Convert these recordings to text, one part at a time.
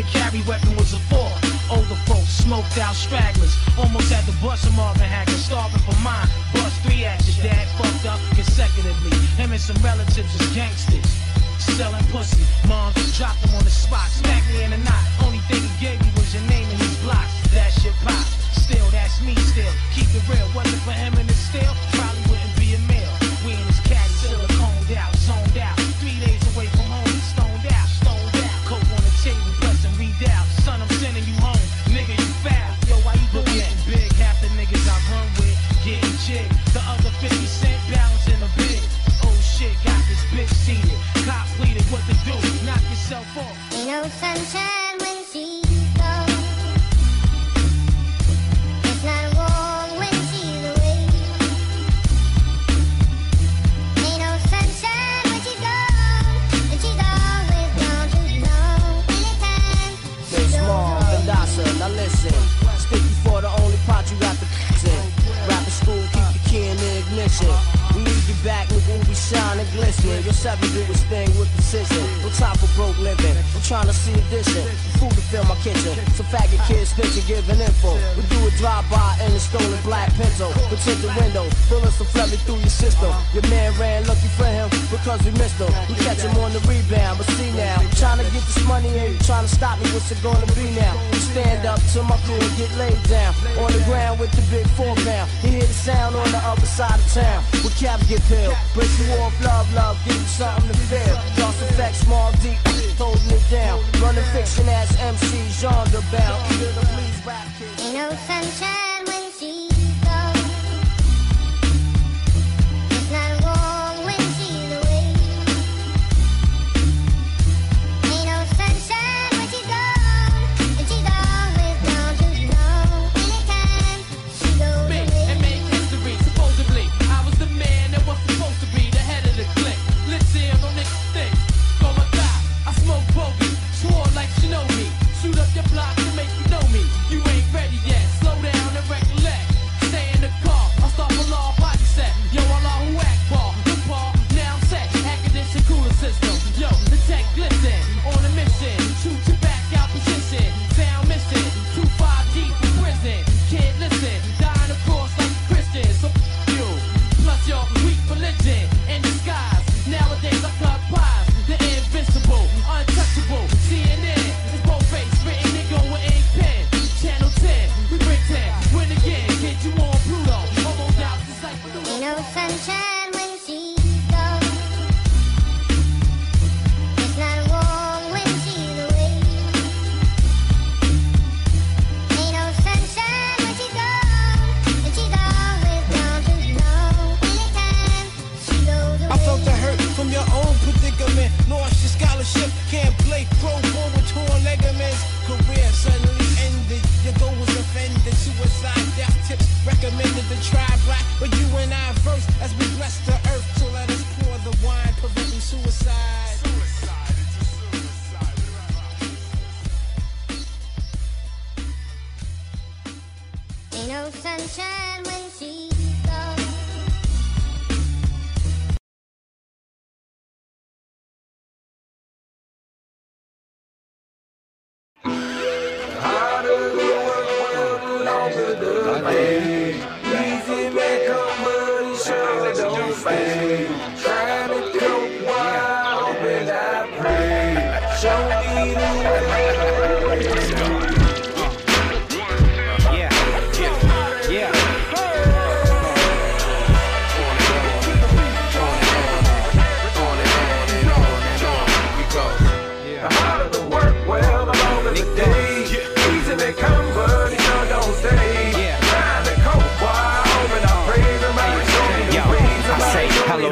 to carry weapons of war. Older folks, smoked out stragglers, almost had to bust some Marvin Hagler, starving for mine. Bust three at your dad, fucked up consecutively. Him and some relatives is gangsters, selling pussy. Mom dropped him on the spot, smacked me in the knot. Only thing he gave me was your name and his blocks. That's your pop. Still, that's me still. Keep it real. Wasn't for him and his steel, probably wouldn't be a male. We in his caddy, still coned out, zoned out. 3 days away from home, stoned out, coke on the table, blessing redoubt. Son, I'm sending you home, nigga, you foul. Yo, why you looking big? Half the niggas I run with getting jigged. The other 50 cent balance in a bid. Oh shit, got this bitch seated. Cop pleaded, what to do? Knock yourself off. No sunshine when she goes. It's not warm when she's away. Ain't no sunshine when she goes. And she's always gone too long. Anytime she goes. It's long, Vanessa, now listen. Stick you for the only pot you got to in. Rapper school, keep the key in the ignition. We need you back, nigga, we be shining, glistening. Your seven do his thing with precision. No time for broke living, I'm trying to see addition. Food to fill my kitchen, some faggot kids pitching, giving info. We do a drive-by in a stolen black Pinto. Protect the window, feeling some flabby through your system. Your man ran lucky for him, because we missed him. We catch him on the rebound, but see now, I'm trying to get this money and you trying to stop me, what's it gonna be now? You stand up till my crew and get laid down. On the ground with the big four pound, you hear the sound on the other side of town. With caps get peeled, break you off, love, give you something to feel. Lost effects, small, deep, holding it down. Running fiction as MC, genre bound. Either the police rap kids. Ain't no sunshine when she goes. It's not warm when she's away. Ain't no sunshine when she goes. And she's always gone too long. Anytime she goes away. And make history, supposedly. I was the man that was supposed to be the head of the clique. Let's see him on this thing. Shoot up your block to make you know me. You ain't ready yet. Slow down and recollect. Stay in the car. I'll stop a law body set. Yo, I law who act ball. The ball now I'm set. Academic cooler system. Yo, the tech glisten. On a mission. Shoot your back out position. Sound missing. 2-5 deep in prison. Can't listen. Dying across like Christians. So you. Plus your weak religion. In disguise. Nowadays I cut pies. The invincible. Untouchable. CNN. Sunshine when she goes. It's not warm when she's away. Ain't no sunshine when she goes. And she's always gone too long. Anytime she goes away. I felt the hurt from your own predicament. Lost your scholarship, can't play pro ball with torn ligaments. Career suddenly ended. Your goal was offended. Suicide, death tips recommended to try black, but you and I verse as we bless the earth to let us pour the wine, preventing suicide. Suicide, it's a suicide. Ain't no sunshine when she goes.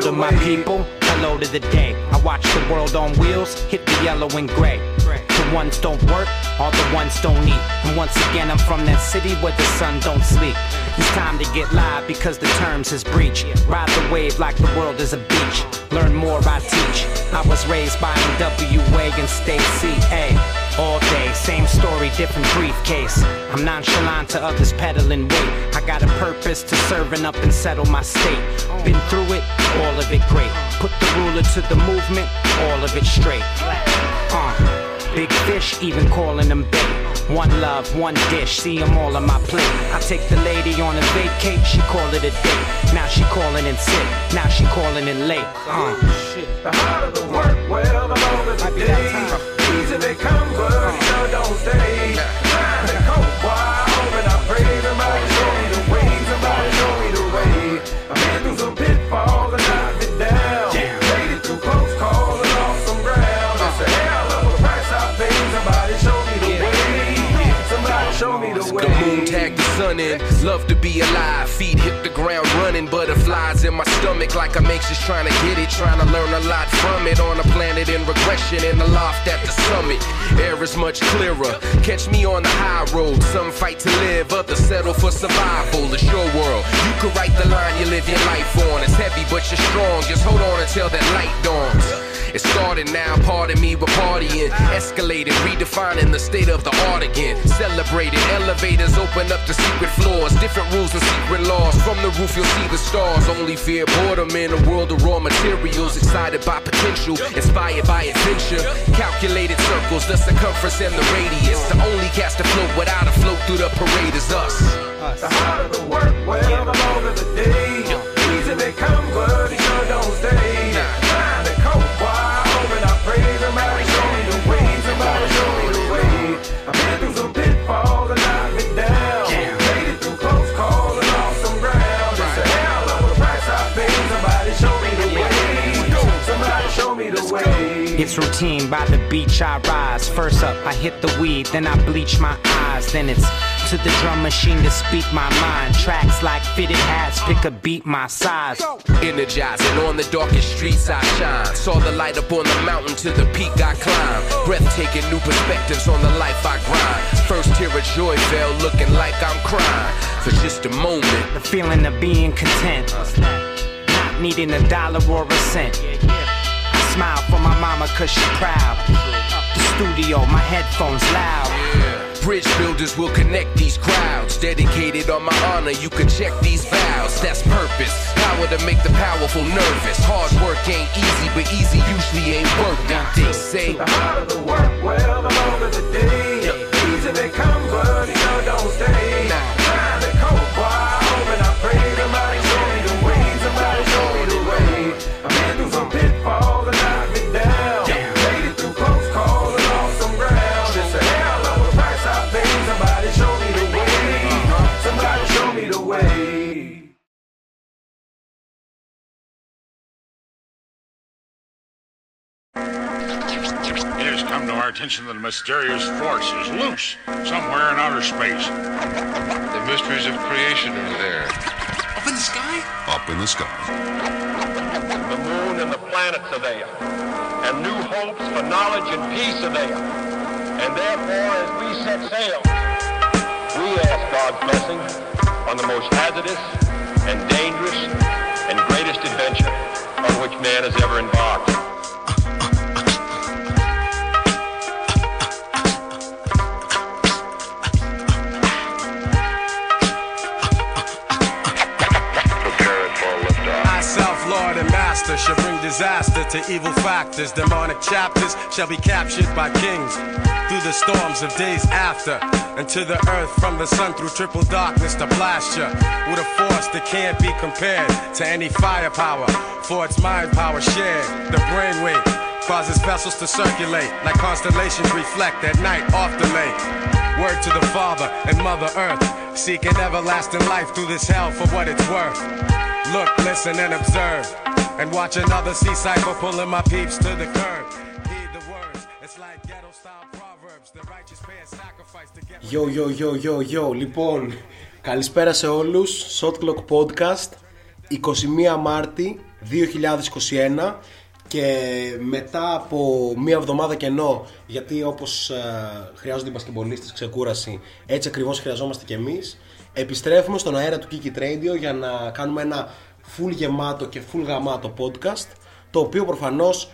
My people, hello to the day. I watch the world on wheels, hit the yellow and gray. The ones don't work, all the ones don't eat. And once again, I'm from that city where the sun don't sleep. It's time to get live because the terms is breach. Ride the wave like the world is a beach. Learn more, I teach. I was raised by NWA and State CA. All day, same story, different briefcase. I'm nonchalant to others peddling weight. I got a purpose to serving up and settle my state. Been through it, all of it great. Put the ruler to the movement, all of it straight. Big fish even calling them big. One love, one dish, see them all on my plate. I take the lady on a vacate, she call it a day. Now she calling in sick, now she calling in late. The harder the work, well, the longer the day. Easy they come, but still don't stay. Trying to cope, why open, I pray somebody show me the way, somebody show me the way. I've been through some pitfalls and I've been down. Made it through close calls and lost some ground. It's a hell of a price I paid, somebody show me the way. Somebody show me the way. The moon tagged the sun in, love to be alive, feet hit the ground running, butterflies in my stomach like I'm anxious trying to get it, trying to learn a lot from it, on a planet in regression, in the loft at the summit, air is much clearer, catch me on the high road, some fight to live, others settle for survival, it's your world, you can write the line you live your life on, it's heavy but you're strong, just hold on until that light dawns. It's starting now, pardon me, we're partying, escalating, redefining the state of the art again, celebrating, elevators open up the secret floors, different rules and secret laws, from the roof you'll see the stars, only fear boredom in a world of raw materials, excited by potential, inspired by adventure, calculated circles, the circumference and the radius, the only cast afloat without a float through the parade is us. The harder the work, well, the longer the day, easy they come, but it sure don't stay. It's routine, by the beach I rise. First up, I hit the weed, then I bleach my eyes. Then it's to the drum machine to speak my mind. Tracks like fitted hats, pick a beat my size. Energizing, on the darkest streets I shine. Saw the light up on the mountain, to the peak I climb. Breathtaking new perspectives on the life I grind. First tear of joy fell, looking like I'm crying. For just a moment, the feeling of being content, not needing a dollar or a cent. Smile for my mama cause she proud. The studio, my headphones loud. Yeah. Bridge builders will connect these crowds. Dedicated on my honor, you can check these vows. That's purpose, power to make the powerful nervous. Hard work ain't easy, but easy usually ain't work. They say the harder the work, well, the longer the day. Easy they come, but it sure don't stay. Trying to cope, why open, I pray somebody show me the way. Somebody show me the way. I've been through some pitfalls and I've been down. Made it through close calls and lost some ground. It's a hell of a price I paid. Somebody show me the way. Somebody show me the way. It has come to our attention that a mysterious force is loose somewhere in outer space. The mysteries of creation are there. Up in the sky? Up in the sky. The moon and the planets are there, and new hopes for knowledge and peace are there, and therefore as we set sail, we ask God's blessing on the most hazardous and dangerous and greatest adventure on which man has ever embarked. Shall bring disaster to evil factors. Demonic chapters shall be captured by kings through the storms of days after, and to the earth from the sun through triple darkness to blast you with a force that can't be compared to any firepower, for its mind power shared. The brainwave causes vessels to circulate like constellations reflect at night off the lake. Word to the Father and Mother Earth, seeking everlasting life through this hell for what it's worth. Look, listen, and observe, and watch another sea cycle pulling my peeps to the curb. Heed the words, it's like ghetto-style proverbs, the righteous pay a sacrifice to get... Yo, yo, yo, yo, yo, λοιπόν, καλησπέρα σε όλους, Shot Clock Podcast, 21 Μάρτη 2021, και μετά από μία εβδομάδα κενό, γιατί όπως χρειάζονται οι μπασκετμπολίστες ξεκούραση, έτσι ακριβώς χρειαζόμαστε κι εμείς, επιστρέφουμε στον αέρα του Kiki Radio για να κάνουμε ένα full γεμάτο και full γαμάτο podcast, το οποίο προφανώς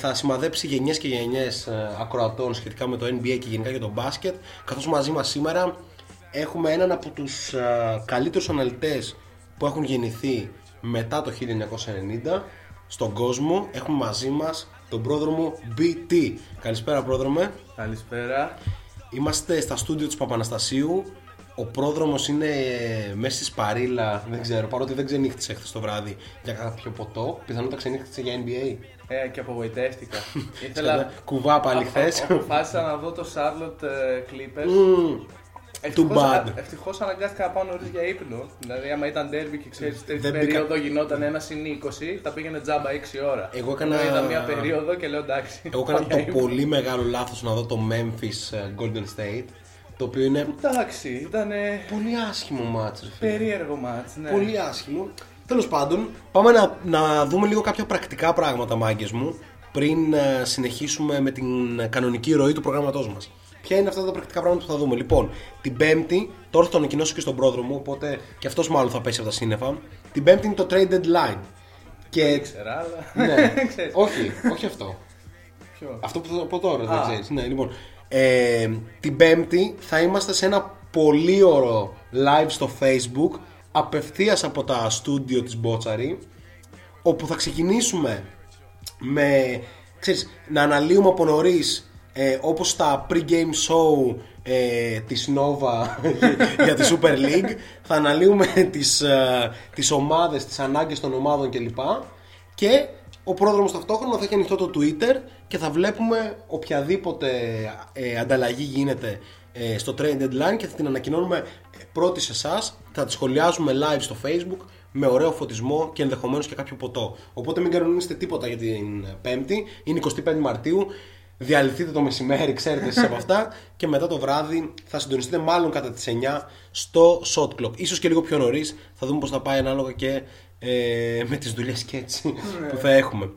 θα σημαδέψει γενιές και γενιές ακροατών σχετικά με το NBA και γενικά για το μπάσκετ, καθώς μαζί μας σήμερα έχουμε έναν από τους καλύτερους αναλυτές που έχουν γεννηθεί μετά το 1990, στον κόσμο. Έχουμε μαζί μας τον πρόδρομο BT. Καλησπέρα, πρόδρομε. Καλησπέρα. Είμαστε στα στούντιο της Παπαναστασίου. Ο πρόδρομος είναι μέσα στη σπαρίλα, δεν ξέρω, παρότι δεν ξενύχτησε χθες το βράδυ για κάποιο ποτό. Πιθανότατα ξενύχτησε για NBA. Και απογοητεύτηκα. Ήθελα... Κουβά πάλι χθες. Αποφάσισα να δω το Charlotte Clippers. Ευτυχώς αναγκάστηκα να πάω νωρίς για ύπνο. Δηλαδή, άμα ήταν derby και ξέρεις, τέτοια περίοδο γινόταν 1-20, θα πήγαινε τζάμπα 6 ώρα. Εγώ είδα μια περίοδο και λέω εντάξει. Εγώ έκανα το πολύ μεγάλο λάθος να δω το Memphis Golden State. Το οποίο είναι. Εντάξει, ήταν. Πολύ άσχημο μάτς. Περίεργο μάτς, ναι. Πολύ άσχημο. Τέλος πάντων, πάμε να δούμε λίγο κάποια πρακτικά πράγματα, μάγκες μου, πριν συνεχίσουμε με την κανονική ροή του προγράμματός μας. Ποια είναι αυτά τα πρακτικά πράγματα που θα δούμε. Λοιπόν, την Πέμπτη, τώρα θα το ανακοινώσω και στον πρόδρομο, οπότε και αυτός μάλλον θα πέσει από τα σύννεφα. Την Πέμπτη είναι το trade deadline. Και... Δεν ξέρω, αλλά. Ναι. όχι αυτό. Ποιο? Αυτό που θα πω τώρα, δεν ξέρεις. Ναι, λοιπόν. Την Πέμπτη θα είμαστε σε ένα πολύ ωραίο live στο Facebook, απευθείας από τα στούντιο της Μπότσαρη, όπου θα ξεκινήσουμε με, ξέρεις, να αναλύουμε από νωρίς όπως τα pre-game show της Nova για τη Super League. Θα αναλύουμε τις ομάδες, τις ανάγκες των ομάδων κλπ. Και ο πρόδρομος ταυτόχρονα θα έχει ανοιχτό το Twitter και θα βλέπουμε οποιαδήποτε ανταλλαγή γίνεται στο trade deadline και θα την ανακοινώνουμε πρώτη σε εσάς. Θα τη σχολιάζουμε live στο Facebook με ωραίο φωτισμό και ενδεχομένως και κάποιο ποτό. Οπότε μην κανονίσετε τίποτα για την Πέμπτη. Είναι 25 Μαρτίου. Διαλυθείτε το μεσημέρι, ξέρετε εσείς από αυτά. Και μετά το βράδυ θα συντονιστείτε μάλλον κατά τις 9 στο Shot Clock. Ίσως και λίγο πιο νωρίς. Θα δούμε πώς θα πάει ανάλογα και με τις δουλειές και έτσι που θα έχουμε.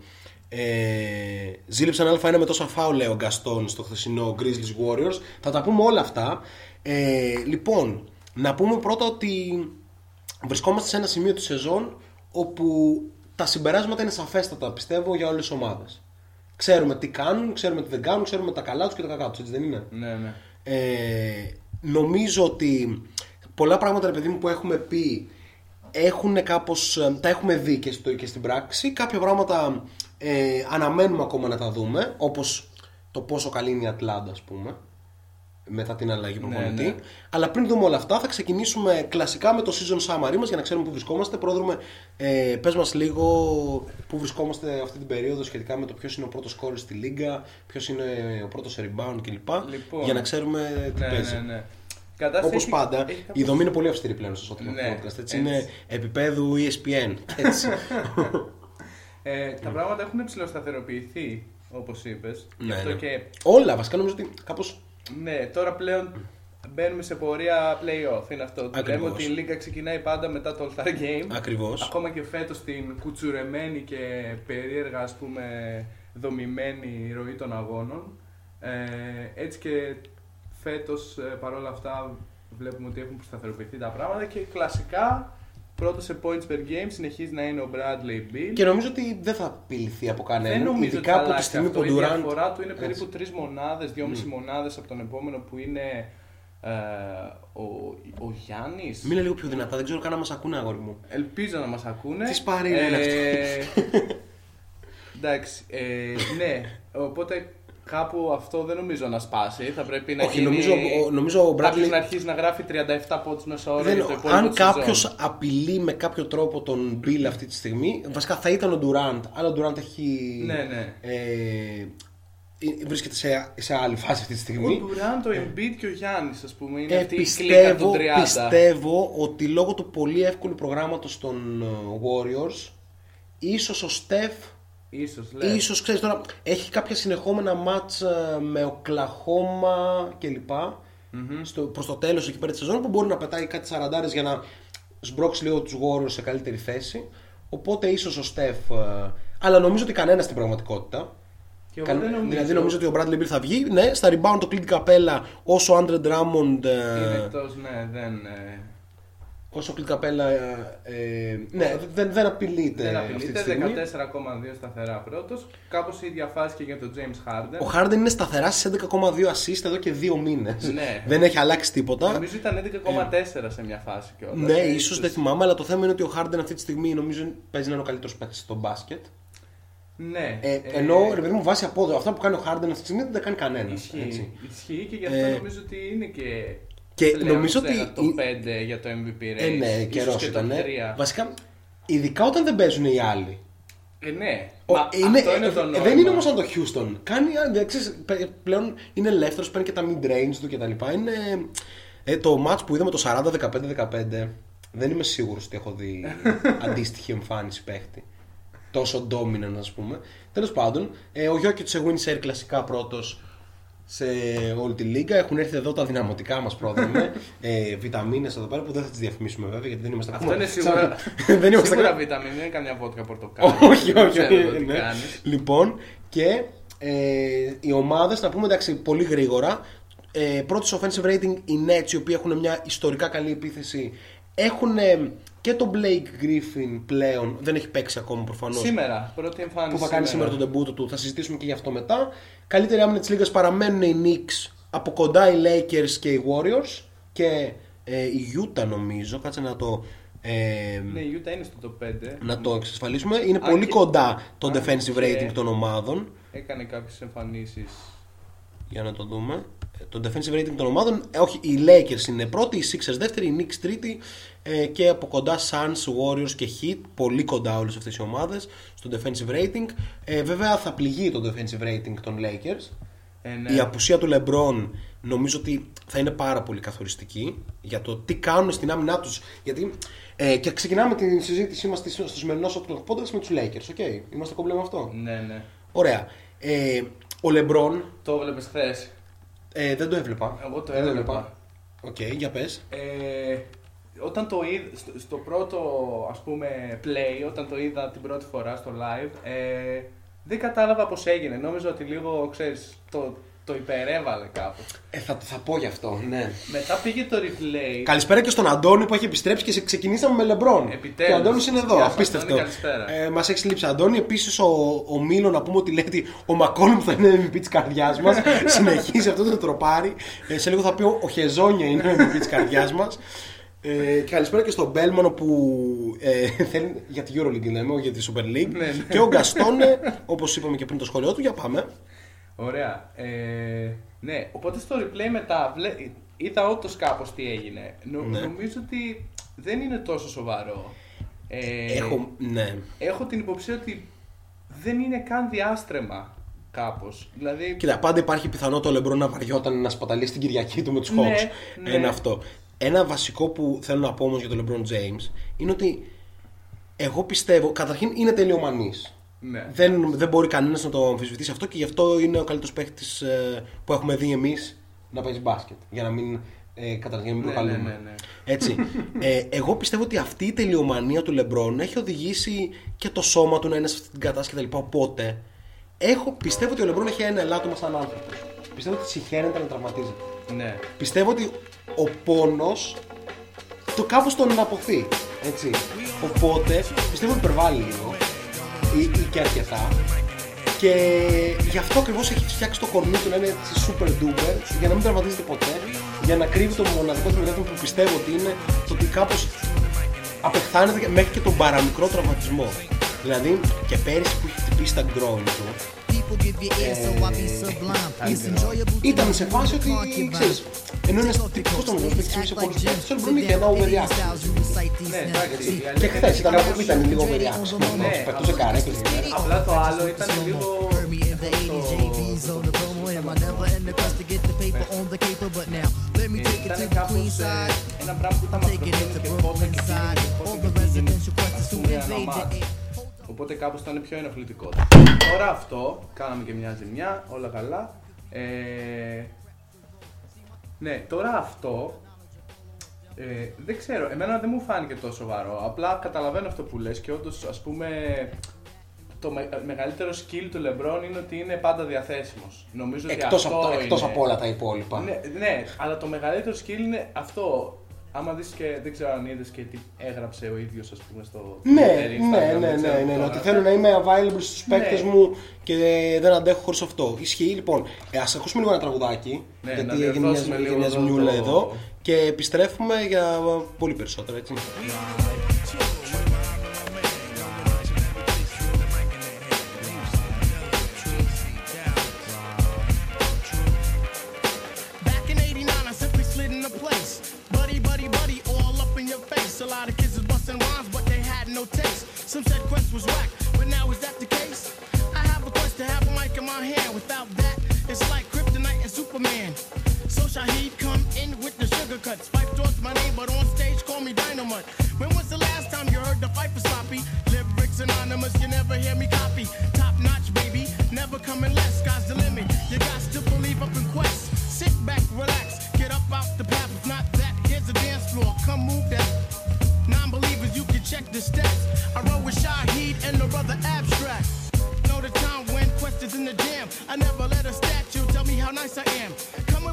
Ζήλεψαν Α1 με τόσα φάου, λέει ο Γκαστόν στο χθεσινό Grizzlies Warriors. Θα τα πούμε όλα αυτά. Λοιπόν, να πούμε πρώτα ότι βρισκόμαστε σε ένα σημείο της σεζόν όπου τα συμπεράσματα είναι σαφέστατα, πιστεύω, για όλες τις ομάδες. Ξέρουμε τι κάνουν, ξέρουμε τι δεν κάνουν, ξέρουμε τα καλά τους και τα κακά τους, έτσι δεν είναι? Ναι. Νομίζω ότι πολλά πράγματα, ρε παιδί μου, που έχουμε πει έχουν κάπως, τα έχουμε δει και στην πράξη. Κάποια πράγματα αναμένουμε ακόμα να τα δούμε, όπως το πόσο καλή είναι η Ατλάντα, ας πούμε, μετά την αλλαγή προπονητή. Ναι. Αλλά πριν δούμε όλα αυτά, θα ξεκινήσουμε κλασικά με το season summary μας για να ξέρουμε πού βρισκόμαστε. Πρόδρομε, πες μας λίγο πού βρισκόμαστε αυτή την περίοδο σχετικά με το ποιος είναι ο πρώτος scorer στη λίγκα, ποιος είναι ο πρώτος rebound κλπ. Λοιπόν, για να ξέρουμε τι παίζει. Ναι. Όπως πάντα, η δομή είναι πολύ αυστηρή πλέον στο Shot Clock Podcast. Έτσι, είναι επίπεδου ESPN. Έτσι. Τα πράγματα έχουν ψηλοσταθεροποιηθεί, όπως είπες. Ναι. Και... Όλα, βασικά νομίζω ότι κάπως. Ναι, τώρα πλέον μπαίνουμε σε πορεία play-off. Είναι αυτό. Λέμε ότι η λίγκα ξεκινάει πάντα μετά το All-Star Game. Ακριβώς. Ακόμα και φέτος την κουτσουρεμένη και περίεργα, ας πούμε, δομημένη ροή των αγώνων. Έτσι και φέτος παρόλα αυτά βλέπουμε ότι έχουν προσταθεροποιηθεί τα πράγματα και κλασικά πρώτος σε points per game συνεχίζει να είναι ο Bradley Beal. Και νομίζω ότι δεν θα απειληθεί από κανέναν. Δεν νομίζω ότι θα αλλάξει αυτό. Η διαφορά του είναι περίπου 3 μονάδες, 2,5 μονάδες από τον επόμενο που είναι ο Γιάννης. Μίλα λίγο πιο δυνατά, δεν ξέρω καν να μας ακούνε, αγόρι μου. Ελπίζω να μας ακούνε. Τι σπαρίλα είναι αυτό. Εντάξει, ναι, οπότε... Κάπου αυτό δεν νομίζω να σπάσει. Θα πρέπει να γίνει. Νομίζω ο Bradley να αρχίσει να γράφει 37 πόντους μέσα ώρα. Αν κάποιος απειλεί με κάποιο τρόπο τον Bill αυτή τη στιγμή, βασικά θα ήταν ο Durant. Αλλά ο Durant έχει. Ναι. Βρίσκεται σε άλλη φάση αυτή τη στιγμή. Ο Durant, ο Embiid και ο Γιάννης, ας πούμε, είναι αυτή η κλίκα των 30. Πιστεύω ότι λόγω του πολύ εύκολου προγράμματος των Warriors, ίσως ο Steph. Ίσως ξέρεις τώρα, έχει κάποια συνεχόμενα μάτς με Οκλαχώμα κλπ. Προς το τέλος εκεί πέρα τη σεζόν που μπορεί να πετάει κάτι σαραντάρες για να σμπρώξει λίγο τους Warriors σε καλύτερη θέση. Οπότε ίσως ο Στεφ, αλλά νομίζω ότι κανένα στην πραγματικότητα. Δηλαδή νομίζω ότι ο Bradley Beal θα βγει. Ναι, στα rebound το Clint Capella, όσο ο Andre Drummond. Είναι εκτός, ναι, δεν. Όσο κλικ καπέλα. Ναι, δεν απειλείται. Δεν απειλείται. 14,2 σταθερά πρώτος. Κάπως η ίδια φάση και για τον James Harden. Ο Harden είναι σταθερά στις 11,2 assist εδώ και 2 μήνες. Ναι. Δεν έχει αλλάξει τίποτα. Νομίζω ήταν 11,4 σε μια φάση κιόλας. Ναι, ίσως δεν θυμάμαι, αλλά το θέμα είναι ότι ο Harden αυτή τη στιγμή νομίζω παίζει να είναι ο καλύτερος παίκτης στο μπάσκετ. Ναι. Ενώ ρε παιδί μου, βάσει απόδοση, αυτά που κάνει ο Χάρντεν αυτή τη στιγμή δεν τα κάνει κανένα. Ισχύει και γι' αυτό νομίζω ότι είναι και. Και νομίζω ότι. Το 5 για το MVP race. Ναι, καιρός ήταν. Βασικά, ειδικά όταν δεν παίζουν οι άλλοι. Ναι. Δεν είναι όμως σαν το Houston. Κάνει, ξέρεις, πλέον είναι ελεύθερος, παίρνει και τα mid-range του κτλ. Είναι το match που είδαμε το 40-15-15. Δεν είμαι σίγουρος ότι έχω δει αντίστοιχη εμφάνιση παίχτη. Τόσο dominant, ας πούμε. Τέλος πάντων, ο Γιώκητς σε Windsor κλασικά πρώτος σε όλη τη λίγα. Έχουν έρθει εδώ τα δυναμωτικά μας πρόδρομε. Βιταμίνες εδώ πέρα που δεν θα τις διαφημίσουμε βέβαια γιατί δεν είμαστε ακόμα. Αυτό είναι σίγουρα. Δεν είμαστε σίγουρα βιταμίνες, δεν είναι καμιά βότκα πορτοκάλι. Όχι. Ναι. Λοιπόν, και οι ομάδες, να πούμε εντάξει πολύ γρήγορα. Πρώτος offensive rating οι Nets, οι οποίοι έχουν μια ιστορικά καλή επίθεση. Έχουν και τον Blake Griffin πλέον, δεν έχει παίξει ακόμα προφανώς. Σήμερα, πρώτη εμφάνιση. Που θα κάνει σήμερα τον τεμπούτο του, θα συζητήσουμε και γι' αυτό μετά. Καλύτερη άμυνα της λίγας παραμένουν οι Knicks, από κοντά οι Lakers και οι Warriors και η Utah νομίζω, κάτσε να το... ναι, η Utah είναι στο top 5. Να το εξασφαλίσουμε, είναι πολύ και... κοντά το defensive rating των ομάδων. Έκανε κάποιες εμφανίσεις. Για να το δούμε. Το defensive rating των ομάδων, όχι, οι Lakers είναι πρώτοι, οι Sixers δεύτεροι, οι Knicks τρίτη και από κοντά Suns, Warriors και Heat, πολύ κοντά όλες αυτές οι ομάδες στο defensive rating. Βέβαια θα πληγεί το defensive rating των Lakers. Ναι. Η απουσία του LeBron νομίζω ότι θα είναι πάρα πολύ καθοριστική για το τι κάνουν στην άμυνά τους. Γιατί και ξεκινάμε την συζήτησή μας στο σημερινό Shot Clock Podcast με τους Lakers, okay? Είμαστε κομπλέ με αυτό. Ναι. Ωραία. Ο LeBron. Το βλέπεις χθες? Δεν το έβλεπα. Εγώ το έβλεπα. Οκ, για πες. Όταν το είδα, στο πρώτο ας πούμε play, όταν το είδα την πρώτη φορά στο live, δεν κατάλαβα πως έγινε. Νόμιζα ότι λίγο, ξέρεις, το υπερέβαλε κάπως. Θα πω γι' αυτό, ναι. Μετά πήγε το replay. Καλησπέρα και στον Αντώνη που έχει επιστρέψει και ξεκινήσαμε με LeBron. Επιτέλους. Και ο Αντώνης είναι εδώ, απίστευτο. Μας έχεις λείψει, Αντώνη. Επίσης, ο Μίλο να πούμε ότι λέει ότι ο Μακόλουμ θα είναι MVP της καρδιάς μας. Συνεχίζει αυτό το τροπάρι. Σε λίγο θα πει ο Χεζόνια είναι MVP της καρδιάς μας. Και καλησπέρα και στον Μπέλμονο που θέλει για τη EuroLeague, λέμε, όχι για τη Super League. Ναι. Και ο Γκαστόνε, όπως είπαμε και πριν το σχολείο του, για πάμε. Ωραία. Ναι, οπότε στο replay μετά είδα όντως κάπως τι έγινε. Νομίζω ότι δεν είναι τόσο σοβαρό. Έχω την υποψία ότι δεν είναι καν διάστρεμα κάπως. Δηλαδή... Κοίτα, πάντα υπάρχει πιθανό το LeBron να βαριόταν να σπαταλεί στην Κυριακή του με τους Hawks. Ναι. Είναι αυτό. Ένα βασικό που θέλω να πω όμως για τον LeBron James είναι ότι εγώ πιστεύω, καταρχήν είναι τελειομανής. Ναι. Δεν μπορεί κανένας να το αμφισβητήσει αυτό και γι' αυτό είναι ο καλύτερος παίκτης που έχουμε δει εμείς να παίζει μπάσκετ. Για να μην προκαλούμε. Ναι. Έτσι. Εγώ πιστεύω ότι αυτή η τελειομανία του LeBron έχει οδηγήσει και το σώμα του να είναι σε αυτή την κατάσταση κτλ. Οπότε πιστεύω ότι ο LeBron έχει ένα ελάττωμα σαν άνθρωπος. Πιστεύω ότι συχαίνεται να τραυματίζεται. Ναι. Πιστεύω ότι ο πόνος το κάπως τον αποθεί. Έτσι. Οπότε πιστεύω ότι υπερβάλλει λίγο. Ή και αρκετά. Και γι' αυτό ακριβώς έχει φτιάξει το κορμί του να είναι super duper, για να μην τραυματίζεται ποτέ, για να κρύβει το μοναδικό του μηδέν που πιστεύω ότι είναι το ότι κάπως απεχθάνεται μέχρι και τον παραμικρό τραυματισμό. Δηλαδή και πέρυσι που είχε χτυπήσει τα γκρόνη του, ήταν σε φάση ότι ξέρεις, ενώ ένας τυπικός των μηδός που έχει σημίσει από όλους τους παίκτες, είναι και ένα overreaction. Και χθες ήταν λίγο overreaction, πετούσε καρέκλες. Απλά το άλλο ήταν λίγο... Ήταν κάπως ένα πράγμα που ήταν μακροθένει και πότε και πότε ένα μάτι. Οπότε κάπως ήταν πιο ενοχλητικό. Τώρα αυτό, κάναμε και μια ζημιά, όλα καλά. Ναι, τώρα αυτό, δεν ξέρω, εμένα δεν μου φάνηκε τόσο σοβαρό. Απλά καταλαβαίνω αυτό που λες και όντως, ας πούμε, το μεγαλύτερο skill του LeBron είναι ότι είναι πάντα διαθέσιμος. Νομίζω εκτός ότι αυτό εκτός είναι... από όλα τα υπόλοιπα. Ναι, αλλά το μεγαλύτερο skill είναι αυτό. Άμα δεις και δεν ξέρω αν είδες και τι έγραψε ο ίδιος, ας πούμε, στο Twitter. Ναι. Ότι θέλω να είμαι available στους παίκτες μου και δεν αντέχω χωρίς αυτό. Ισχύει λοιπόν. Ας ακούσουμε λίγο ένα τραγουδάκι. Ναι, γιατί έγινε μια ζημιούλα εδώ και επιστρέφουμε για πολύ περισσότερα, έτσι. Some said Quest was whack, but now is that the case? I have a quest to have a mic in my hand. Without that, it's like Kryptonite and Superman. So Shaheed come in with the sugar cuts. Fife towards my name, but on stage call me Dynamite. When was the last time you heard the Fife is sloppy? Lyrics anonymous, you never hear me copy. Top notch, baby, never coming less. Sky's the limit, you got to believe up in Quest. Sit back, relax, get up off the path. If not that, here's a dance floor, come move that. Non-believers, you can check the stats. I roll with Shaheed and the brother Abstract. Know the time when Quest is in the jam. I never let a statue tell me how nice I am.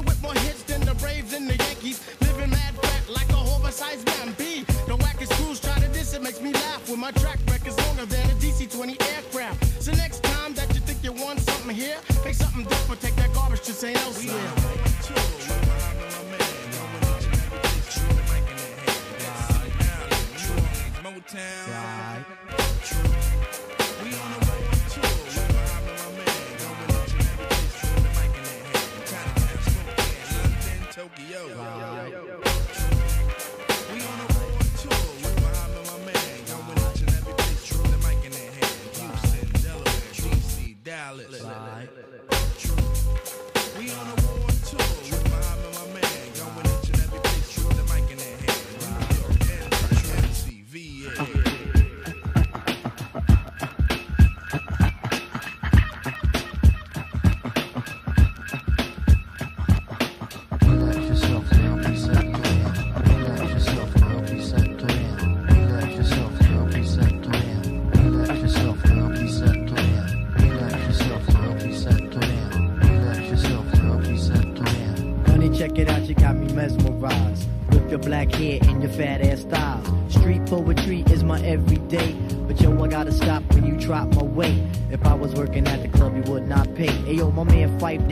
With more hits than the Braves and the Yankees, living mad fat like a oversized Bambi. The wackest crews try to diss it, makes me laugh. With my track record's longer than a DC-20 aircraft. So next time that you think you want something here, make something different, take that garbage to St. Elsewhere.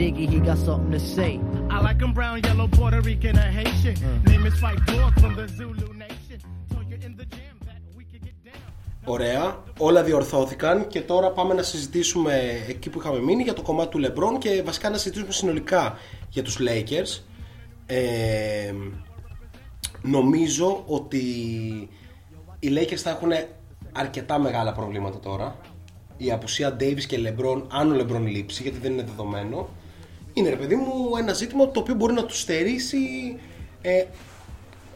Diggy, he got something to say. I like him brown, yellow, Puerto Rican, or Haitian. Name is Fight Dog from the Zulu Nation. So you're in the jam that we can get down. Ωραία, όλα διορθώθηκαν και τώρα πάμε να συζητήσουμε εκεί που είχαμε μείνει για το κομμάτι του LeBron και βασικά να συζητήσουμε συνολικά για τους Lakers. Νομίζω ότι οι Lakers θα έχουν αρκετά μεγάλα προβλήματα τώρα. Η απουσία Davis και LeBron, αν ο LeBron λείψει, γιατί δεν είναι δεδομένο, είναι ρε παιδί μου ένα ζήτημα το οποίο μπορεί να του στερήσει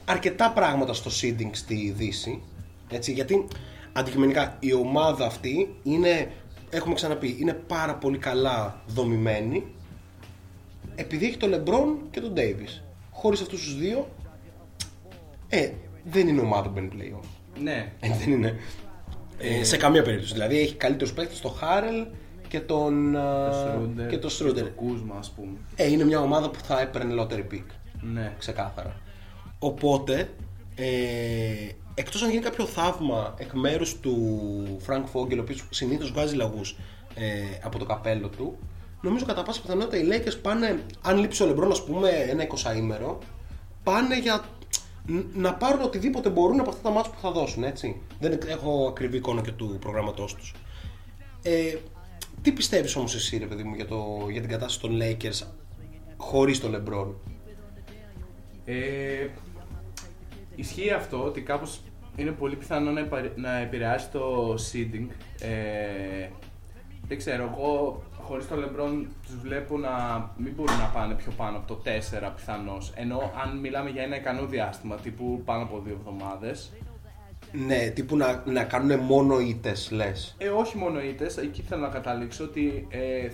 αρκετά πράγματα στο seeding στη Δύση. Έτσι, γιατί αντικειμενικά η ομάδα αυτή είναι, έχουμε ξαναπεί, είναι πάρα πολύ καλά δομημένη επειδή έχει τον LeBron και τον Davis. Χωρίς αυτούς τους δύο δεν είναι ομάδα που μπαίνει playoff. Ναι. Δεν είναι. Σε καμία περίπτωση. Δηλαδή έχει καλύτερους παίκτες στο Χάρελ και τον Σρούντερ. Είναι μια ομάδα που θα έπαιρνε lottery pick. Ναι. Ξεκάθαρα. Οπότε, εκτός αν γίνει κάποιο θαύμα εκ μέρους του Φρανκ Φόγγελ, ο οποίος συνήθως βγάζει λαγούς από το καπέλο του, νομίζω κατά πάσα πιθανότητα οι Lakers πάνε, αν λείψει ο Λεμπρόν, ας πούμε, ένα 20ήμερο, πάνε για να πάρουν οτιδήποτε μπορούν από αυτά τα μάτς που θα δώσουν, έτσι. Δεν έχω ακριβή εικόνα και του προγραμματός τους. Τι πιστεύεις όμως εσύ, ρε παιδί μου, για την κατάσταση των Lakers χωρίς τον LeBron? Ισχύει αυτό ότι κάπως είναι πολύ πιθανό να επηρεάσει το seeding. Δεν ξέρω, εγώ χωρίς τον LeBron τους βλέπω να μην μπορούν να πάνε πιο πάνω από το 4 πιθανώς. Ενώ αν μιλάμε για ένα ικανό διάστημα, τύπου πάνω από 2 εβδομάδες. Ναι, τύπου να κάνουν μόνο ήττες, λες? Όχι μόνο ήττες, εκεί θέλω να καταλήξω ότι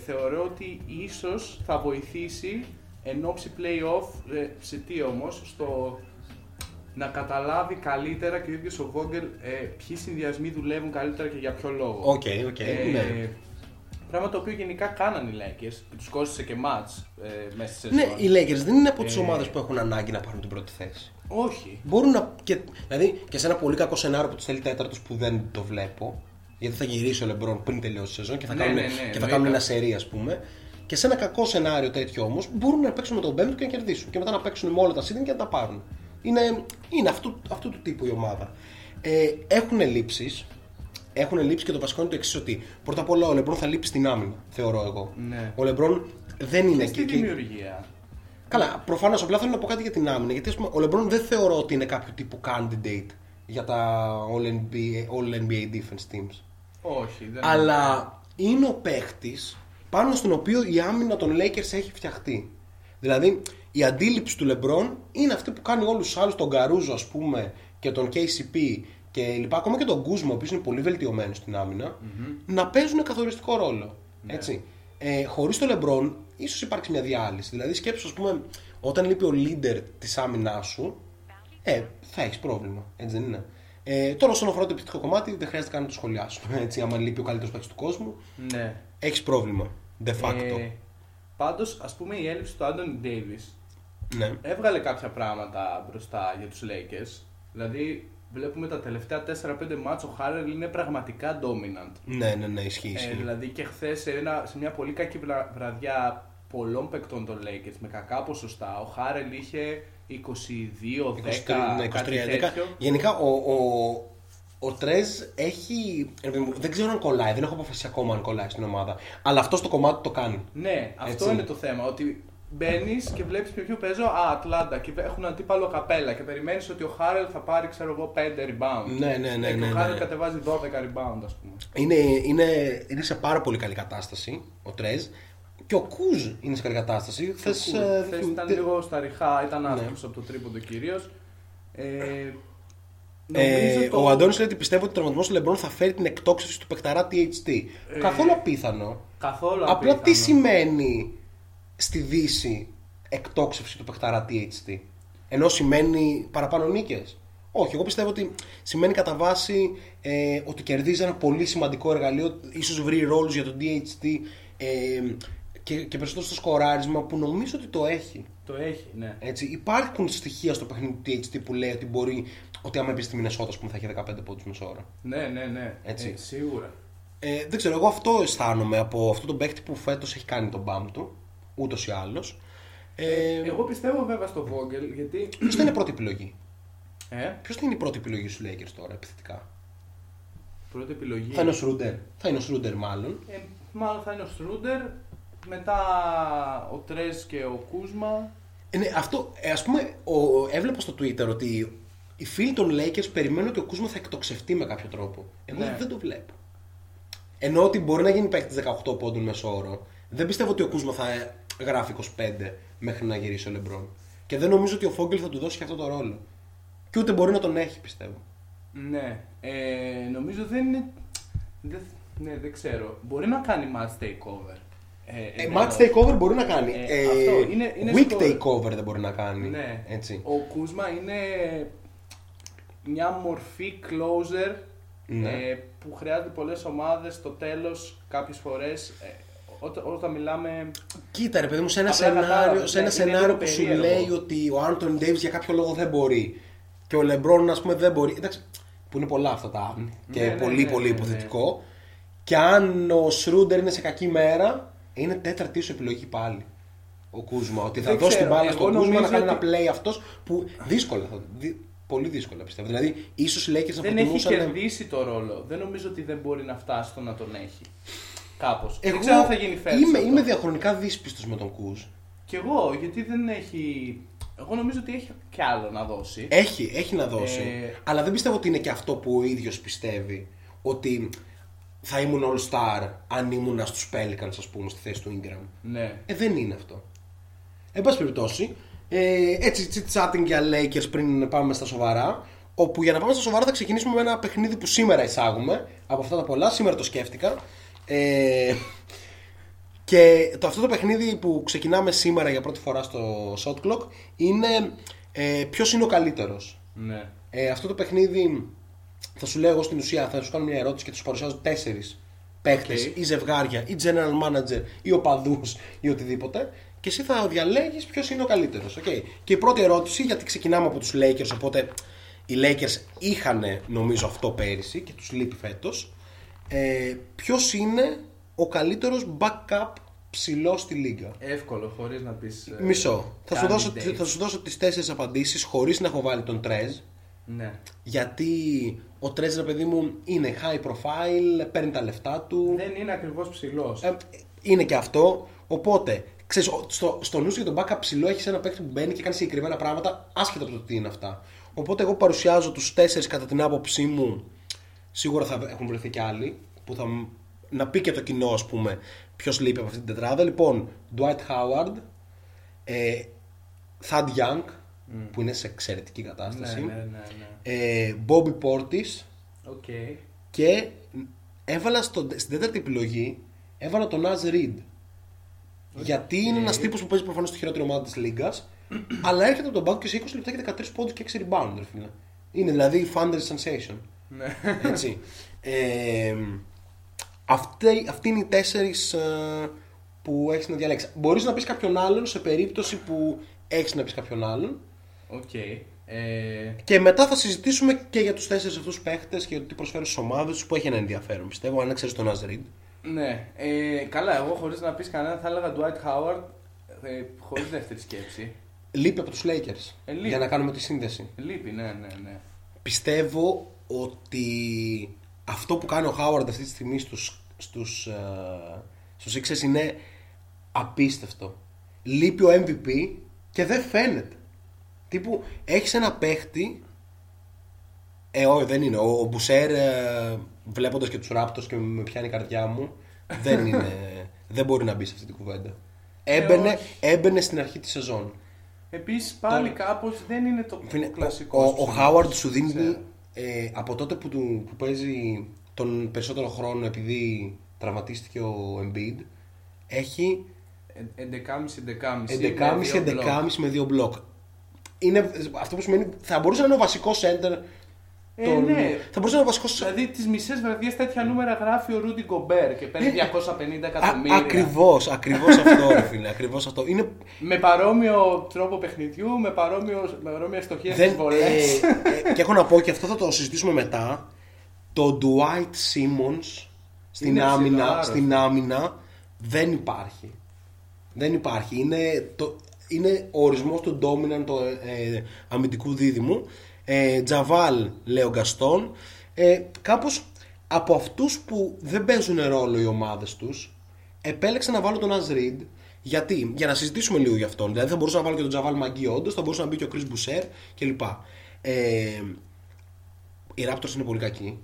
θεωρώ ότι ίσως θα βοηθήσει εν όψει play-off, σε τι όμως, στο να καταλάβει καλύτερα και ο ίδιος ο Vogel ποιοι συνδυασμοί δουλεύουν καλύτερα και για ποιο λόγο. Ναι. Πράγμα το οποίο γενικά κάνανε οι Lakers και τους κόστησε και μάτς μέσα στη σεζόν. Ναι, οι Lakers δεν είναι από τις ομάδες που έχουν ανάγκη να πάρουν την πρώτη θέση. Όχι. Μπορούν να. Δηλαδή και σε ένα πολύ κακό σενάριο που τους θέλει τέταρτος, που δεν το βλέπω, γιατί θα γυρίσει ο Λεμπρόν πριν τελειώσει η σεζόν και θα κάνουν ένα σερί, ας πούμε. Και σε ένα κακό σενάριο τέτοιο όμως μπορούν να παίξουν με τον πέμπτο και να κερδίσουν. Και μετά να παίξουν με όλα τα seeding και να τα πάρουν. Είναι αυτού του τύπου η ομάδα. Έχουν ελλείψεις. Έχουν λείψει και το βασικό είναι το εξής, ότι πρώτα απ' όλα ο LeBron θα λείψει στην άμυνα, θεωρώ εγώ. Ναι. Ο LeBron δεν είναι εκεί. Στη δημιουργία. Καλά, προφανώς, απλά θέλω να πω κάτι για την άμυνα. Γιατί ας πούμε, ο LeBron δεν θεωρώ ότι είναι κάποιο τύπου candidate για τα All NBA Defense Teams. Όχι, δεν. Αλλά είναι ο παίχτης πάνω στον οποίο η άμυνα των Lakers έχει φτιαχτεί. Δηλαδή η αντίληψη του LeBron είναι αυτή που κάνει όλους τους άλλους, τον Καρούζο ας πούμε και τον KCP και λοιπά, ακόμα και τον Κούσμα, ο οποίος είναι πολύ βελτιωμένος στην άμυνα, να παίζουν καθοριστικό ρόλο. Ναι. Έτσι. Χωρίς τον LeBron ίσως υπάρξει μια διάλυση. Δηλαδή σκέψου ας πούμε όταν λείπει ο leader της άμυνάς σου, θα έχεις πρόβλημα. Έτσι δεν είναι? Τώρα, όσον αφορά το επιθετικό κομμάτι, δεν χρειάζεται καν να το σχολιάσουμε. Έτσι, άμα λείπει ο καλύτερος παίκτης του κόσμου, ναι, έχεις πρόβλημα. De facto. Πάντως, ας πούμε, η έλλειψη του Άντονι Ντέιβις έβγαλε κάποια πράγματα μπροστά για τους Lakers. Δηλαδή, βλέπουμε τα τελευταία 4-5 μάτς ο Χάρελ είναι πραγματικά dominant. Ναι, ισχύει. Δηλαδή, και χθες σε μια πολύ κακή βραδιά πολλών παικτών των Lakers με κακά ποσοστά, ο Χάρελ είχε 22-10. Γενικά ο Τρέζ έχει. Δεν ξέρω αν κολλάει, δεν έχω αποφασίσει ακόμα αν κολλάει στην ομάδα. Αλλά αυτό στο κομμάτι το κάνει. Ναι, αυτό είναι το θέμα. Ότι μπαίνεις και βλέπεις με ποιο παίζω. Α, Ατλάντα, και έχουν αντίπαλο καπέλα. Και περιμένεις ότι ο Χάρελ θα πάρει, ξέρω εγώ, 5 rebound. Ναι. Και ο Χάρελ κατεβάζει 12 rebound, ας πούμε. Είναι σε πάρα πολύ καλή κατάσταση ο Τρέζ. Και ο Κούζ είναι σε καλή κατάσταση. Χθες ήταν λίγο στα ριχά, ήταν άσχημος από το τρίποντο κυρίως. Ο Αντώνης λέει ότι πιστεύω ότι ο τραυματισμός του LeBron θα φέρει την εκτόξευση του παικταρά THT. Καθόλου απίθανο. Απλά τι σημαίνει στη Δύση εκτόξευση του παικταρά THT? Ενώ σημαίνει παραπάνω νίκες? Όχι, εγώ πιστεύω ότι σημαίνει κατά βάση ότι κερδίζει ένα πολύ σημαντικό εργαλείο, ίσως βρει ρόλους για το DHT και περισσότερο στο σκοράρισμα, που νομίζω ότι το έχει. Το έχει, ναι. Έτσι, υπάρχουν στοιχεία στο παιχνίδι του THT που λέει ότι μπορεί, ότι άμα πει στη Μινεσότα θα έχει 15 πόντους μεσόωρα. Ναι. Έτσι. Σίγουρα. Δεν ξέρω, εγώ αυτό αισθάνομαι από αυτόν τον παίκτη που φέτος έχει κάνει τον μπαμ του, ούτως ή άλλως. Εγώ πιστεύω βέβαια στο Vogel, γιατί. Ποιος θα είναι η πρώτη επιλογή? Ποιος θα είναι η πρώτη επιλογή στους Lakers τώρα, επιθετικά? Πρώτη επιλογή. Θα είναι ο Σρούντερ. Θα είναι ο Σρούντερ, μάλλον. Μάλλον θα είναι ο Σρούντερ, μετά ο Τρες και ο Κούσμα. Ναι, αυτό ας πούμε έβλεπα στο Twitter ότι οι φίλοι των Lakers περιμένουν ότι ο Κούσμα θα εκτοξευτεί με κάποιο τρόπο. Εγώ δεν το βλέπω. Ενώ ότι μπορεί να γίνει παίκτης 18 πόντων μεσόωρο, δεν πιστεύω ότι ο Κούσμα θα γράφει 25 μέχρι να γυρίσει ο Λεμπρόν. Και δεν νομίζω ότι ο Φόγγελ θα του δώσει και αυτό το ρόλο. Και ούτε μπορεί να τον έχει, πιστεύω. Ναι, νομίζω δεν είναι. Ναι, δεν ξέρω. Μπορεί να κάνει match takeover. Match takeover μπορεί να κάνει. Αυτό είναι week takeover δεν μπορεί να κάνει. Ναι. Έτσι. Ο Κούσμα είναι μια μορφή closer, ναι, που χρειάζεται πολλές ομάδες στο τέλος κάποιες φορές. Όταν μιλάμε. Κοίτα, ρε παιδί μου, σε ένα σενάριο που σου λέει ότι ο Άντονι Ντέιβις για κάποιο λόγο δεν μπορεί και ο Λεμπρόν, ας πούμε, δεν μπορεί. Εντάξει, που είναι πολλά αυτά τα και πολύ υποθετικό. Και αν ο Σρούντερ είναι σε κακή μέρα, είναι τέταρτη σου επιλογή πάλι ο Κούσμα. Ότι θα δώσει την μπάλα στον Κούσμα να κάνει ένα play αυτός που δύσκολα, πολύ δύσκολα πιστεύω. Δηλαδή, ίσως οι Lakers να προτιμούσαν. Δεν έχει κερδίσει το ρόλο. Δεν νομίζω ότι δεν μπορεί να φτάσει στο να τον έχει. Κάπως. Εγώ δεν ξέρω αν θα γίνει φέτος. Είμαι διαχρονικά δύσπιστος με τον Κούζ. Κι εγώ, γιατί δεν έχει. Εγώ νομίζω ότι έχει κι άλλο να δώσει. Έχει να δώσει. Αλλά δεν πιστεύω ότι είναι και αυτό που ο ίδιος πιστεύει. Ότι θα ήμουν All Star αν ήμουν στους Pelicans, ας πούμε, στη θέση του Ingram. Ναι. Δεν είναι αυτό. Εν πάση περιπτώσει, έτσι chatting για Lakers πριν πάμε στα σοβαρά. Όπου για να πάμε στα σοβαρά θα ξεκινήσουμε με ένα παιχνίδι που σήμερα εισάγουμε. Από αυτά τα πολλά, σήμερα το σκέφτηκα. Και αυτό το παιχνίδι που ξεκινάμε σήμερα για πρώτη φορά στο Shot Clock είναι ποιος είναι ο καλύτερος. Ναι. Αυτό το παιχνίδι θα σου λέω εγώ στην ουσία, θα σου κάνω μια ερώτηση και τους παρουσιάζω 4 παίχτες ή ζευγάρια ή general manager ή οπαδούς ή οτιδήποτε και εσύ θα διαλέγεις ποιος είναι ο καλύτερος. Okay. Και η πρώτη ερώτηση, γιατί ξεκινάμε από τους Lakers, οπότε οι Lakers είχαν νομίζω αυτό πέρυσι και τους λείπει φέτος. Ποιος είναι ο καλύτερος backup ψηλός στη λίγα? Εύκολο, χωρίς να πεις. Μισό. Θα σου δώσω τις 4 απαντήσεις χωρίς να έχω βάλει τον Τρέζ. Ναι. Γιατί ο Τρέζ, ρε παιδί μου, είναι high profile, παίρνει τα λεφτά του. Δεν είναι ακριβώς ψηλός. Είναι και αυτό. Οπότε, ξέρεις, στο νου σου για τον backup ψηλό έχεις ένα παίκτη που μπαίνει και κάνει συγκεκριμένα πράγματα άσχετα από το τι είναι αυτά. Οπότε εγώ παρουσιάζω τους 4 κατά την άποψή μου. Σίγουρα θα έχουν βρεθεί και άλλοι που θα να πει και το κοινό, ας πούμε, ποιος λείπει από αυτή την τετράδα. Λοιπόν, Dwight Howard, Thad Young, που είναι σε εξαιρετική κατάσταση, Bobby Portis, okay. Και έβαλα στην τέταρτη επιλογή έβαλα τον Naz Reid, okay. Γιατί είναι ένας τύπος που παίζει προφανώς στη χειρότερη ομάδα της Λίγκας, αλλά έρχεται από τον πάγκο και σε 20 λεπτά και 13 πόντους και 6 rebound, ρε φίλε. Είναι δηλαδή Thunder sensation. Έτσι. Αυτοί είναι οι 4 που έχεις να διαλέξεις. Μπορείς να πεις κάποιον άλλον σε περίπτωση που έχεις να πεις κάποιον άλλον. Okay. Και μετά θα συζητήσουμε και για τους 4 αυτούς παίχτες και τι προσφέρουν στις ομάδες τους που έχει ένα ενδιαφέρον, πιστεύω, αν ξέρεις τον Naz Reid. Ναι. Καλά, εγώ χωρίς να πεις κανένα θα έλεγα Dwight Howard, χωρίς δεύτερη σκέψη. Λείπει από τους Lakers, για να κάνουμε τη σύνδεση. Λείπει, ναι. Πιστεύω ότι αυτό που κάνει ο Howard αυτή τη στιγμή στους Sixers είναι απίστευτο. Λείπει ο MVP και δεν φαίνεται. Τύπου έχεις ένα παίχτη, δεν είναι, ο Μπουσέρ, βλέποντας και τους Raptors και με πιάνει η καρδιά μου, δεν είναι, δεν μπορεί να μπει σε αυτή την κουβέντα. Έμπαινε στην αρχή τη σεζόν. Επίσης πάλι κάπως δεν είναι το κλασικό. Ο Howard σου δίνει από τότε που παίζει τον περισσότερο χρόνο, επειδή τραυματίστηκε ο Embiid, έχει 11,5 με 2 μπλοκ. Είναι αυτό που σημαίνει θα μπορούσε να είναι ο βασικός center. Ναι. Θα μπορούσε να είναι ο βασικός. Δηλαδή τις μισές βραδιές τέτοια νούμερα γράφει ο Rudy Gobert και παίρνει 250 εκατομμύρια. Ακριβώς αυτό, ρε φίλε. Ακριβώς αυτό. Είναι... Με παρόμοιο τρόπο παιχνιδιού, με παρόμοια στοχεία στις βολές. Και έχω να πω, και αυτό θα το συζητήσουμε μετά, το Dwight Simmons στην άμυνα δεν υπάρχει. Δεν υπάρχει. Είναι ο ορισμός του dominant αμυντικού δίδυμου. Τζαβάλ, Λέο Γκαστόν. Κάπως από αυτούς που δεν παίζουν ρόλο οι ομάδες τους, επέλεξα να βάλω τον Naz Reid. Γιατί, για να συζητήσουμε λίγο γι' αυτόν. Δηλαδή, θα μπορούσα να βάλω και τον Τζαβάλ Μαγκί, όντως, θα μπορούσε να μπει και ο Chris Boucher κλπ. Οι Raptors είναι πολύ κακοί.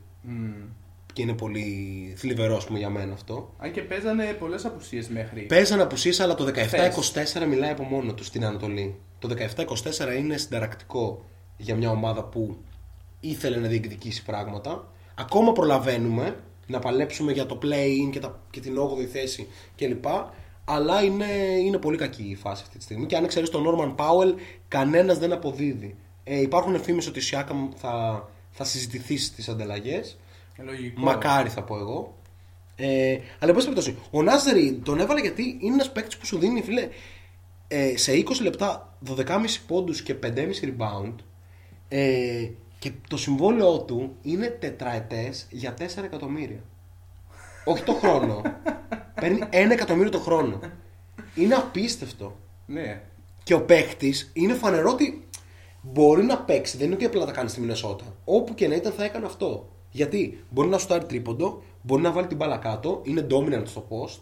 Και είναι πολύ θλιβερό, ας πούμε, για μένα αυτό. Αν και παίζανε πολλές απουσίες μέχρι. Παίζανε απουσίες, αλλά το 17-24 μιλάει από μόνο του στην Ανατολή. Το 17-24 είναι συνταρακτικό για μια ομάδα που ήθελε να διεκδικήσει πράγματα. Ακόμα προλαβαίνουμε να παλέψουμε για το play-in και την 8η θέση κλπ. Αλλά είναι πολύ κακή η φάση αυτή τη στιγμή. Και αν ξέρεις τον Norman Powell, κανένας δεν αποδίδει. Υπάρχουν φήμες ότι η Siakam θα συζητηθεί στις ανταλλαγές. Λογικό. Μακάρι, θα πω εγώ. Αλλά εν πάση περιπτώσει, ο Naz Reid τον έβαλε γιατί είναι ένας παίκτης που σου δίνει, φίλε, σε 20 λεπτά 12,5 πόντους και 5,5 rebound. Και το συμβόλαιό του είναι τετραετές για 4 εκατομμύρια. Όχι το χρόνο. Παίρνει 1 εκατομμύριο το χρόνο. Είναι απίστευτο. Ναι. Και ο παίκτης είναι φανερό ότι μπορεί να παίξει. Δεν είναι ότι απλά τα κάνει στη Μινεσότα. Όπου και να ήταν θα έκανε αυτό. Γιατί μπορεί να σουτάρει τρίποντο, μπορεί να βάλει την μπάλα κάτω, είναι dominant στο post.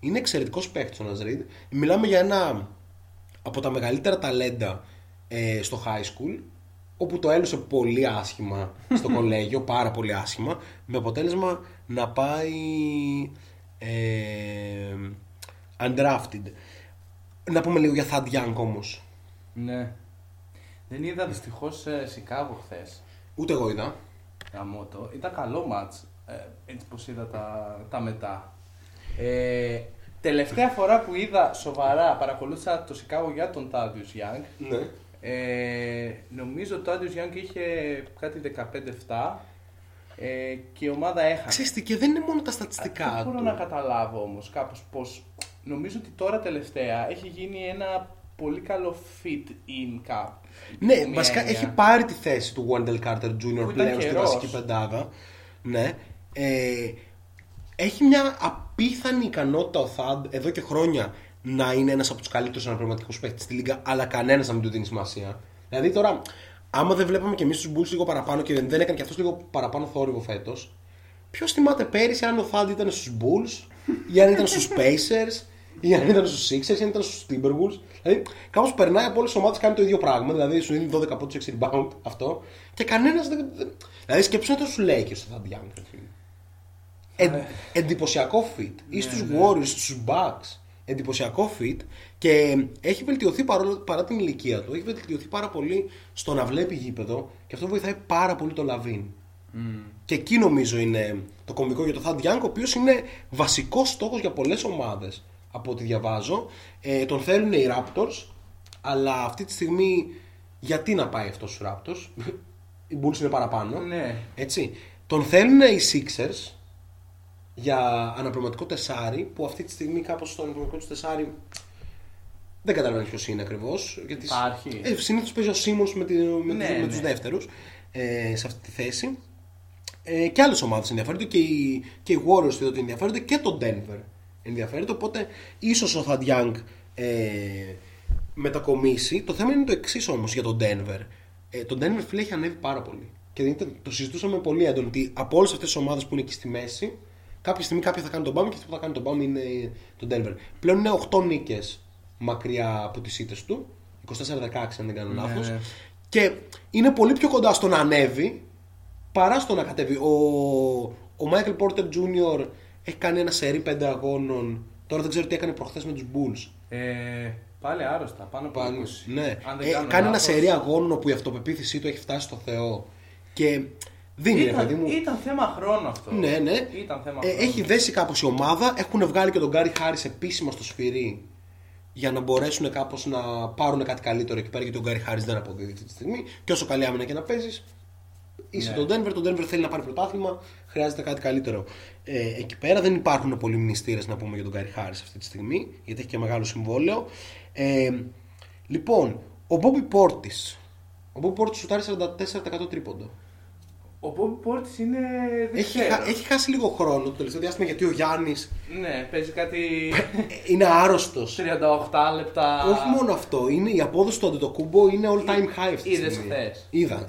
Είναι εξαιρετικός παίκτης ο Naz Reid. Μιλάμε για ένα από τα μεγαλύτερα ταλέντα στο high school, όπου το έλωσε πολύ άσχημα στο κολέγιο, πάρα πολύ άσχημα, με αποτέλεσμα να πάει undrafted. Να πούμε λίγο για Thad Young όμως. Ναι. Δεν είδα δυστυχώς Σικάγο χθες. Ούτε εγώ είδα. Ήταν καλό μάτς, έτσι πως είδα τα μετά. Τελευταία φορά που είδα σοβαρά, παρακολούθησα το Σικάγο για τον Thaddeus Young. Ναι. Νομίζω ότι ο Thaddeus Young είχε κάτι 15-7 και η ομάδα έχανε. Ξέρετε, και δεν είναι μόνο τα στατιστικά του. Δεν μπορώ να καταλάβω όμως κάπως πως. Νομίζω ότι τώρα τελευταία έχει γίνει ένα πολύ καλό fit in cup. Ναι, βασικά έχει πάρει τη θέση του Wendell Carter Jr. πλέον στη βασική πεντάδα. Ναι. Έχει μια απίθανη ικανότητα ο Thad εδώ και χρόνια να είναι ένας από τους καλύτερους αναπληρωματικούς παίκτες στη Λίγκα, αλλά κανένας να μην του δίνει σημασία. Δηλαδή τώρα, άμα δεν βλέπαμε και εμείς τους Bulls λίγο παραπάνω και δεν έκανε και αυτός λίγο παραπάνω θόρυβο φέτος, ποιος θυμάται πέρυσι αν ο Thad ήταν στους Bulls ή αν ήταν στους Pacers ή αν ήταν στους Sixers ή αν ήταν στους Timberwolves. Δηλαδή κάπως περνάει από όλες τις ομάδες, κάνει το ίδιο πράγμα. Δηλαδή σου δίνει 12 πόντους, 6 rebound, αυτό. Και κανένας δεν. Δηλαδή σκέψου να ήταν στους Lakers στο Thad Young. Εντυπωσιακό fit. Ή στους Warriors, στους Bucks. Εντυπωσιακό fit. Και έχει βελτιωθεί παρά την ηλικία του. Έχει βελτιωθεί πάρα πολύ στο να βλέπει γήπεδο και αυτό βοηθάει πάρα πολύ τον Λαβίν. Και εκεί νομίζω είναι το κομβικό για τον Thad Young, ο οποίος είναι βασικός στόχος για πολλές ομάδες από ό,τι διαβάζω. Τον θέλουν οι Raptors, αλλά αυτή τη στιγμή γιατί να πάει αυτός στους Raptors? Οι Bulls είναι παραπάνω. Ναι. Έτσι. Τον θέλουν οι Sixers για αναπληρωματικό τεσάρι, που αυτή τη στιγμή κάπως στο αναπληρωματικό του τεσάρι δεν καταλαβαίνεις ποιος είναι ακριβώς. Υπάρχει. Συνήθως παίζει ο Simmons με τους δεύτερους σε αυτή τη θέση. Και άλλες ομάδες ενδιαφέρονται και οι Warriors διότι ενδιαφέρονται και το Denver ενδιαφέρεται, οπότε ίσως ο Thad Young μετακομίσει. Το θέμα είναι το εξής όμως για τον Denver. Το Denver φίλε έχει ανέβει πάρα πολύ και το συζητούσαμε πολύ έντονα ότι από όλες αυτές τις ομάδες που είναι εκεί στη μέση κάποια στιγμή κάποια θα κάνει τον μπάμ και αυτό που θα κάνει τον μπάμ είναι το Denver. Πλέον είναι 8 νίκες μακριά από τις ήττες του, 24-16 αν δεν κάνω λάθος, και είναι πολύ πιο κοντά στο να ανέβει παρά στο να κατέβει. Ο Michael Porter Jr. έχει κάνει ένα σερί 5 αγώνων. Τώρα δεν ξέρω τι έκανε προχθές με τους Bulls. Πάλι άρρωστα, πάνω από 20. Ναι. Κάνει ένα σερί αγώνων όπου η αυτοπεποίθησή του έχει φτάσει στο Θεό. Και δίνει, ήταν θέμα χρόνου αυτό. Ναι. Ήταν θέμα χρόνου. Έχει δέσει κάπως η ομάδα. Έχουν βγάλει και τον Gary Harris επίσημα στο σφυρί για να μπορέσουν κάπως να πάρουν κάτι καλύτερο εκεί πέρα. Γιατί τον Gary Harris δεν αποδίδει αυτή τη στιγμή. Και όσο καλή άμυνα και να παίζει. Είσαι τον Denver θέλει να πάρει πρωτάθλημα, χρειάζεται κάτι καλύτερο. Εκεί πέρα δεν υπάρχουν πολλοί μνηστήρες να πούμε για τον Gary Harris αυτή τη στιγμή, γιατί έχει και μεγάλο συμβόλαιο. Λοιπόν, ο Bobby Portis. Ο Bobby Portis σουτάρει 44% τρίποντο. Ο Bobby Portis είναι. Έχει χάσει λίγο χρόνο το τελευταίο διάστημα γιατί ο Γιάννης. Ναι, παίζει κάτι. Είναι άρρωστος. 38 λεπτά. Όχι μόνο αυτό. Είναι η απόδοση του Αντετοκούνμπο είναι all time high αυτή τη στιγμή. Είδα.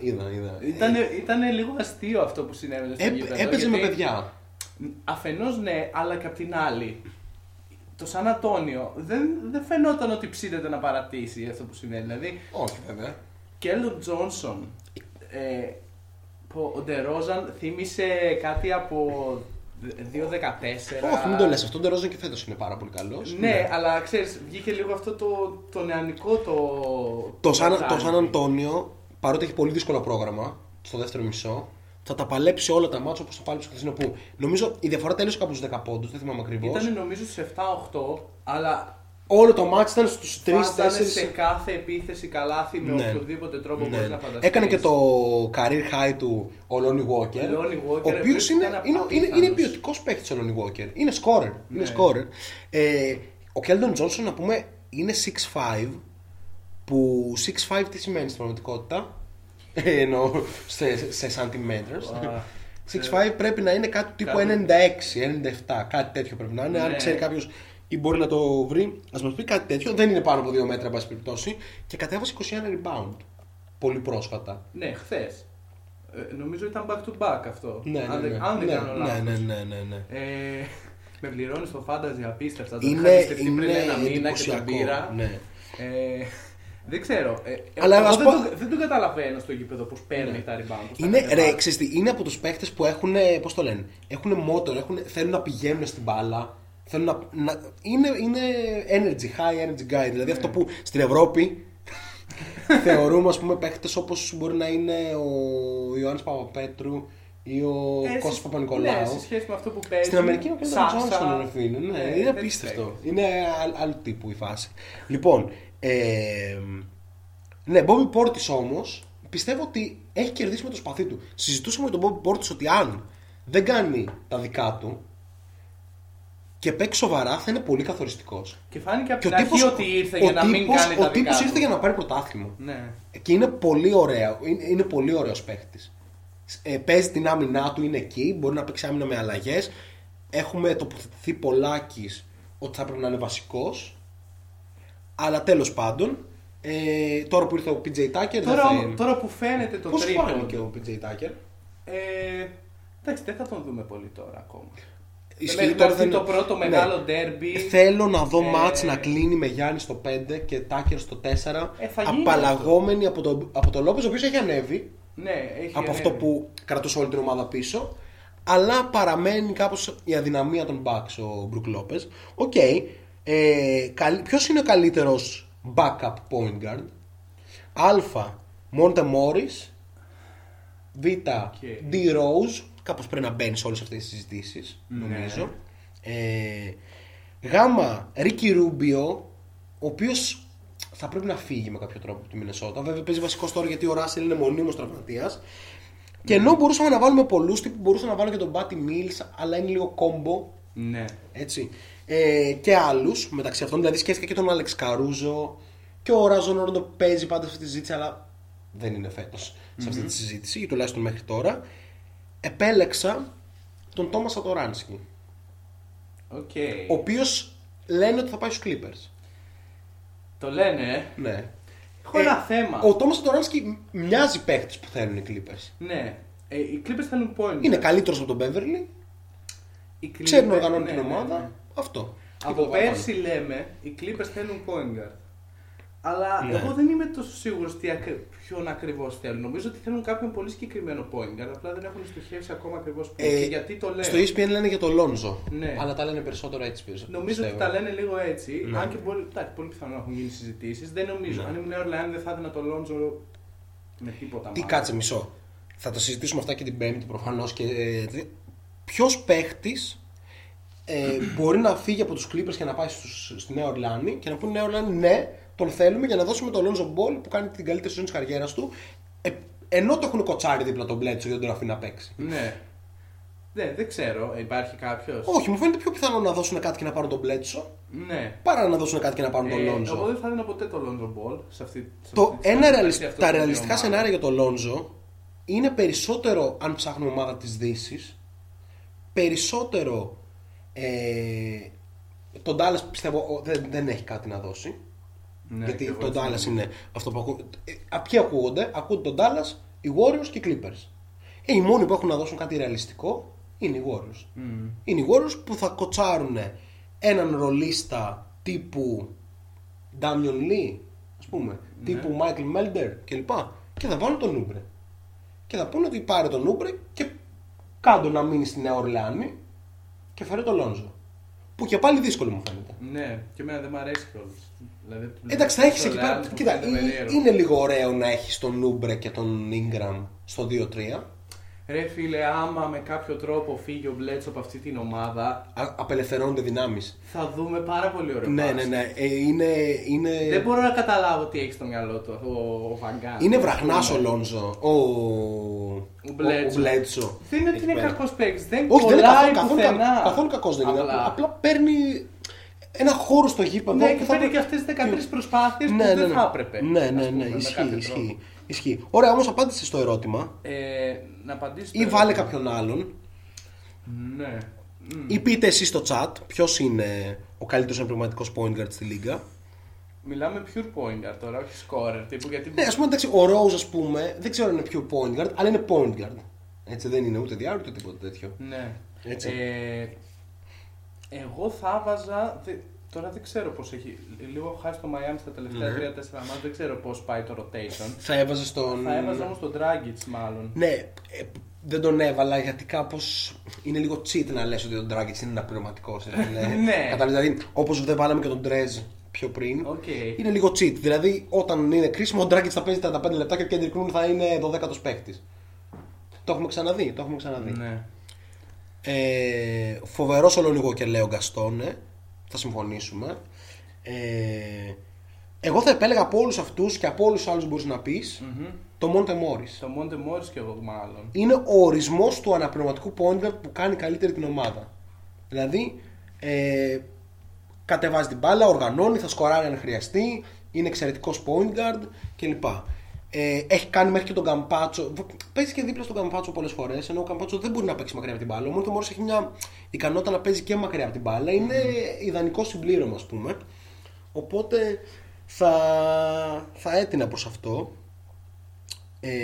Ήταν λίγο αστείο αυτό που συνέβαινε στο γήπεδο. Έπαιζε με παιδιά. Αφενός ναι, αλλά και απ' την άλλη. Το Σαν Αντώνιο δεν φαινόταν ότι ψήνεται να παρατήσει αυτό που συνέβη. Δηλαδή. Όχι βέβαια. Κέλλον Τζόνσον. Ο Ντερόζαν θύμισε κάτι από 2-14. Όχι, μην το λες αυτό. Ο Ντερόζαν και φέτος είναι πάρα πολύ καλός. Ναι, αλλά ξέρεις, βγήκε λίγο αυτό το νεανικό Το Σαν Αντώνιο, παρότι έχει πολύ δύσκολο πρόγραμμα στο δεύτερο μισό, θα τα παλέψει όλα τα μάτσα όπως τα πάλεψε χθες. Νομίζω η διαφορά τέλειωσε κάπου στους 10 πόντους, δεν θυμάμαι ακριβώς. Ήταν νομίζω στους 7-8, αλλά. Όλο το μάτς ήταν στους 3-4. Σε κάθε επίθεση καλάθι με οποιοδήποτε τρόπο μπορείς να φανταστείς. Έκανε και το career high του ο Lonnie Walker. Ο οποίος είναι ποιοτικός παίκτης ο Lonnie Walker. Είναι scorer. Ναι. Ο Keldon Johnson να πούμε είναι 6'5", που 6'5" τι σημαίνει στην πραγματικότητα. Εννοώ σε centimeters. 6'5" πρέπει να είναι κάτι τύπου 96, 97, κάτι τέτοιο πρέπει να είναι. Αν ξέρει κάποιος. Ή μπορεί να το βρει, ας μας πει κάτι τέτοιο. Δεν είναι πάνω από 2 μέτρα, εν πάση περιπτώσει. Και κατέβασε 21 rebound. Πολύ πρόσφατα. Ναι, χθες. Νομίζω ήταν back to back αυτό. Αν δεν κάνω λάθος. Ναι. Με πληρώνει στο fantasy απίστευτα. Είναι εντυπωσιακό. Ναι. Δεν ξέρω. Δεν το καταλαβαίνω στο γήπεδο πώς παίρνει τα rebound. Είναι από τους παίχτες που έχουν, πώς το λένε, έχουν motor, θέλουν να πηγαίνουν στην μπάλα. Είναι energy, high energy guy. Δηλαδή αυτό που στην Ευρώπη θεωρούμε ας πούμε παίχτες όπως μπορεί να είναι ο Ιωάννης Παπαπέτρου ή ο Κώστας Παπα-Νικολάου. Ναι, σε σχέση με αυτό που παίζει. Στην Αμερική είναι ο Τζόνσον. Είναι απίστευτο. Είναι άλλου τύπου η φάση. Λοιπόν, ναι, Bobby Portis όμως πιστεύω ότι έχει κερδίσει με το σπαθί του. Συζητούσαμε με τον Bobby Portis ότι αν δεν κάνει τα δικά του και παίξει σοβαρά θα είναι πολύ καθοριστικός. Και φάνηκε από την αρχή ότι ήρθε για να μην κάνει τα δικά του. Ο τύπος ήρθε για να πάρει πρωτάθλημα. Ναι. Και είναι πολύ ωραίο. Είναι πολύ ωραίος παίχτης. Παίζει την άμυνά του, είναι εκεί. Μπορεί να παίξει άμυνα με αλλαγές. Έχουμε τοποθετηθεί πολλάκις ότι θα πρέπει να είναι βασικός. Αλλά τέλος πάντων, τώρα που ήρθε ο PJ Tucker. Τώρα που φαίνεται το τρίποντο. Πώς φάνηκε ο PJ Tucker? Εντάξει, δεν θα τον δούμε πολύ τώρα ακόμα. ισχύει τώρα. Είναι το πρώτο μεγάλο ντέρμπι. Θέλω να δω μάτς να κλείνει με Γιάννη στο 5 και Τάκερ στο 4. Απαλλαγόμενοι από τον Λόπεζ, ο οποίος έχει ανέβει. Ναι, έχει από ανέβει. Αυτό που κρατούσε όλη την ομάδα πίσω. Αλλά παραμένει κάπως η αδυναμία των Bucks ο Μπρουκ Λόπεζ. Οκ. Ποιος είναι ο καλύτερος backup point guard? Α. Μόντε Μόρις. Β. Ντι Ρόουζ. Κάπως πρέπει να μπαίνει σε όλες αυτές τις συζητήσεις, νομίζω. Γ. Ρίκι Ρούμπιο, ο οποίος θα πρέπει να φύγει με κάποιο τρόπο από τη Μινεσότα. Βέβαια παίζει βασικό τώρα γιατί ο Ράσελ είναι μονίμως τραυματίας. Και ενώ μπορούσαμε να βάλουμε πολλούς, μπορούσαμε να βάλουμε και τον Μπάτι Μίλς, αλλά είναι λίγο κόμπο. Ναι. Έτσι. Και άλλους μεταξύ αυτών. Δηλαδή σκέφτηκα και τον Άλεξ Καρούζο. Και ο Ράζον Όρντο παίζει πάντα σε αυτή τη συζήτηση, αλλά δεν είναι φέτος σε αυτή τη συζήτηση, ή τουλάχιστον μέχρι τώρα. Επέλεξα τον Τόμας Σατοράνσκι, ο οποίος λένε ότι θα πάει στους Clippers. Το λένε. Ναι. Έχω ένα θέμα. Ο Τόμας Σατοράνσκι μοιάζει παίχτης που θέλουν οι Clippers. Ναι. Οι Clippers θέλουν point. Είναι καλύτερος από τον Beverly. Ξέρουν οργανώνει την ομάδα. Ναι. Αυτό. Από πέρσι λέμε οι Clippers θέλουν point guard. Αλλά εγώ δεν είμαι τόσο σίγουρος ποιον ακριβώς θέλουν. Νομίζω ότι θέλουν κάποιον πολύ συγκεκριμένο point guard. Απλά δεν έχουν στοχεύσει ακόμα ακριβώς γιατί το λένε. Στο ESPN λένε για τον Λόνζο. Ναι. Αλλά τα λένε περισσότερο έτσι. Νομίζω ότι τα λένε λίγο έτσι. Ναι. Αν και πολύ πιθανό να έχουν γίνει συζητήσεις. Δεν νομίζω. Ναι. Αν ήμουν Orlando δεν θα έδινα τον Λόνζο με τίποτα. Τι κάτσε μισό. Θα το συζητήσουμε αυτά και την Πέμπτη προφανώς. Ποιος παίχτης μπορεί να φύγει από τους Clippers και να πάει στη Νέα Ορλάνη και να πούνε Νέα Ορλάνη ναι. Τον θέλουμε για να δώσουμε τον Lonzo Ball που κάνει την καλύτερη σεζόν της καριέρας του. Ενώ το έχουν κοτσάρει δίπλα τον Bledsoe, δεν τον αφήνει να παίξει. Ναι. Δεν ξέρω, υπάρχει κάποιος. Όχι, μου φαίνεται πιο πιθανό να δώσουν κάτι και να πάρουν τον Bledsoe. Ναι. Παρά να δώσουν κάτι και να πάρουν τον Lonzo. Εγώ δεν θα έδινα ποτέ τον Lonzo Ball σε αυτή τη. Τα ρεαλιστικά σενάρια για τον Lonzo είναι περισσότερο αν ψάχνουμε ομάδα της Δύσης, περισσότερο. Τον Dallas πιστεύω δεν έχει κάτι να δώσει. Ναι, γιατί τον Dallas είναι αυτό που ακούγονται. Ποιοι ακούγονται? Ακούγονται τον Dallas, οι Warriors και οι Clippers. Οι μόνοι που έχουν να δώσουν κάτι ρεαλιστικό είναι οι Warriors. Είναι οι Warriors που θα κοτσάρουν έναν ρολίστα τύπου Damian Lee, ας πούμε, τύπου Michael Melder κλπ. Και θα βάλουν τον Oubre. Και θα πούνε ότι πάρε τον Oubre και κάντο να μείνει στη Νέα Ορλεάνη και φέρε τον Lonzo. Που και πάλι δύσκολο μου φαίνεται. Ναι, και εμένα δεν μου αρέσει κιόλας. Δηλαδή, εντάξει, θα έχει εκεί πέρα. Κοίτα, είναι λίγο ωραίο να έχει τον Oubre και τον Ingram στο 2-3. Ρε φίλε, άμα με κάποιο τρόπο φύγει ο Bledsoe από αυτή την ομάδα. Απελευθερώνονται δυνάμεις. Θα δούμε πάρα πολύ ωραίο. Ναι. Δεν μπορώ να καταλάβω τι έχει στο μυαλό του ο Βαγκάν. Είναι βραχνάς ο Lonzo. Ο Bledsoe. Δεν είναι ότι είναι κακός παίκτης. Δεν κολλάει πουθενά. Καθόλου κακός δεν είναι. Απλά παίρνει ένα χώρο στο γήπεδο. Ναι, και φαίνεται και αυτές τις 13 προσπάθειες που δεν θα έπρεπε. Ναι, ισχύει. Ωραία, όμως απάντησε στο ερώτημα. Να απαντήσω. Ή βάλε κάποιον άλλον. Ναι. Ή πείτε εσείς στο chat ποιος είναι ο καλύτερος εμπληματικός point guard στη λίγα. Μιλάμε pure point guard τώρα, όχι scorer. Ναι, ας πούμε, εντάξει, ο Rose, ας πούμε, δεν ξέρω αν είναι pure point guard, αλλά είναι point guard. Έτσι, δεν είναι ούτε διάρκεια ούτε τίποτα τέτοιο. Ναι. Έτσι. Εγώ θα βάζα. Τώρα δεν ξέρω πώς έχει. Λίγο χάσει το Miami στα τελευταία 3-4 μάτια, δεν ξέρω πώς πάει το rotation. Θα έβαζα στον. Θα έβαζα όμως τον Dragic μάλλον. Ναι, δεν τον έβαλα γιατί κάπως είναι λίγο cheat να λες ότι ο Dragic είναι ένα πληρωματικό. Ναι. Δηλαδή, όπως δεν βάλαμε και τον Drez πιο πριν, είναι λίγο cheat. Δηλαδή, όταν είναι κρίσιμο, ο Dragic θα παίζει 35 λεπτά και ο Kendrick Nunn θα είναι 12ος παίκτης. Το έχουμε ξαναδεί. Ναι. Φοβερός ολονίγο και Λέο Γκαστόνε. Θα συμφωνήσουμε. Εγώ θα επέλεγα από όλους αυτούς και από όλους τους άλλους μπορείς να πεις το Μόντε Μόρις. Το Μόντε Μόρις και εγώ μάλλον. Είναι ο ορισμός του αναπνευματικού point guard που κάνει καλύτερη την ομάδα. Δηλαδή κατεβάζει την μπάλα, οργανώνει, θα σκοράρει αν χρειαστεί, είναι εξαιρετικός point guard κλπ. Έχει κάνει μέχρι και τον Καμπάτσο. Παίζει και δίπλα στον Καμπάτσο πολλές φορές. Ενώ ο Καμπάτσο δεν μπορεί να παίξει μακριά από την μπάλα. Ο Μόντε Μόρις έχει μια ικανότητα να παίζει και μακριά από την μπάλα. Είναι ιδανικό συμπλήρωμα, ας πούμε. Οπότε θα έτεινα προς αυτό.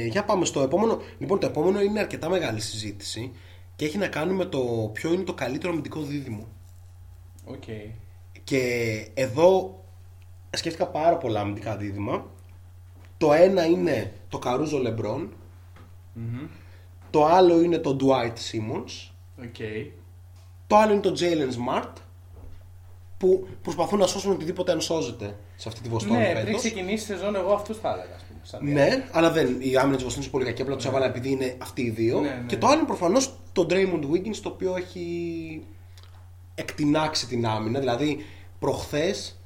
Για πάμε στο επόμενο. Λοιπόν, το επόμενο είναι αρκετά μεγάλη συζήτηση. και έχει να κάνει με το ποιο είναι το καλύτερο αμυντικό δίδυμο. Okay. Και εδώ σκέφτηκα πάρα πολλά αμυντικά δίδυμα. Το ένα είναι το Καρούζο Λεμπρόν. Mm-hmm. Το άλλο είναι το Dwight Simmons. Okay. Το άλλο είναι το Jalen Smart, που προσπαθούν να σώσουν οτιδήποτε αν σώζεται σε αυτή τη Βοστόνη. Ναι, πριν ξεκινήσει η σεζόν, εγώ αυτούς θα έλεγα. Ναι, αλλά δεν. Η άμυνα της Βοστόνης είναι πολύ κακή. Απλά τους έβαλα επειδή είναι αυτοί οι δύο. Ναι, ναι. Και το άλλο είναι προφανώς το Draymond Wiggins, το οποίο έχει εκτινάξει την άμυνα. Δηλαδή, προχθές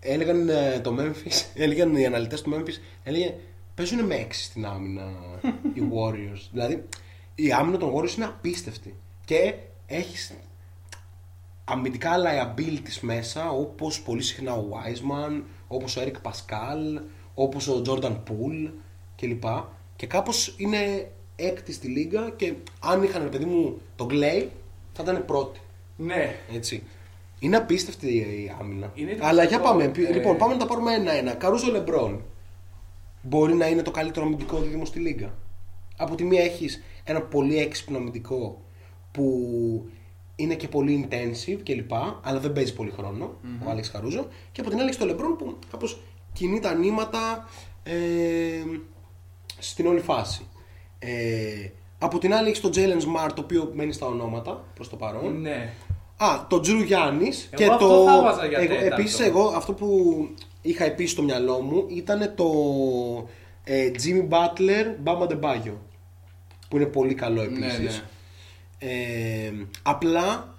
έλεγαν το Memphis, έλεγαν οι αναλυτές του Memphis, έλεγε παίζουν με 6 στην άμυνα οι Warriors. Δηλαδή, η άμυνα των Warriors είναι απίστευτη. Και έχεις αμυντικά liabilities μέσα, όπως πολύ συχνά ο Wiseman, όπως ο Eric Pascal, όπως ο Jordan Poole κλπ. Και κάπως είναι έκτη στη λίγα και αν είχαν, παιδί μου, τον Clay θα ήταν πρώτη. Ναι. Έτσι. Είναι απίστευτη η άμυνα. Αλλά για πάμε. Λοιπόν, πάμε να τα πάρουμε ένα-ένα. Καρούζο Λεμπρόν. Μπορεί να είναι το καλύτερο αμυντικό δίδυμο στη λίγα. Από τη μία έχεις ένα πολύ έξυπνο αμυντικό που είναι και πολύ intensive κλπ. Αλλά δεν παίζει πολύ χρόνο. Mm-hmm. Ο Άλεξ Καρούζο. Και από την άλλη έχεις το Λεμπρόν που κάπως κινεί τα νήματα στην όλη φάση. Από την άλλη έχεις το Jalen Smart, το οποίο μένει στα ονόματα προς το παρόν. Ναι. Α, το Jrue Giannis και αυτό το. Επίσης, εγώ αυτό που είχα επίσης στο μυαλό μου ήταν το Jimmy Butler Bam Adebayo. Που είναι πολύ καλό επίσης. Ναι, ναι. Απλά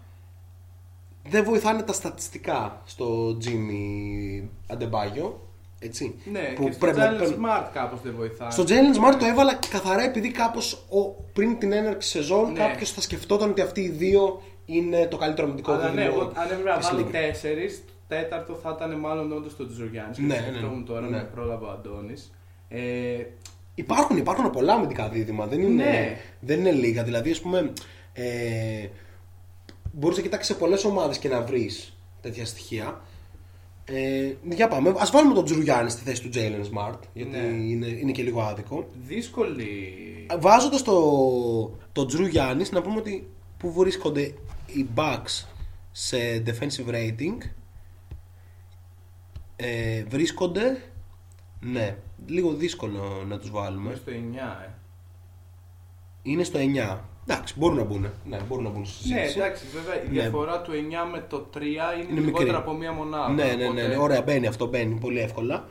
δεν βοηθάνε τα στατιστικά στο Jimmy Adebayo. Έτσι, ναι, που και στο Jalen Smart κάπως δεν βοηθάει. Στο Jalen Smart το έβαλα καθαρά επειδή κάπως πριν την έναρξη σεζόν, ναι, κάποιος θα σκεφτόταν ότι αυτοί οι δύο είναι το καλύτερο αμυντικό δίδυμο. Ναι, αν έβγαλα βάλω 4, τέταρτο θα ήταν μάλλον όντως το Τζογιάννης. Ναι, ναι, τώρα ναι, με πρόλαβα ο Αντώνης. Υπάρχουν πολλά αμυντικά δίδυμα, δεν είναι λίγα. Δηλαδή, ας πούμε, μπορείς να κοιτάξεις σε πολλές ομάδες και να βρεις τέτοια στοιχεία. Για πάμε. Ας βάλουμε τον Jrue Giannis στη θέση του Jalen Smart, γιατί είναι και λίγο άδικο. Δύσκολη. Βάζοντας το Jrue Giannis, να πούμε ότι που βρίσκονται οι Bucks σε defensive rating, βρίσκονται, ναι, λίγο δύσκολο να τους βάλουμε. Είναι στο 9. Είναι στο 9. Εντάξει, μπορούν να μπουν. Ναι, μπορούν να μπουν στη συζήτηση. Ναι, εντάξει, βέβαια η διαφορά του 9 με το 3 είναι λιγότερα από μία μονάδα. Ναι, ναι, ναι, ναι, ωραία, μπαίνει πολύ εύκολα.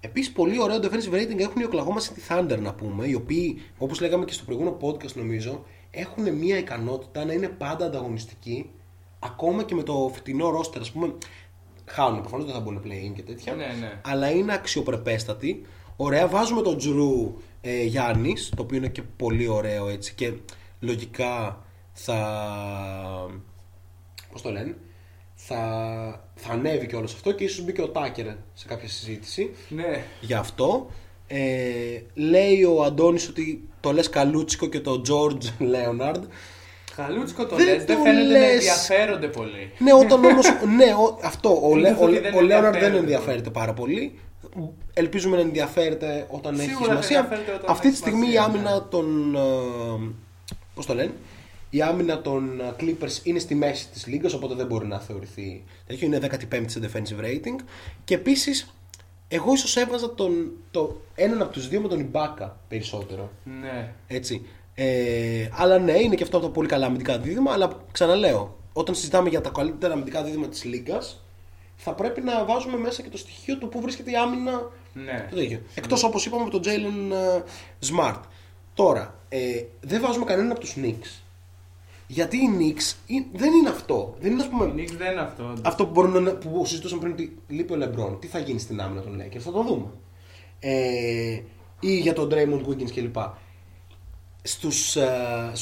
Επίσης, πολύ ωραίο defensive rating έχουν οι Oklahoma City Thunder, να πούμε, οι οποίοι, όπως λέγαμε και στο προηγούμενο podcast, νομίζω, έχουν μία ικανότητα να είναι πάντα ανταγωνιστικοί, ακόμα και με το φετινό roster. Ας πούμε, χάνουν, προφανώς δεν θα μπουν play-in και τέτοια, ναι, ναι, αλλά είναι αξιοπρεπέστατοι. Ωραία, βάζουμε τον Jrue Giannis, το οποίο είναι και πολύ ωραίο, έτσι, και λογικά θα ανέβει και όλο αυτό και ίσως μπει και ο Τάκερ σε κάποια συζήτηση, ναι, γι' αυτό. Λέει ο Αντώνης ότι το λες καλούτσικο και το George Leonard. Καλούτσικο το λες, δεν φαίνεται να ενδιαφέρονται πολύ. Ναι, όταν όμως, ναι, αυτό, ο Leonard δεν ενδιαφέρεται πάρα πολύ. Ελπίζουμε να ενδιαφέρεται όταν έχει σημασία. Αυτή τη στιγμή η άμυνα των, η άμυνα των Clippers είναι στη μέση της λίγας, οπότε δεν μπορεί να θεωρηθεί τέτοιο. Είναι 15η σε defensive rating. Και επίσης, εγώ ίσως έβαζα έναν από τους δύο με τον Ιμπάκα περισσότερο. Ναι. Έτσι. Αλλά ναι, είναι και αυτό από τα πολύ καλά αμυντικά δίδυμα. Αλλά ξαναλέω, όταν συζητάμε για τα καλύτερα αμυντικά δίδυμα της λίγας, θα πρέπει να βάζουμε μέσα και το στοιχείο του που βρίσκεται η άμυνα. Ναι. Εκτός, όπως είπαμε, με τον Jalen Smart. Τώρα, δεν βάζουμε κανέναν από τους Knicks. Γιατί οι Knicks δεν είναι αυτό. Δεν είναι, ας πούμε, οι Knicks δεν είναι αυτό. Αυτό που συζητούσαμε πριν, ότι λείπει ο LeBron. Τι θα γίνει στην άμυνα των Lakers, θα το δούμε. Ή για τον Draymond Wiggins κλπ. Στους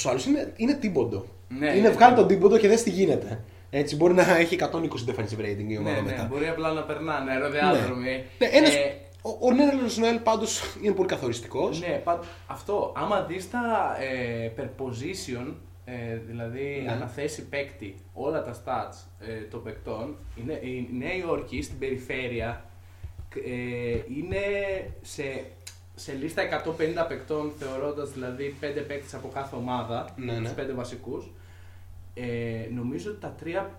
άλλους είναι τίποντο. Ναι, είναι βγάλει τον τίποντο και δες τι γίνεται. Έτσι, μπορεί να έχει 120 defensive rating η ομάδα, ναι, μετά. Ναι, μπορεί απλά να περνάνε αεροδιάδρομοι. Ναι. Ο Νέλος Νοέλ πάντως είναι πολύ καθοριστικός. Ναι, αυτό. Άμα δεις τα per position, δηλαδή, ναι, αναθέσει παίκτη, όλα τα stats των παικτών, η Νέα Υόρκη στην περιφέρεια είναι σε σε λίστα 150 παικτών, θεωρώντας δηλαδή 5 παίκτες από κάθε ομάδα, ναι, ναι, τους 5 βασικούς, νομίζω ότι τα τρία,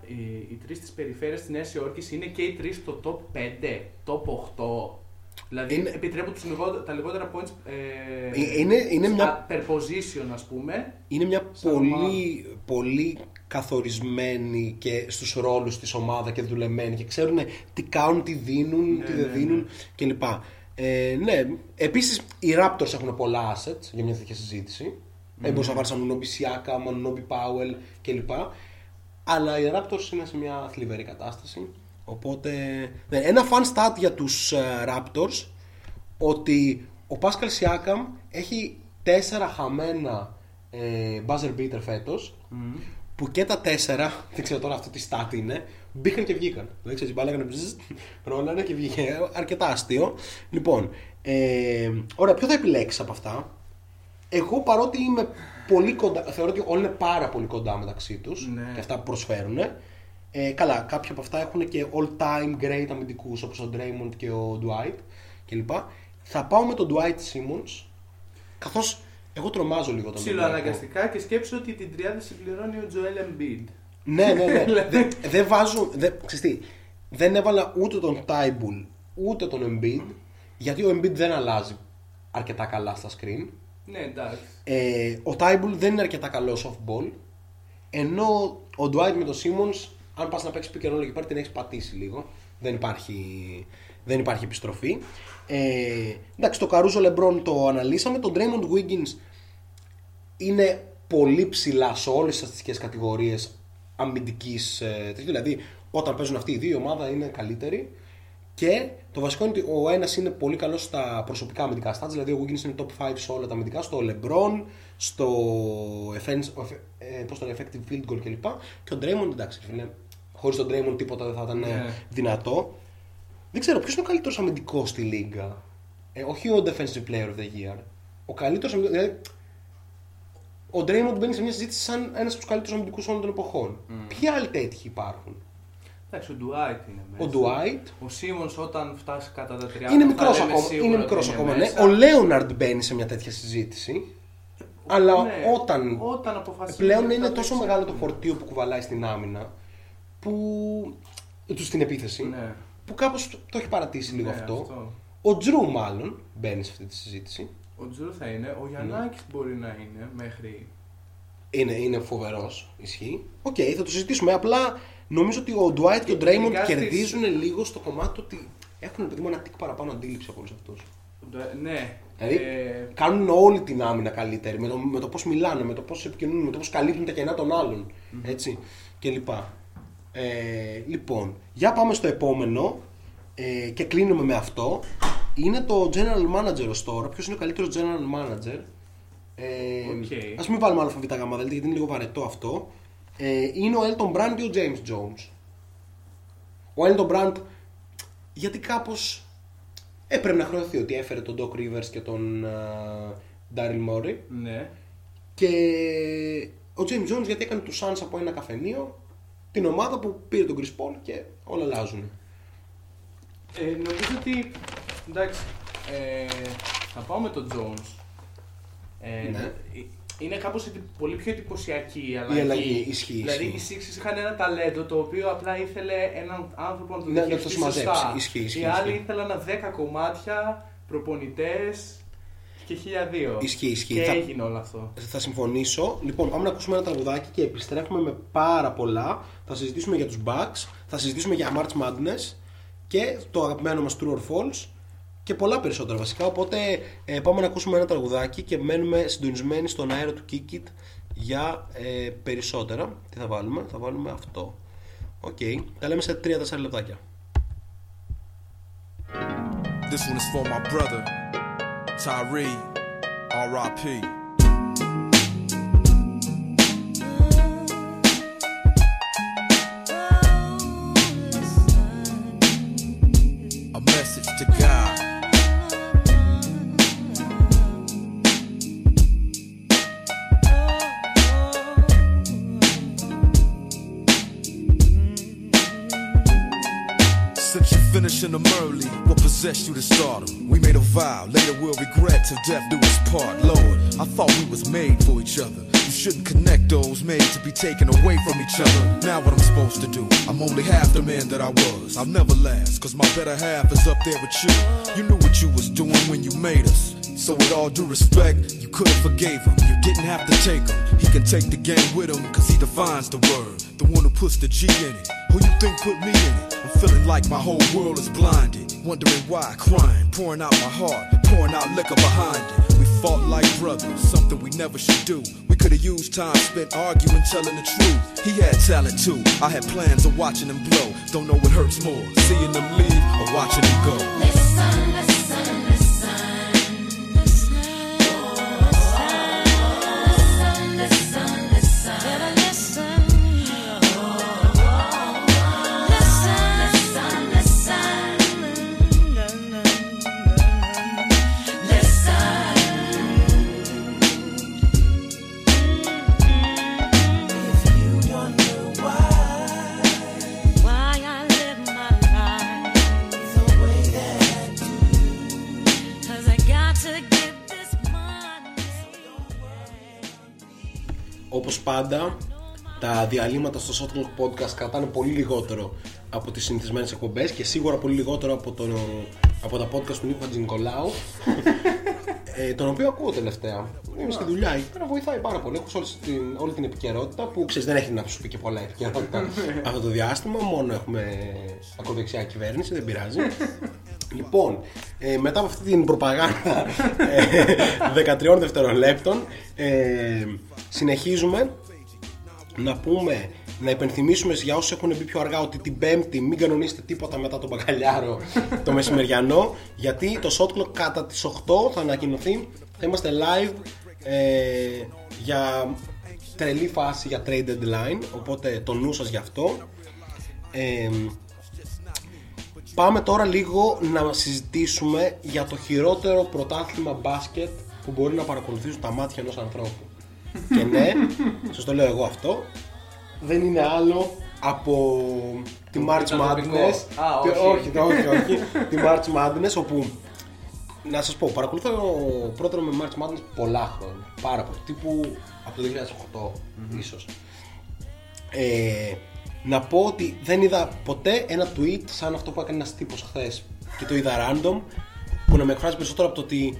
οι τρεις της περιφέρειας της Νέας Υόρκης είναι και οι τρεις στο top 5, top 8. Δηλαδή είναι... επιτρέπουν τα λιγότερα points είναι μια... per position, ας πούμε. Είναι μια πολύ, πολύ καθορισμένη και στους ρόλους της ομάδα και δουλεμένη και ξέρουν τι κάνουν, τι δίνουν, ναι, τι δεν δίνουν, ναι, κλπ. Ναι, επίσης οι Raptors έχουν πολλά assets για μια τέτοια συζήτηση. Μπορείς να βάλεις Ανουνόμπι Σιάκα, Ανουνόμπι Πάουελ κλπ. Αλλά οι Raptors είναι σε μια θλιβερή κατάσταση. Οπότε, ναι, ένα fun stat για τους Raptors, ότι ο Pascal Siakam έχει 4 χαμένα buzzer beater φέτος, που και τα 4, δεν ξέρω τώρα αυτό τι stat είναι, μπήκαν και βγήκαν. Δηλαδή ξέρεις, μπάλα έκανε ρόλανε και βγήκε, αρκετά αστείο. Λοιπόν, ωραία, ποιο θα επιλέξεις από αυτά? Εγώ, παρότι είμαι πολύ κοντά, θεωρώ ότι όλοι είναι πάρα πολύ κοντά μεταξύ τους, ναι, και αυτά που προσφέρουν. Καλά, κάποια από αυτά έχουν και all-time great αμυντικούς, όπως ο Draymond και ο Dwight κλπ. Θα πάω με τον Dwight Simmons, καθώς εγώ τρομάζω λίγο τον Dwight. Ψιλοαναγκαστικά, και σκέψω ότι την τριάδα συμπληρώνει ο Joel Embiid. Ναι, ναι, ναι. Δεν βάζω, δεν έβαλα ούτε τον Tybul ούτε τον Embiid, γιατί ο Embiid δεν αλλάζει αρκετά καλά στα screen. Ναι, εντάξει. Ο Tybul δεν είναι αρκετά καλό off-ball, ενώ ο Dwight με τον Simmons, αν πας να παίξεις pick and roll εκεί πέρα, την έχεις πατήσει λίγο. Δεν υπάρχει επιστροφή. Εντάξει, το Caruso LeBron το αναλύσαμε. Τον Draymond Wiggins είναι πολύ ψηλά σε όλες τις στατιστικές κατηγορίες αμυντικής. Δηλαδή, όταν παίζουν αυτοί οι δύο, η ομάδα είναι καλύτερη. Και το βασικό είναι ότι ο ένας είναι πολύ καλός στα προσωπικά αμυντικά stats. Δηλαδή, ο Wiggins είναι top 5 σε όλα τα αμυντικά, στο LeBron, στο effective field goal κλπ. Και ο Draymond, εντάξει, φίλε, χωρίς τον Draymond τίποτα δεν θα ήταν δυνατό. Δεν ξέρω ποιος είναι ο καλύτερος αμυντικός στη λίγα. Όχι ο defensive player of the year. Ο καλύτερος αμυντικός. Δηλαδή, ο Draymond μπαίνει σε μια συζήτηση σαν ένας από τους καλύτερους αμυντικούς όλων των εποχών. Ποιοι άλλοι τέτοιοι υπάρχουν? Εντάξει, ο Dwight είναι μέσα. Ο Simmons, όταν φτάσει κατά τα 30, είναι μικρός ακόμα. Ναι. Ο Λέοναρντ μπαίνει σε μια τέτοια συζήτηση. Αλλά ναι, όταν πλέον είναι τόσο μεγάλο το φορτίο που κουβαλάει στην άμυνα, στην επίθεση, ναι, που κάπως το έχει παρατήσει λίγο, ναι, αυτό. Ο Jrue μάλλον μπαίνει σε αυτή τη συζήτηση. Ο Jrue θα είναι, ο Γιαννάκης, ναι, μπορεί να είναι μέχρι... Είναι φοβερός, ισχύει. Οκ, θα το συζητήσουμε, απλά νομίζω ότι ο Dwight και ο Draymond κερδίζουν λίγο στο κομμάτι ότι έχουν ένα τίκ παραπάνω αντίληψη από όλους αυτούς. Ναι. Δηλαδή κάνουν όλη την άμυνα καλύτερη με το πώς μιλάνε, με το πώς επικοινωνούν, με το πώς καλύπτουν τα κενά των άλλων, έτσι, κλπ. Λοιπόν, για πάμε στο επόμενο και κλείνουμε με αυτό. Είναι το General Manager ως τώρα. Ποιος είναι ο καλύτερος General Manager? Ας μην βάλουμε ΑΒΓΔ, γιατί είναι λίγο βαρετό αυτό. Είναι ο Elton Brand ή ο James Jones. Ο Elton Brand, γιατί κάπως έπρεπε να χρεωθεί ότι έφερε τον Doc Rivers και τον Daryl Morey. Ναι. Και ο James Jones, γιατί έκανε τους Suns από ένα καφενείο, την ομάδα που πήρε τον Chris Paul και όλα αλλάζουν. Νομίζω ότι, εντάξει, θα πάω με τον Jones. Ναι. Είναι κάπως πολύ πιο εντυπωσιακή η αλλαγή. Ισχύει. Δηλαδή οι Sixers είχαν ένα ταλέντο το οποίο απλά ήθελε έναν άνθρωπο να το διαχειριστεί σωστά. Ισχύει. Οι άλλοι ήθελαν 10 κομμάτια, προπονητές και 1002. Ισχύει. Και έγινε όλο αυτό. Θα συμφωνήσω. Λοιπόν, πάμε να ακούσουμε ένα τραγουδάκι και επιστρέφουμε με πάρα πολλά. Θα συζητήσουμε για τους Bucks, θα συζητήσουμε για March Madness και το αγαπημένο μας True or False. Και πολλά περισσότερα βασικά, οπότε πάμε να ακούσουμε ένα τραγουδάκι και μένουμε συντονισμένοι στον αέρα του Kick It για περισσότερα. Τι θα βάλουμε? Θα βάλουμε αυτό. Οκ, τα λέμε σε 3-4 λεπτάκια. This one is for my brother Tyree, R.I.P. Finishing them early, what possessed you to stardom? We made made a vow, later we'll regret till death do us part. Lord, I thought we was made for each other. You shouldn't connect those made to be taken away from each other. Now what I'm supposed to do? I'm only half the man that I was. I'll never last, cause my better half is up there with you. You knew what you was doing when you made us. So with all due respect, you could've forgave him. You didn't have to take him. He can take the game with him, cause he defines the word. The one who puts the G in it. Who you think put me in it? I'm feeling like my whole world is blinded. Wondering why, crying, pouring out my heart, pouring out liquor behind it. We fought like brothers, something we never should do. We could've used time spent arguing, telling the truth. He had talent too, I had plans of watching him blow. Don't know what hurts more, seeing him leave or watching him go. Listen, listen, listen. Όπως πάντα, τα διαλύματα στο Shot Clock Podcast κρατάνε πολύ λιγότερο από τις συνηθισμένες εκπομπές και σίγουρα πολύ λιγότερο από τα podcast του Νίκου Χατζηνικολάου, τον οποίο ακούω τελευταία. Είμαι στη δουλειά, να βοηθάει πάρα πολύ. Έχω όλη την επικαιρότητα που ξέρεις, δεν έχει να σου πει και πολλά επικαιρότητα αυτό το διάστημα. Μόνο έχουμε ακροδεξιά κυβέρνηση, δεν πειράζει. Λοιπόν, μετά από αυτή την προπαγάνδα 13 δευτερολέπτων, συνεχίζουμε να πούμε, να υπενθυμίσουμε για όσους έχουν μπει πιο αργά ότι την Πέμπτη μην κανονίσετε τίποτα μετά τον μπακαλιάρο το μεσημεριανό, γιατί το Shot Clock κατά τις 8 θα ανακοινωθεί, θα είμαστε live για τρελή φάση για trade deadline, οπότε το νου σας γι' αυτό. Πάμε τώρα λίγο να συζητήσουμε για το χειρότερο πρωτάθλημα μπάσκετ που μπορεί να παρακολουθήσουν τα μάτια ενός ανθρώπου. Και ναι, σας το λέω εγώ αυτό, δεν είναι άλλο από τη March Madness. Όχι, τη March Madness, όπου να σας πω, παρακολουθώ πρώτα με March Madness πολλά χρόνια, πάρα πολύ, τύπου από το 2008 ίσως. Να πω ότι δεν είδα ποτέ ένα tweet σαν αυτό που έκανε ένας τύπος χθες και το είδα random, που να με εκφράζει περισσότερο από το ότι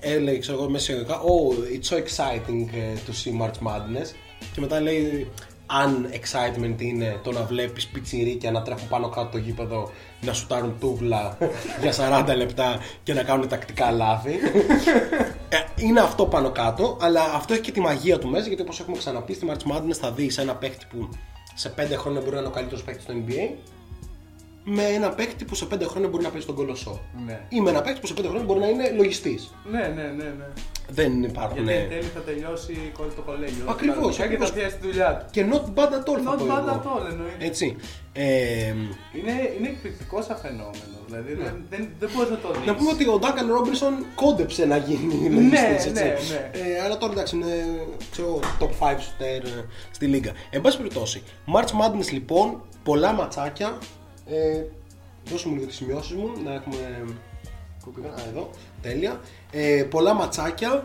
έλεγε, ξέρω εγώ, μέσα εισαγωγικά «Oh, it's so exciting to see March Madness» και μετά λέει «Αν excitement είναι το να βλέπεις πιτσιρίκια να τρέχουν πάνω κάτω το γήπεδο, να σουτάρουν τούβλα για 40 λεπτά και να κάνουν τακτικά λάθη». Είναι αυτό πάνω κάτω, αλλά αυτό έχει και τη μαγεία του μέσα, γιατί όπως έχουμε ξαναπεί, στη March Madness θα δεις ένα παίχτη που σε 5 χρόνια μπορεί να είναι ο καλύτερος παίκτης στο NBA, με ένα παίκτη που σε 5 χρόνια μπορεί να παίζει τον Κολοσσό. Ναι. Ή με ένα παίκτη που σε 5 χρόνια μπορεί να είναι λογιστής. Ναι. Δεν υπάρχουν. Γιατί εν τέλει θα τελειώσει το κολέγιο. Ακριβώς. Και θα πιάσει τη δουλειά του. Και not bad at all. Not bad at all, εννοείται. Έτσι. Είναι εκπληκτικό σαν φαινόμενο. Δηλαδή δεν μπορεί να το δει. Να πούμε ότι ο Ντάνκαν Ρόμπινσον κόντεψε να γίνει λογιστής. Ναι. Αλλά τώρα εντάξει, είναι top 5 shooter στη λίγα. Εν πάση περιπτώσει, March Madness λοιπόν, πολλά ματσάκια. Δώσε μου λίγο τις σημειώσεις μου να έχουμε εδώ, τέλεια. Πολλά ματσάκια,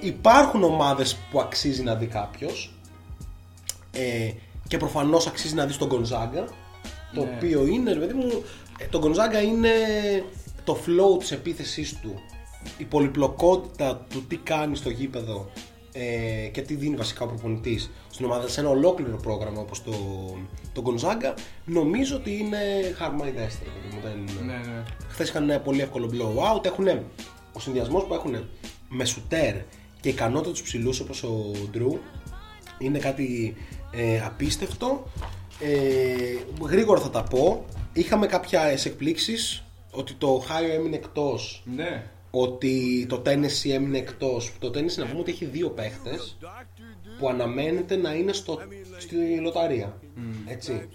υπάρχουν ομάδες που αξίζει να δει κάποιος, και προφανώς αξίζει να δεις τον Gonzaga, το οποίο είναι, παιδί μου, τον Gonzaga είναι το flow της επίθεσής του, η πολυπλοκότητα του τι κάνει στο γήπεδο, και τι δίνει βασικά ο προπονητής στην ομάδα σε ένα ολόκληρο πρόγραμμα όπως το Gonzaga, νομίζω ότι είναι χαρμαϊδέστερα. Ναι. Χθες είχαν ένα πολύ εύκολο blowout. Έχουνε, ο συνδυασμός που έχουν με σουτέρ και ικανότητα τους ψηλούς όπως ο Drew είναι κάτι απίστευτο. Γρήγορα θα τα πω. Είχαμε κάποιες εκπλήξεις, ότι το Ohio έμεινε εκτός. Ναι. Ότι το Tennessee έμεινε εκτός. Το Tennessee, να πούμε ότι έχει δύο παίχτες που αναμένεται να είναι στη λοταρία. Έτσι.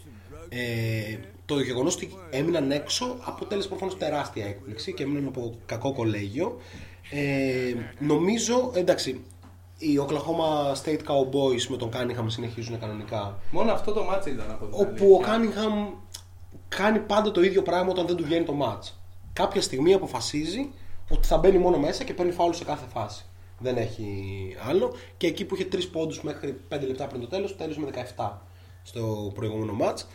Το γεγονός ότι έμειναν έξω αποτέλεσε προφανώς τεράστια έκπληξη και έμειναν από κακό κολέγιο. Νομίζω, εντάξει, οι Oklahoma State Cowboys με τον Cunningham συνεχίζουν κανονικά. Μόνο αυτό το μάτς ήταν από την άλλη. Όπου ο Cunningham κάνει πάντα το ίδιο πράγμα όταν δεν του βγαίνει το μάτς. Κάποια στιγμή αποφασίζει ότι θα μπαίνει μόνο μέσα και παίρνει φάουλ σε κάθε φάση. Δεν έχει άλλο. Και εκεί που είχε 3 πόντους μέχρι 5 λεπτά πριν το τέλος, τέλειωσε με 17 στο προηγούμενο μάτς.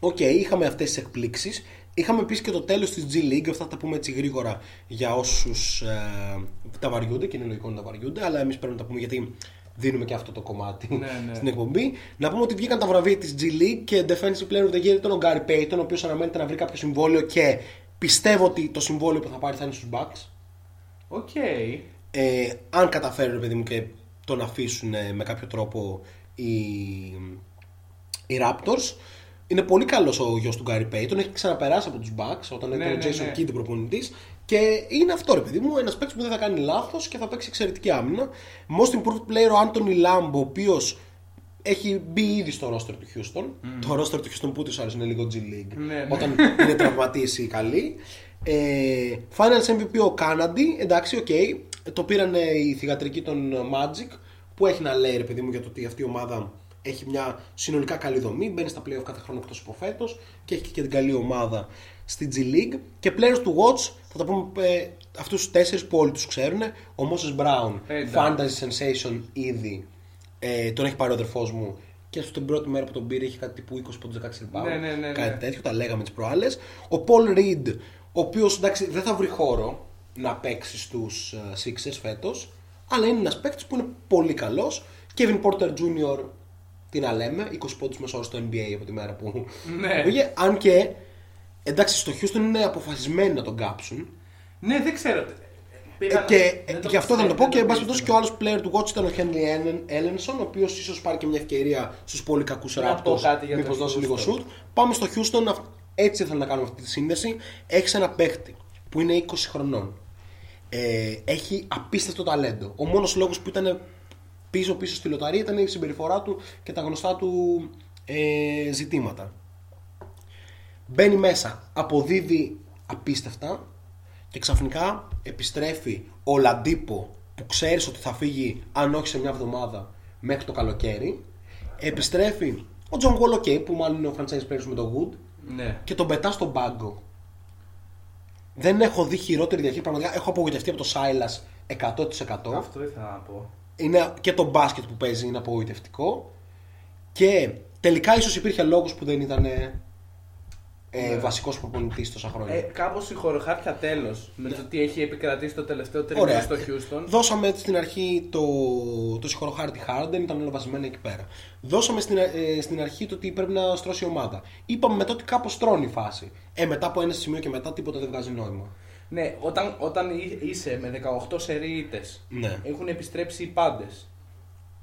Οκ, είχαμε αυτές τις εκπλήξεις. Είχαμε επίσης και το τέλος της G League. Αυτά θα τα πούμε έτσι γρήγορα για όσους τα βαριούνται, και είναι λογικό να τα βαριούνται, αλλά εμείς πρέπει να τα πούμε γιατί δίνουμε και αυτό το κομμάτι στην εκπομπή. Να πούμε ότι βγήκαν τα βραβεία της G League και Defensive Player of the Year ήταν ο Gary Payton, ο οποίος αναμένεται να βρει κάποιο συμβόλαιο και πιστεύω ότι το συμβόλαιο που θα πάρει θα είναι στους Bucks. Οκ. Okay. Αν καταφέρουν, ρε παιδί μου, και τον αφήσουν με κάποιο τρόπο οι Raptors. Είναι πολύ καλός ο γιος του Gary Payton, έχει ξαναπεράσει από τους Bucks όταν ήταν ο Jason Kidd προπονητής. Και είναι αυτό, ρε παιδί μου, ένας παίκτης που δεν θα κάνει λάθος και θα παίξει εξαιρετική άμυνα. Most Improved Player ο Anthony Lamb, ο οποίος έχει μπει ήδη στο roster του Houston. Το roster του Houston που τους άρεσε είναι λίγο G League, όταν είναι τραυματίες οι καλοί. Finals MVP ο Κάναντι, εντάξει, okay. Το πήραν οι θυγατρικοί των Magic, που έχει να λέει, ρε παιδί μου, για το ότι αυτή η ομάδα έχει μια συνολικά καλή δομή, μπαίνει στα playoff κάθε χρόνο εκτός από φέτος και έχει και την καλή ομάδα στη G League. Και players to watch, θα τα πούμε αυτούς τους 4 που όλοι τους ξέρουν. Ο Moses Brown, Fantasy Sensation ήδη, τον έχει πάρει ο αδερφός μου και στην πρώτη μέρα που τον πήρε είχε κάτι τύπου 20 πόντους, 16 rebound, κάτι τέτοιο, τα λέγαμε τις προάλλες. Ο Paul Reed, ο οποίος, εντάξει, δεν θα βρει χώρο να παίξει στους Sixers φέτος, αλλά είναι ένας παίκτης που είναι πολύ καλός. Kevin Porter Jr., τι να λέμε, 20 πόντους μέσω όρο στο NBA από τη μέρα που πήγε. Αν και, εντάξει, στο Houston είναι αποφασισμένοι να τον κάψουν. Ναι, δεν ξέρω. Και γι' αυτό θα το πω, και εν πάση περιπτώσει και ο άλλος player του watch ήταν ο Henry Ellenson, ο οποίος ίσως πάρει και μια ευκαιρία στους πολύ κακούς Raptors, μήπως δώσει λίγο shoot. Πάμε στο Houston, έτσι θέλω να κάνουμε αυτή τη σύνδεση. Έχεις ένα παίχτη που είναι 20 χρονών. Έχει απίστευτο ταλέντο. Ο μόνος λόγος που ήταν πίσω στη λοταρία ήταν η συμπεριφορά του και τα γνωστά του ζητήματα. Μπαίνει μέσα, αποδίδει απίστευτα και ξαφνικά επιστρέφει ο Oladipo, που ξέρεις ότι θα φύγει αν όχι σε μια εβδομάδα μέχρι το καλοκαίρι. Επιστρέφει ο John Wall, που μάλλον είναι ο franchise player με τον Wood, και τον πετά στον πάγκο. Δεν έχω δει χειρότερη διαχείριση, πραγματικά έχω απογοητευτεί από το Silas 100%. Αυτό ήθελα να πω. Είναι και το μπάσκετ που παίζει είναι απογοητευτικό. Και τελικά ίσως υπήρχε λόγος που δεν ήταν βασικός προπονητής τόσα χρόνια. Κάπως η χωροχάρτια τέλος με το τι έχει επικρατήσει το τελευταίο τρίμηνο στο Houston. Δώσαμε στην αρχή το συγχωροχάρτη Harden, ήταν όλα βασισμένα εκεί πέρα. Δώσαμε στην αρχή το ότι πρέπει να στρώσει η ομάδα. Είπαμε μετά ότι κάπως στρώνει η φάση. Μετά από ένα σημείο και μετά τίποτα δεν βγάζει νόημα. Ναι, όταν είσαι με 18 σερί ήττες, έχουν επιστρέψει οι πάντες.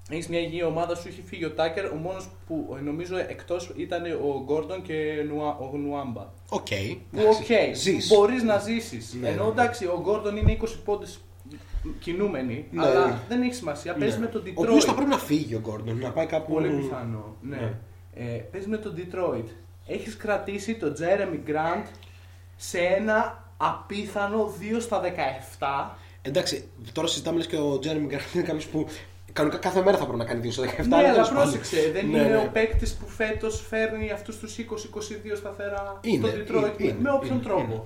Έχεις μια υγιή ομάδα, σου έχει φύγει ο Τάκερ, ο μόνος που νομίζω εκτός ήταν ο Γκόρντον και ο Νουάμπα. Οκ, μπορείς να ζήσεις. Ενώ εντάξει, ο Γκόρντον είναι 20 πόντες κινούμενοι, αλλά δεν έχει σημασία. Παίζεις με τον Detroit. Ο οποίος θα πρέπει να φύγει ο Γκόρντον, να πάει κάπου. Πολύ πιθανό. Παίζεις με τον Detroit. Έχεις κρατήσει τον Jeremy Grant σε ένα απίθανο 2/17. Εντάξει, τώρα συζητάμε λες και ο Jeremy Grant είναι κάποιος που κανονικά κάθε μέρα θα πρέπει να κάνει 2/17. Ναι, αλλά πρόσεξε, δεν είναι ο παίκτης που φέτος φέρνει αυτούς τους 20-22 σταθερά στον Detroit με όποιον τρόπο.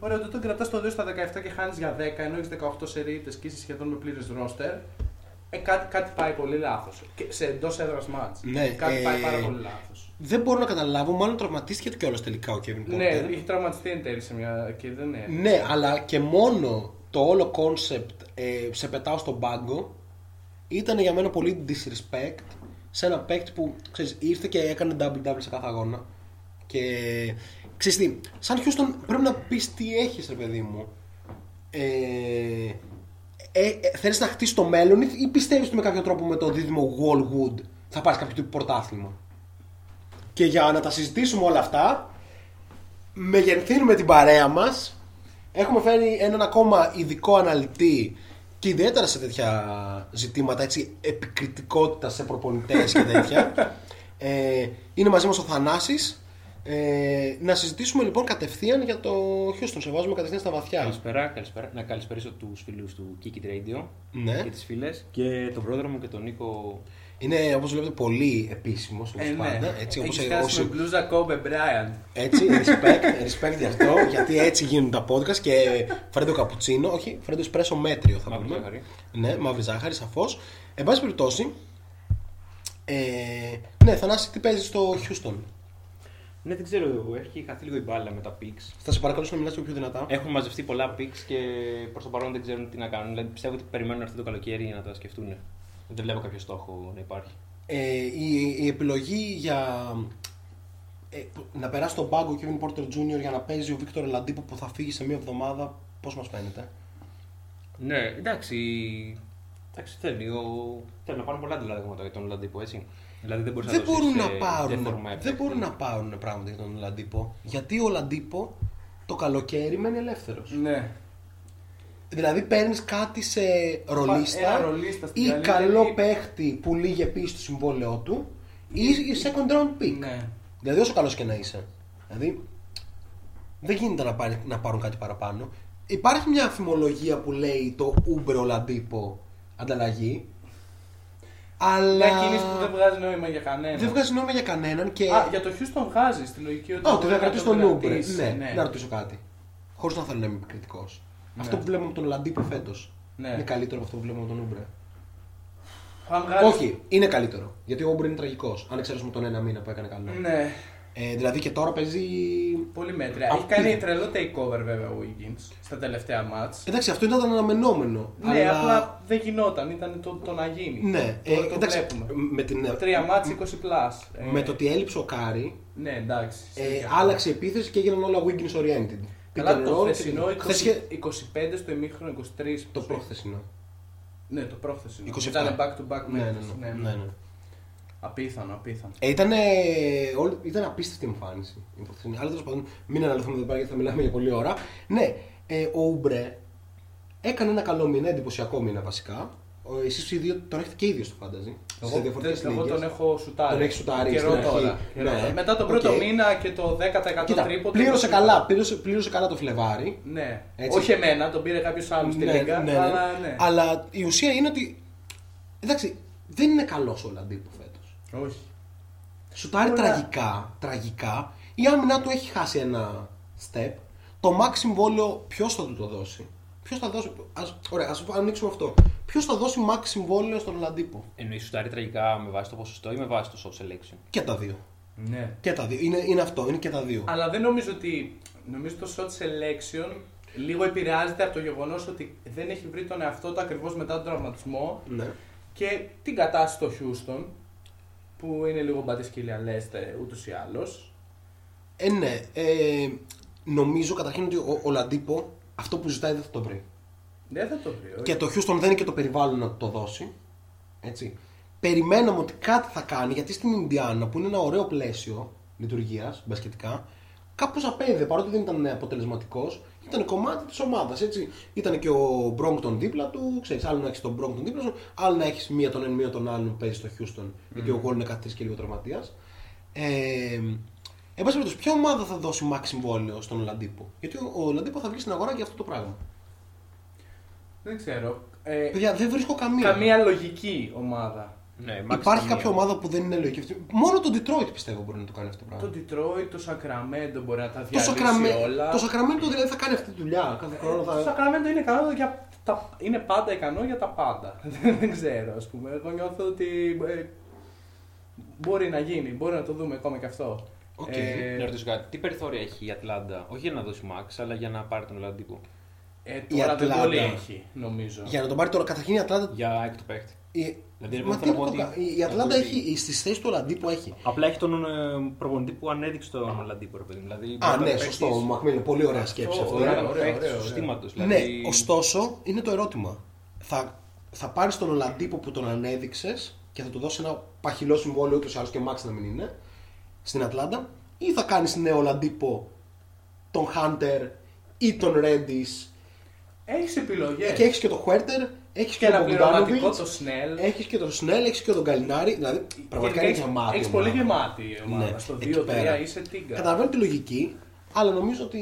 Ωραία, όταν κρατάς το 2/17 και χάνεις για 10, ενώ έχεις 18 σερίτες και είσαι σχεδόν με πλήρες roster, κάτι πάει πολύ λάθος. Σε εντός έδρας μάτς. Κάτι πάει πάρα πολύ λάθος. Δεν μπορώ να καταλάβω, μάλλον τραυματίστηκε κιόλας τελικά ο Kevin Porter. Ναι, είχε τραυματιστεί εν τέλει σε μια και δεν είναι. Ναι, αλλά και μόνο το όλο concept σε πετάω στον πάγκο ήταν για μένα πολύ disrespect σε ένα παίκτη που, ξέρεις, ήρθε και έκανε double-double σε κάθε αγώνα. Και ξέρεις τι, σαν Houston πρέπει να πεις τι έχεις, ρε παιδί μου. Θέλεις να χτίσεις το μέλλον ή πιστεύεις ότι με κάποιο τρόπο με το δίδυμο Wall-Wood θα πάρεις κάποιο τύπο πρωτάθλημα? Και για να τα συζητήσουμε όλα αυτά, μεγενθύνουμε την παρέα μας. Έχουμε φέρει έναν ακόμα ειδικό αναλυτή και ιδιαίτερα σε τέτοια ζητήματα, έτσι, επικριτικότητα σε προπονητές και τέτοια. Είναι μαζί μας ο Θανάσης Να συζητήσουμε λοιπόν κατευθείαν για το Houston. Σε βάζουμε κατευθείαν στα βαθιά. Καλησπέρα, καλησπέρα. Να καλησπέρισω τους φίλους του Kiki Radio, ναι, και τις φίλες και τον πρόεδρο μου και τον Νίκο. Είναι, όπως βλέπετε, πολύ επίσημος όπως πάντα. Έτσι, όπως με μπλούζα Kobe Bryant. Έτσι, respect γι' αυτό, γιατί έτσι γίνουν τα podcast. Και φρέντο καπουτσίνο, όχι, φρέντο εσπρέσο μέτριο θα πούμε. Μαύρη ζάχαρη. Ναι, μαύρη ζάχαρη, σαφώς. Εν πάση περιπτώσει, ναι, Θανάση, τι παίζει στο Houston? Ναι, δεν ξέρω εγώ. Έχει χαθεί λίγο η μπάλα με τα picks. Θα σε παρακαλώ να μιλάς πιο δυνατά. Έχουν μαζευτεί πολλά picks και προς το παρόν δεν ξέρουν τι να κάνουν. Δηλαδή, πιστεύω ότι περιμένουν αυτό το καλοκαίρι για να τα σκεφτούν. Δεν βλέπω κάποιο στόχο να υπάρχει. Η επιλογή για να περάσει τον πάγκο ο Kevin Porter Jr. για να παίζει ο Victor Oladipo που θα φύγει σε μία εβδομάδα, πώς μας φαίνεται? Ναι, εντάξει. Εντάξει, θέλει να πάρουν πολλά δεδομένα για τον Oladipo, έτσι. Δηλαδή δεν μπορούν να πάρουν πράγματα για τον Oladipo, γιατί ο Oladipo το καλοκαίρι μένει ελεύθερος. Ναι. Δηλαδή παίρνεις κάτι σε ρολίστα ή καλό παίχτη που λύγει επίσης το συμβόλαιό του ή second round pick. Ναι. Δηλαδή όσο καλός και να είσαι. Δηλαδή δεν γίνεται να πάρουν κάτι παραπάνω. Υπάρχει μια αφημολογία που λέει το Uber Oladipo ανταλλαγή. Αλλά... μια κίνηση που δεν βγάζει νόημα για κανέναν. Δεν βγάζει νόημα για κανέναν και... Α, για το Houston βγάζει στη λογική ότι... Όχι, δεν κρατήσει τον Uber. Ναι, να ρωτήσω κάτι. Χωρίς να θέλω να είμαι επικριτικός. Ναι. Αυτό που βλέπουμε από τον Oladipo φέτος, ναι, είναι καλύτερο από αυτό που βλέπουμε από τον Uber? Όχι, είναι καλύτερο. Γιατί ο Uber είναι τραγικός. Αν εξαιρέσουμε τον ένα μήνα που έκανε καλό. Ναι. Δηλαδή και τώρα παίζει. Πολύ μέτρια. Έχει κάνει τρελό takeover βέβαια ο Wiggins στα τελευταία match. Εντάξει, αυτό ήταν αναμενόμενο. Ναι, αλλά... απλά δεν γινόταν. Ήταν το να γίνει. Ναι, το εντάξει, με την... τρία match 20 plus. Με το ότι έλειψε ο Κάρι. Ναι, εντάξει. Άλλαξε η επίθεση και έγιναν όλα Wiggins oriented. Καλά, το χθεσινό 25 στο ημίχρονο 23. Το προχθεσινό. Ναι, το προχθεσινό. Ήταν back to back match. Απίθανο. Ήταν απίστευτη εμφάνιση. Αλλά τέλος πάντων, μην αναλυθούμε εδώ πέρα γιατί θα μιλάμε για πολλή ώρα. Ναι, ο Ούμπρε έκανε ένα καλό μήνα, εντυπωσιακό μήνα βασικά. Εσείς οι δύο τον έχετε και ίδιο στο φάνταζι. Εγώ τον έχω σουτάρει. Τον έχει σουτάρει καιρό τώρα. Ναι. Μετά τον πρώτο μήνα και το 10% τρίποντο. Πλήρωσε καλά το Φλεβάρι. Ναι. Έτσι. Όχι εμένα, τον πήρε κάποιος άλλος στη Λίγκα. Ναι. Αλλά η ουσία είναι ότι. Εντάξει, δεν είναι καλός ο Oladipo φέτος. Όχι. Σουτάρει τραγικά. Η άμυνα του έχει χάσει ένα step. Το max συμβόλαιο ποιος θα του το δώσει? Ωραία, ας ανοίξουμε αυτό. Ποιος θα δώσει max συμβόλαιο στον Oladipo? Εννοείς σουτάρει τραγικά με βάση το ποσοστό ή με βάση το shot selection? Και τα δύο. Ναι. Και τα δύο. Είναι αυτό, είναι και τα δύο. Αλλά δεν νομίζω ότι. Νομίζω το shot selection λίγο επηρεάζεται από το γεγονός ότι δεν έχει βρει τον εαυτό του ακριβώς μετά τον τραυματισμό. Ναι. Και την κατάσταση στο Χιούστον, που είναι λίγο μπατισκύλια, λέστε, ούτως ή άλλως. Ναι. Νομίζω καταρχήν ότι ο Oladipo αυτό που ζητάει δεν θα το βρει. Δεν θα το βρει. Όχι. Και το Χιούστον δεν είναι και το περιβάλλον να το δώσει. Έτσι. Περιμέναμε ότι κάτι θα κάνει, γιατί στην Ινδιάνα, που είναι ένα ωραίο πλαίσιο λειτουργίας, μπασκετικά, κάπως απέδιδε, παρότι δεν ήταν αποτελεσματικός, ήταν κομμάτι της ομάδας. Ήταν και ο Μπρόγκτον δίπλα του, ξέρεις, άλλο να έχεις τον Μπρόγκτον δίπλα σου, άλλο να έχεις μία τον έναν, μία τον άλλον που παίζει στο Houston, γιατί ο Γκόλ είναι καθιστής και λίγο τραυματίας. Εν πάση περιπτώσει, ποια ομάδα θα δώσει max συμβόλαιο στον Oladipo? Γιατί ο Oladipo θα βγει στην αγορά για αυτό το πράγμα. Δεν ξέρω. Παιδιά, δεν βρίσκω καμία λογική ομάδα. Ναι, υπάρχει κάποια ομάδα που δεν είναι λογική? Μόνο το Detroit πιστεύω μπορεί να το κάνει αυτό το πράγμα. Το Detroit, το Sacramento μπορεί να τα διαλύσει όλα. Το Sacramento δηλαδή θα κάνει αυτή τη δουλειά κάθε χρόνο. Το Sacramento είναι πάντα ικανό για τα πάντα. Δεν ξέρω, ας πούμε. Εγώ νιώθω ότι μπορεί να γίνει, μπορεί να το δούμε ακόμα και αυτό. Να ρωτήσω κάτι. Τι περιθώρια έχει η Ατλάντα, όχι για να δώσει Max, αλλά για να πάρει τον Oladipo? Τώρα δεν πολύ έχει, νομίζω. Για να τον πάρει τώρα, καταρχήν η Ατλάντα. Για εκ του παίχτη. Η Ατλάντα έχει στις θέσεις του Oladipo έχει. Απλά έχει τον προπονητή που ανέδειξε τον Oladipo. Δηλαδή, ναι, σωστό. Μακμίλ, πολύ ωραία σκέψη αυτό. Ναι, ωστόσο είναι το ερώτημα. Θα πάρεις τον Oladipo που τον ανέδειξες και θα του δώσει ένα παχυλό συμβόλαιο ούτως ή άλλως και Max να μην είναι στην Ατλάντα, ή θα κάνεις νέο Oladipo τον Hunter ή τον Reddish? Έχεις επιλογές. Και έχεις και τον Huerter Έχεις και τον Μπογκδάνοβιτς, το έχεις και τον Σνέλ, έχεις και τον Καλινάρη. Δηλαδή, πραγματικά είναι γεμάτη. Έχεις πολύ γεμάτη ομάδα. Ναι, στο 2-3 είσαι τίγκα. Καταλαβαίνω τη λογική, αλλά νομίζω ότι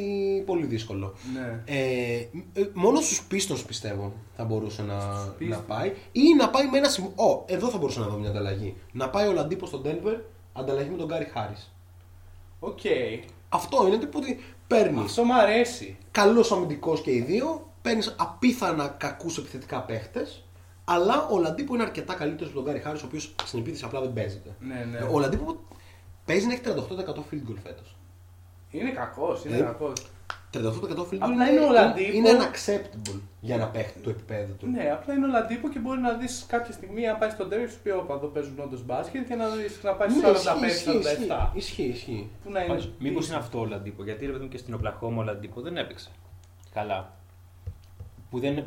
πολύ δύσκολο. Ναι. Μόνο στους Pistons πιστεύω θα μπορούσε να πάει. Ή να πάει με ένα σημείο. Εδώ θα μπορούσε να δω μια ανταλλαγή. Να πάει ο Λαντίπο στον Denver, ανταλλαγή με τον Γκάρι Χάρις. Οκ. Αυτό είναι τίποτα ότι παίρνεις. Αυτό μου αρέσει. Καλός αμυντικός και οι δύο. Παίρνεις απίθανα κακούς επιθετικά παίχτες, αλλά ο Λαντίπο είναι αρκετά καλύτερος από τον Γκάρι Χάρις, ο οποίος στην επίθεση απλά δεν παίζεται. Ναι, ναι. Ο Λαντίπο παίζει να έχει 38% field goal φέτος. Είναι κακός, είναι κακός. 38% field goal είναι unacceptable για ένα παίχτη του επίπεδου του. Ναι, απλά είναι ο Λαντίπο και μπορεί να δεις κάποια στιγμή να πάει στον Ντέβι και σου πει: όπα, εδώ παίζουν όντως μπάσκετ και να πάει στους 45-47. Ισχύει. Μήπως είναι αυτό ο Λαντίπο, γιατί ρε παιδί μου και στην Οπλαχώμα ο Λαντίπο δεν έπαιξε καλά.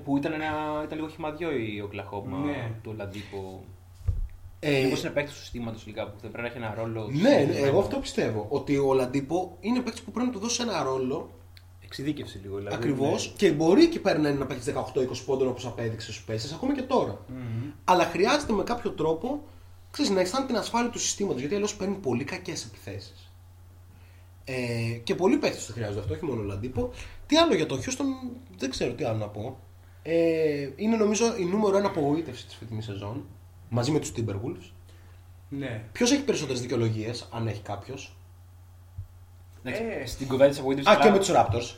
Που ήταν λίγο χυμαδιό η Οκλαχώμα, ναι. Το Λαντίπο. Μήπως είναι παίκτης του συστήματος λίγα που δεν πρέπει να έχει ένα ρόλο. Ναι, εγώ αυτό πιστεύω. Ότι ο Λαντίπο είναι παίκτης που πρέπει να του δώσει ένα ρόλο. Εξειδίκευση λίγο δηλαδή. Ακριβώς. Ναι. Και μπορεί και πέρα να είναι ένα παίκτης 18-20 πόντων όπως απέδειξε στους Pacers, ακόμα και τώρα. Mm-hmm. Αλλά χρειάζεται με κάποιο τρόπο να αισθάνεται την ασφάλεια του συστήματος. Γιατί αλλιώς παίρνει πολύ κακές επιθέσεις. Και πολλοί παίκτες το χρειάζονται αυτό, όχι μόνο ο Λαντίπο. Τι άλλο για το Houston, δεν ξέρω τι άλλο να πω. Είναι νομίζω η νούμερο 1 απογοήτευση της φετινής σεζόν μαζί με τους Timberwolves. Ναι. Ποιος έχει περισσότερες δικαιολογίες, αν έχει κάποιος. Στην κουβέντα της απογοήτευσης.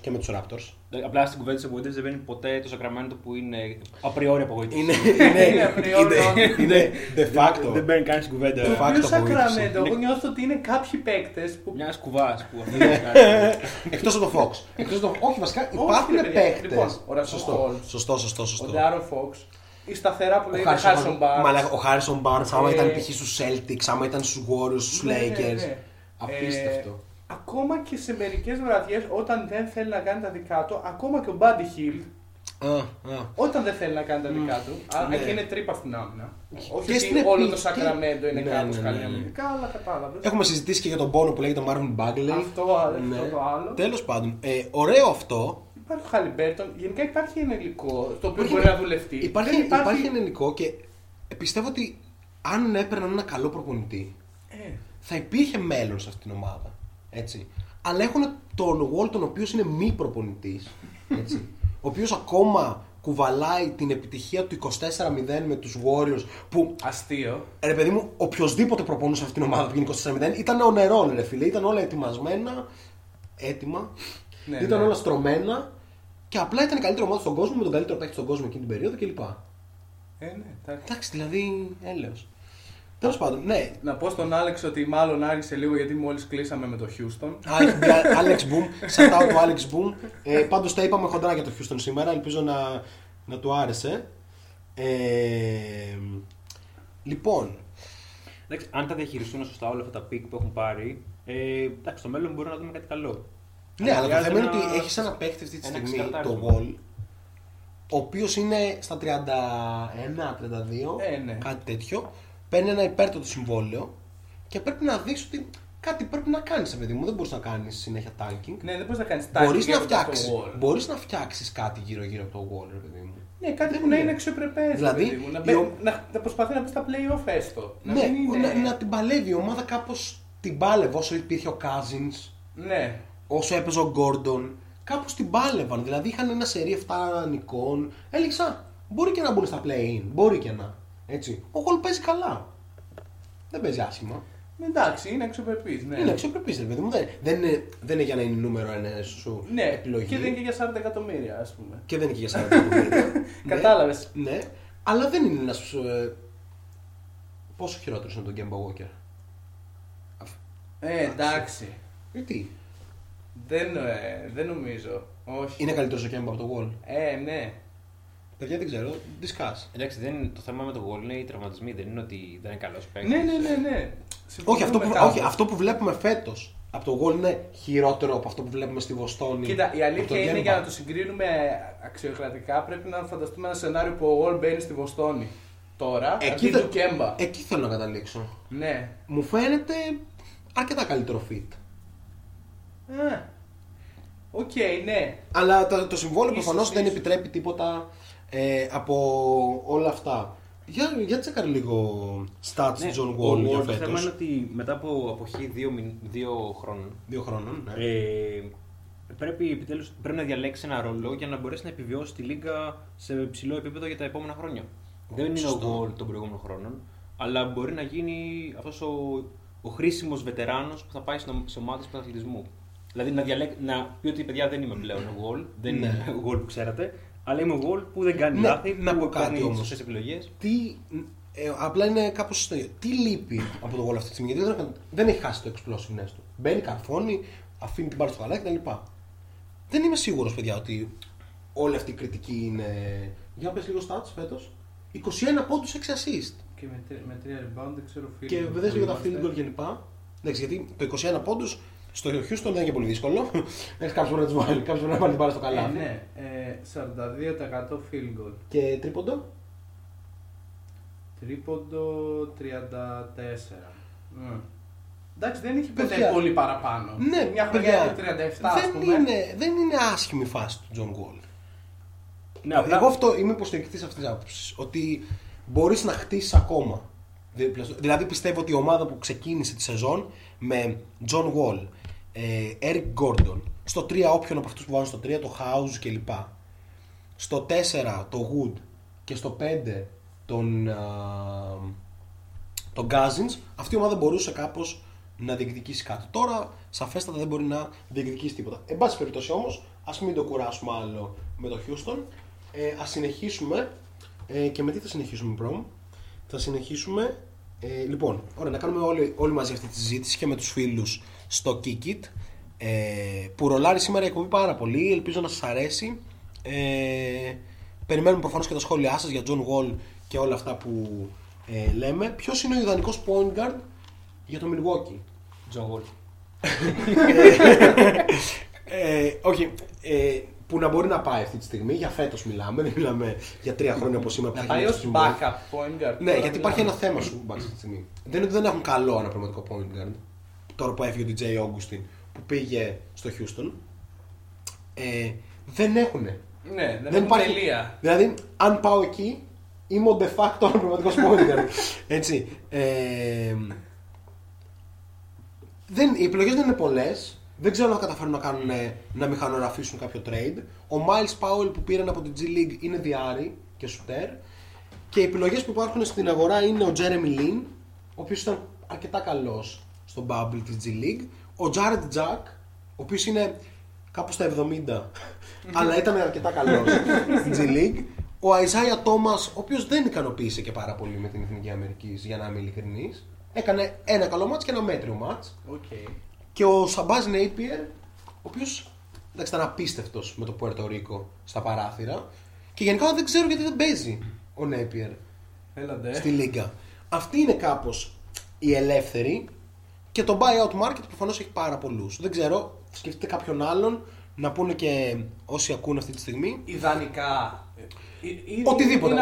Και με τους Raptors. Απλά στην κουβέντα της απογοήτευσης δεν μπαίνει ποτέ το Sacramento που είναι απριόρι απογοήτευση. Είναι de facto. Δεν μπαίνει καν στην κουβέντα. Το Sacramento, εγώ νιώθω ότι είναι κάποιοι παίκτες που. Μια σκουβά που εκτός από το Fox. Όχι, βασικά υπάρχουν παίκτες. Σωστό. Ο Darren Fox. Η σταθερά που λέει ο Harrison Barnes. Ο Harrison Barnes, άμα ήταν π.χ. στους Celtics, άμα ήταν στους Warriors, στους Lakers. Απίστευτο. Ακόμα και σε μερικές βραδιές, όταν δεν θέλει να κάνει τα δικά του, ακόμα και ο Buddy Hield, όταν δεν θέλει να κάνει τα δικά του, αλλά και είναι τρύπα στην άμυνα. Όχι ότι όλο το Sacramento είναι κάπως καλή αμυντικά, αλλά κατάλαβες. Έχουμε συζητήσει και για τον πόνο που λέγεται Marvin Bagley. Αυτό το άλλο. Τέλος πάντων, ωραίο αυτό. Υπάρχει ο Χαλιμπέρτον, γενικά υπάρχει ένα υλικό το οποίο μπορεί να δουλευτεί. Υπάρχει ένα υλικό και πιστεύω ότι αν έπαιρναν ένα καλό προπονητή, θα υπήρχε μέλλον σε αυτή την ομάδα. Έτσι. Αλλά έχουν τον Walton, ο οποίος είναι μη προπονητής, έτσι, ο οποίος ακόμα κουβαλάει την επιτυχία του 24-0 με τους Warriors που. Αστείο. Ρε παιδί μου, οποιοσδήποτε προπονούσε αυτήν την ομάδα που γίνει 24-0 ήταν ο νερόν, ρε φίλε. Ήταν όλα ετοιμασμένα, έτοιμα, ναι, ήταν όλα στρωμένα και απλά ήταν η καλύτερη ομάδα στον κόσμο με τον καλύτερο παίκτη στον κόσμο εκείνη την περίοδο κλπ. Εντάξει, δηλαδή έλεος. Τέλος πάντων, ναι. Να πω στον Άλεξ ότι μάλλον άργησε λίγο γιατί μόλις κλείσαμε με το Houston. Άλεξ Boom, shout out του Άλεξ Boom. Πάντως τα είπαμε χοντρά για το Houston σήμερα, ελπίζω να του άρεσε. Λοιπόν. Εντάξει, αν τα διαχειριστούν σωστά όλα αυτά τα pick που έχουν πάρει, εντάξει, στο μέλλον μπορούμε να δούμε κάτι καλό. Ναι, αλλά το θέμα είναι ότι έχεις ένα παίκτη αυτή τη στιγμή, το Wall, ο οποίος είναι στα 31-32, κάτι τέτοιο. Παίρνει ένα υπέρτατο συμβόλαιο και πρέπει να δείξει ότι κάτι πρέπει να κάνεις, παιδί μου. Δεν μπορείς να κάνεις συνέχεια tanking. Ναι, δεν μπορείς να κάνεις tanking. Μπορείς να φτιάξεις κάτι γύρω-γύρω από το Wall, παιδί μου. Ναι, κάτι που να είναι αξιοπρεπές. Δηλαδή, να προσπαθεί να μπει στα playoff έστω. Να την παλεύει η ομάδα κάπως την πάλευε όσο υπήρχε ο Cousins. Ναι. Όσο έπαιζε ο Gordon. Κάπως την πάλευαν. Δηλαδή είχαν ένα σερί 7 νικών. Έλεξα, μπορεί και να μπουν στα play-in. Μπορεί και να. Έτσι. Ο Γκολ παίζει καλά. Δεν παίζει άσχημα. Εντάξει, είναι αξιοπρεπής. Ναι. Είναι αξιοπρεπής, ρε παιδί μου. Δεν είναι για να είναι νούμερο ένα σου επιλογή. Και δεν είναι και για 40 εκατομμύρια, ας πούμε. Ναι. Κατάλαβες. Ναι, αλλά δεν είναι ένας. Πόσο χειρότερος είναι τον Κέμπα Walker. Εντάξει. Γιατί. Δεν νομίζω. Όχι. Είναι καλύτερος ο Κέμπα από τον Γκολ. Ναι. Παιδιά δεν ξέρω, discuss. Εντάξει, το θέμα με τον Γκολ είναι οι τραυματισμοί, δεν είναι ότι δεν είναι καλός παίκτης. Ναι. Αυτό που βλέπουμε φέτος από τον Γκολ είναι χειρότερο από αυτό που βλέπουμε στη Βοστόνη. Κοίτα, η αλήθεια είναι για να το συγκρίνουμε αξιοκρατικά πρέπει να φανταστούμε ένα σενάριο που ο Γκολ μπαίνει στη Βοστόνη τώρα. Εκεί θέλω να καταλήξω. Ναι. Μου φαίνεται αρκετά καλύτερο fit. Οκ, ναι. Αλλά το συμβόλαιο προφανώς δεν επιτρέπει τίποτα. Από όλα αυτά. Για τσέκαρε λίγο stats του John Wall για φέτος. Το θέμα είναι ότι μετά από αποχή δύο χρόνων, ναι. Πρέπει να διαλέξει ένα ρόλο για να μπορέσει να επιβιώσει τη λίγα σε ψηλό επίπεδο για τα επόμενα χρόνια. Δεν είναι ο Wall των προηγούμενων χρόνων, αλλά μπορεί να γίνει αυτός ο χρήσιμος βετεράνος που θα πάει σε ομάδες πρωταθλητισμού. Δηλαδή να πει ότι παιδιά δεν είμαι πλέον ο Wall, δεν είναι ο Wall που ξέρατε. Αλλά είμαι ο Wall που δεν κάνει λάθη, να πω κάτι όμως. Απλά είναι κάπως σωστό. Τι λείπει από τον Wall αυτή τη στιγμή, γιατί δεν έχει χάσει το explosiveness του. Μπαίνει, καρφώνει, αφήνει την μπάλα στο χαλάκι κτλ. Δεν είμαι σίγουρος, παιδιά, ότι όλη αυτή η κριτική είναι. Για να πες λίγο stats φέτος. 21 πόντους, 6 assist. Και με 3 rebound, δεν ξέρω φίλοι. Και δεν λίγο τα field goal κλπ. Εντάξει, γιατί το 21 πόντους. Στο Χιούστον δεν είναι πολύ δύσκολο. Έχει κάποιο να βάλει την μπάλα στο καλάθι. Ναι, 42% field goal. Και τρίποντο. Τρίποντο 34. Εντάξει, δεν έχει πετύχει πολύ παραπάνω. Ναι, μια χρονιά είναι 37. Δεν είναι άσχημη φάση του John Wall. Εγώ αυτό είμαι υποστηρικτής αυτής της άποψης. Ότι μπορείς να χτίσεις ακόμα. Δηλαδή πιστεύω ότι η ομάδα που ξεκίνησε τη σεζόν με John Wall, Eric Gordon, στο 3 όποιον από αυτούς που βάζουν στο 3, το House κλπ, στο 4 το Wood και στο 5 τον Cousins, αυτή η ομάδα μπορούσε κάπως να διεκδικήσει κάτι. Τώρα σαφέστατα δεν μπορεί να διεκδικήσει τίποτα. Εν πάση περιπτώσει όμως, ας μην το κουράσουμε άλλο με το Houston, ας συνεχίσουμε και με τι θα συνεχίσουμε πρώμ. Θα συνεχίσουμε, λοιπόν, ωραία, να κάνουμε όλοι μαζί αυτή τη συζήτηση και με τους φίλους στο Kick It, που ρολάρει σήμερα η εκπομπή πάρα πολύ, ελπίζω να σας αρέσει. Περιμένουμε προφανώς και τα σχόλιά σας για John Wall και όλα αυτά που λέμε. Ποιος είναι ο ιδανικός point guard για το Milwaukee? John Wall. Όχι, που να μπορεί να πάει αυτή τη στιγμή, για φέτος μιλάμε, δεν μιλάμε για 3 χρόνια όπως σήμερα. Να πάει ως backup point guard. Ναι, γιατί υπάρχει ένα θέμα σου μπακ αυτή τη στιγμή. Δεν είναι ότι δεν έχουν καλό αναπληρωματικό point guard. Τώρα που έφυγε ο DJ Augustin που πήγε στο Houston, δεν έχουνε. Ναι, δεν υπάρχει. Τελεία. Δηλαδή, αν πάω εκεί, είμαι ο de facto αναπληρωματικός point guard. Έτσι. Οι επιλογές δεν είναι πολλές. Δεν ξέρω αν καταφέρουν να μηχανογραφήσουν κάποιο trade. Ο Miles Powell που πήραν από την G League είναι διάρη και σουτέρ. Και οι επιλογές που υπάρχουν στην αγορά είναι ο Jeremy Lin, ο οποίος ήταν αρκετά καλός στο bubble της G League. Ο Jared Jack, ο οποίος είναι κάπου στα 70, αλλά ήταν αρκετά καλός στην G League. Ο Isaiah Thomas, ο οποίος δεν ικανοποίησε και πάρα πολύ με την Εθνική Αμερικής, για να είμαι ειλικρινής. Έκανε ένα καλό μάτς και ένα μέτριο μάτς. Okay. Και ο Σαμπάζ Νέιπιερ, ο οποίος ήταν απίστευτος με το Puerto Rico στα παράθυρα. Και γενικά δεν ξέρω γιατί δεν παίζει ο Νέιπιερ στη Λίγκα. Αυτή είναι κάπως η ελεύθερη. Και το buyout market προφανώς έχει πάρα πολλούς. Δεν ξέρω, σκεφτείτε κάποιον άλλον να πούνε και όσοι ακούν αυτή τη στιγμή. Ιδανικά. Οτιδήποτε.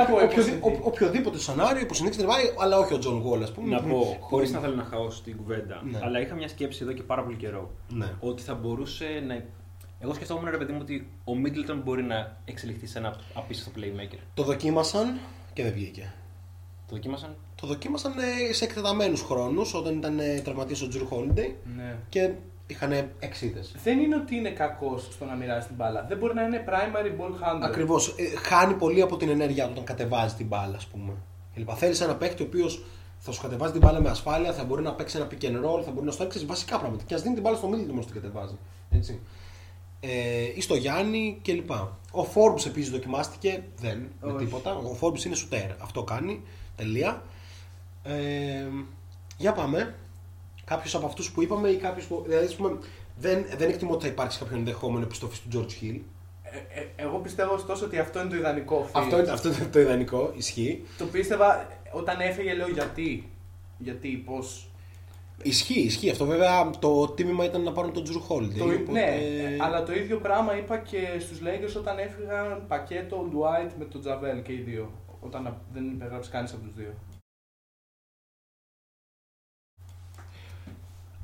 Οποιοδήποτε σενάριο υποσυνείδηση τρεβάει, αλλά όχι ο John Wall, ας πούμε. Να πω, χωρίς να θέλω να χαώσω την κουβέντα, ναι, αλλά είχα μια σκέψη εδώ και πάρα πολύ καιρό. Ναι. Ότι θα μπορούσε να. Εγώ σκεφτόμουν, ρε παιδί μου, ότι ο Middleton μπορεί να εξελιχθεί σε ένα απίστευτο playmaker. Το δοκίμασαν και δεν βγήκε. Το δοκίμασαν σε εκτεταμένους χρόνους, όταν ήταν τραυματίας ο Jrue Holiday. Ναι. Και είχανε εξίδες. Δεν είναι ότι είναι κακός στο να μοιράζει την μπάλα. Δεν μπορεί να είναι primary ball handler. Ακριβώς. Χάνει πολύ από την ενέργεια του όταν κατεβάζει την μπάλα, ας πούμε. Λοιπόν, θέλεις ένα παίκτη ο οποίος θα σου κατεβάζει την μπάλα με ασφάλεια, θα μπορεί να παίξει ένα pick and roll, θα μπορεί να στρέψει βασικά πράγματα. Και ας δίνει την μπάλα στο Middleton όσο την κατεβάζει. Έτσι. Ή στο Γιάννη κλπ. Ο Forbes επίσης δοκιμάστηκε. Δεν. Με τίποτα. Ο Forbes είναι σουτέρ. Αυτό κάνει. Τελεία. Για πάμε. Κάποιος από αυτούς που είπαμε ή κάποιος που. Δηλαδή, πούμε, δεν εκτιμώ ότι θα υπάρξει κάποιο ενδεχόμενο επιστροφή του George Hill. Εγώ πιστεύω ωστόσο ότι αυτό είναι το ιδανικό. Αυτό είναι το ιδανικό, ισχύει. Το πίστευα όταν έφυγε, λέω γιατί, πώς. Ισχύει. Αυτό βέβαια το τίμημα ήταν να πάρουν τον Jrue Holiday. Ναι, αλλά το ίδιο πράγμα είπα και στους Lakers όταν έφυγαν πακέτο ο Dwight με τον Javel και οι δύο. Όταν δεν υπεγράψει κανείς από τους δύο.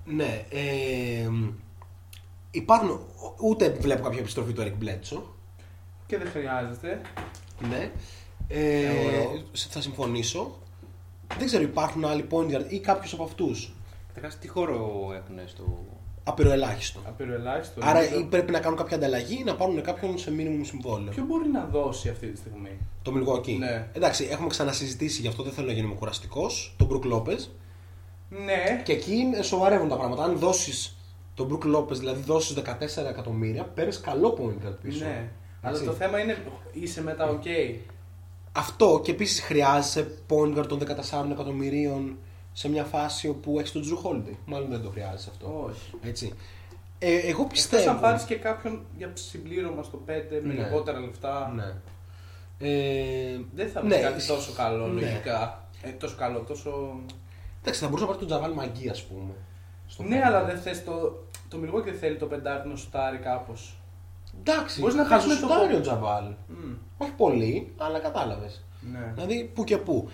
Ναι, υπάρχουν, ούτε βλέπω κάποια επιστροφή του Eric Bledsoe. Και δεν χρειάζεται. Ναι. Θα συμφωνήσω. Δεν ξέρω, υπάρχουν άλλοι point guard ή κάποιος από αυτούς. Καταρχάς, τι χώρο έχουν στο. Απειροελάχιστο. Άρα νομίζω πρέπει να κάνουν κάποια ανταλλαγή, να πάρουν κάποιον σε minimum συμβόλαιο. Ποιο μπορεί να δώσει αυτή τη στιγμή? Το Milwaukee. Ναι. Εντάξει, έχουμε ξανασυζητήσει γι' αυτό, δεν θέλω να γίνουμε κουραστικός. Τον Brook Lopez. Ναι. Και εκεί σοβαρεύουν τα πράγματα. Αν δώσεις τον Brook Lopez, δηλαδή δώσεις 14 εκατομμύρια, παίρνεις καλό point guard πίσω. Ναι. Αλλά το θέμα είναι, είσαι μετά OK. Αυτό, και επίσης χρειάζεσαι point guard των 14 εκατομμυρίων σε μια φάση όπου έχεις τον Jrue Holiday. Μάλλον δεν το χρειάζεσαι αυτό. Όχι. Έτσι. Εγώ πιστεύω. Εκτός αν πάρεις και κάποιον για συμπλήρωμα στο 5 με λιγότερα λεφτά. Ναι. Δεν θα βρεις κάτι τόσο καλό, λογικά. Τόσο καλό, τόσο. Εντάξει, θα μπορούσα να πάρει τον Jamal Magee, ας πούμε. Ναι, αλλά δεν θες το Milwaukee και θέλει το πεντάρι να σουτάρει κάπως. Εντάξει, μπορεί να χάσει το Τάριο Τζαβάλ. Όχι πολύ, αλλά κατάλαβες. Ναι. Δηλαδή, που και που.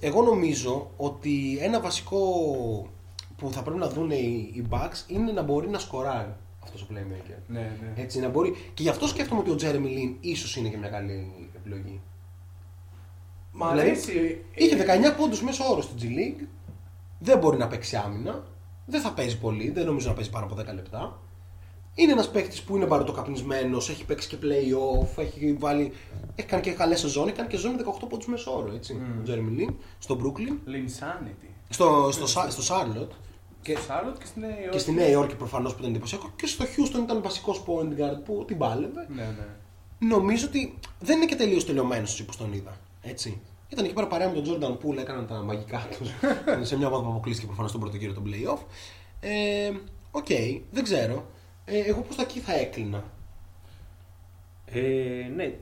Εγώ νομίζω ότι ένα βασικό που θα πρέπει να δουν οι Bucks είναι να μπορεί να σκοράρει αυτός ο playmaker. Ναι, ναι. Έτσι, να μπορεί. Και γι' αυτό σκέφτομαι ότι ο Jeremy Lin ίσως είναι και μια καλή επιλογή. Μα δηλαδή, αρέσει. Είχε 19 πόντους μέσω όρο στην G League. Δεν μπορεί να παίξει άμυνα. Δεν θα παίζει πολύ. Δεν νομίζω να παίζει πάνω από 10 λεπτά. Είναι ένας παίκτης που είναι παροτοκαπνισμένος, έχει παίξει και play-off, έχει κάνει και καλές σεζόν, έχει κάνει και σεζόν με 18 πόντους μέσο όρο, έτσι, ο Jeremy Lin, στο Brooklyn. Linsanity. Στο Charlotte. Και στη Νέα Υόρκη. Και στη Νέα Υόρκη προφανώς που ήταν εντυπωσιακό, και στο Houston ήταν βασικός point guard που την πάλευε. Ναι, ναι. Νομίζω ότι δεν είναι και τελείως τελειωμένος έτσι όπως τον είδα, έτσι. Ήταν εκεί πέρα παρέα με τον Jordan Poole, έκαναν τα μαγικά τους σε μια ομάδα που αποκλείστηκε προφανώς τον πρώτο γύρο των play-off. Οκ, δεν ξέρω. Εγώ προς τα εκεί θα έκλεινα. Ναι,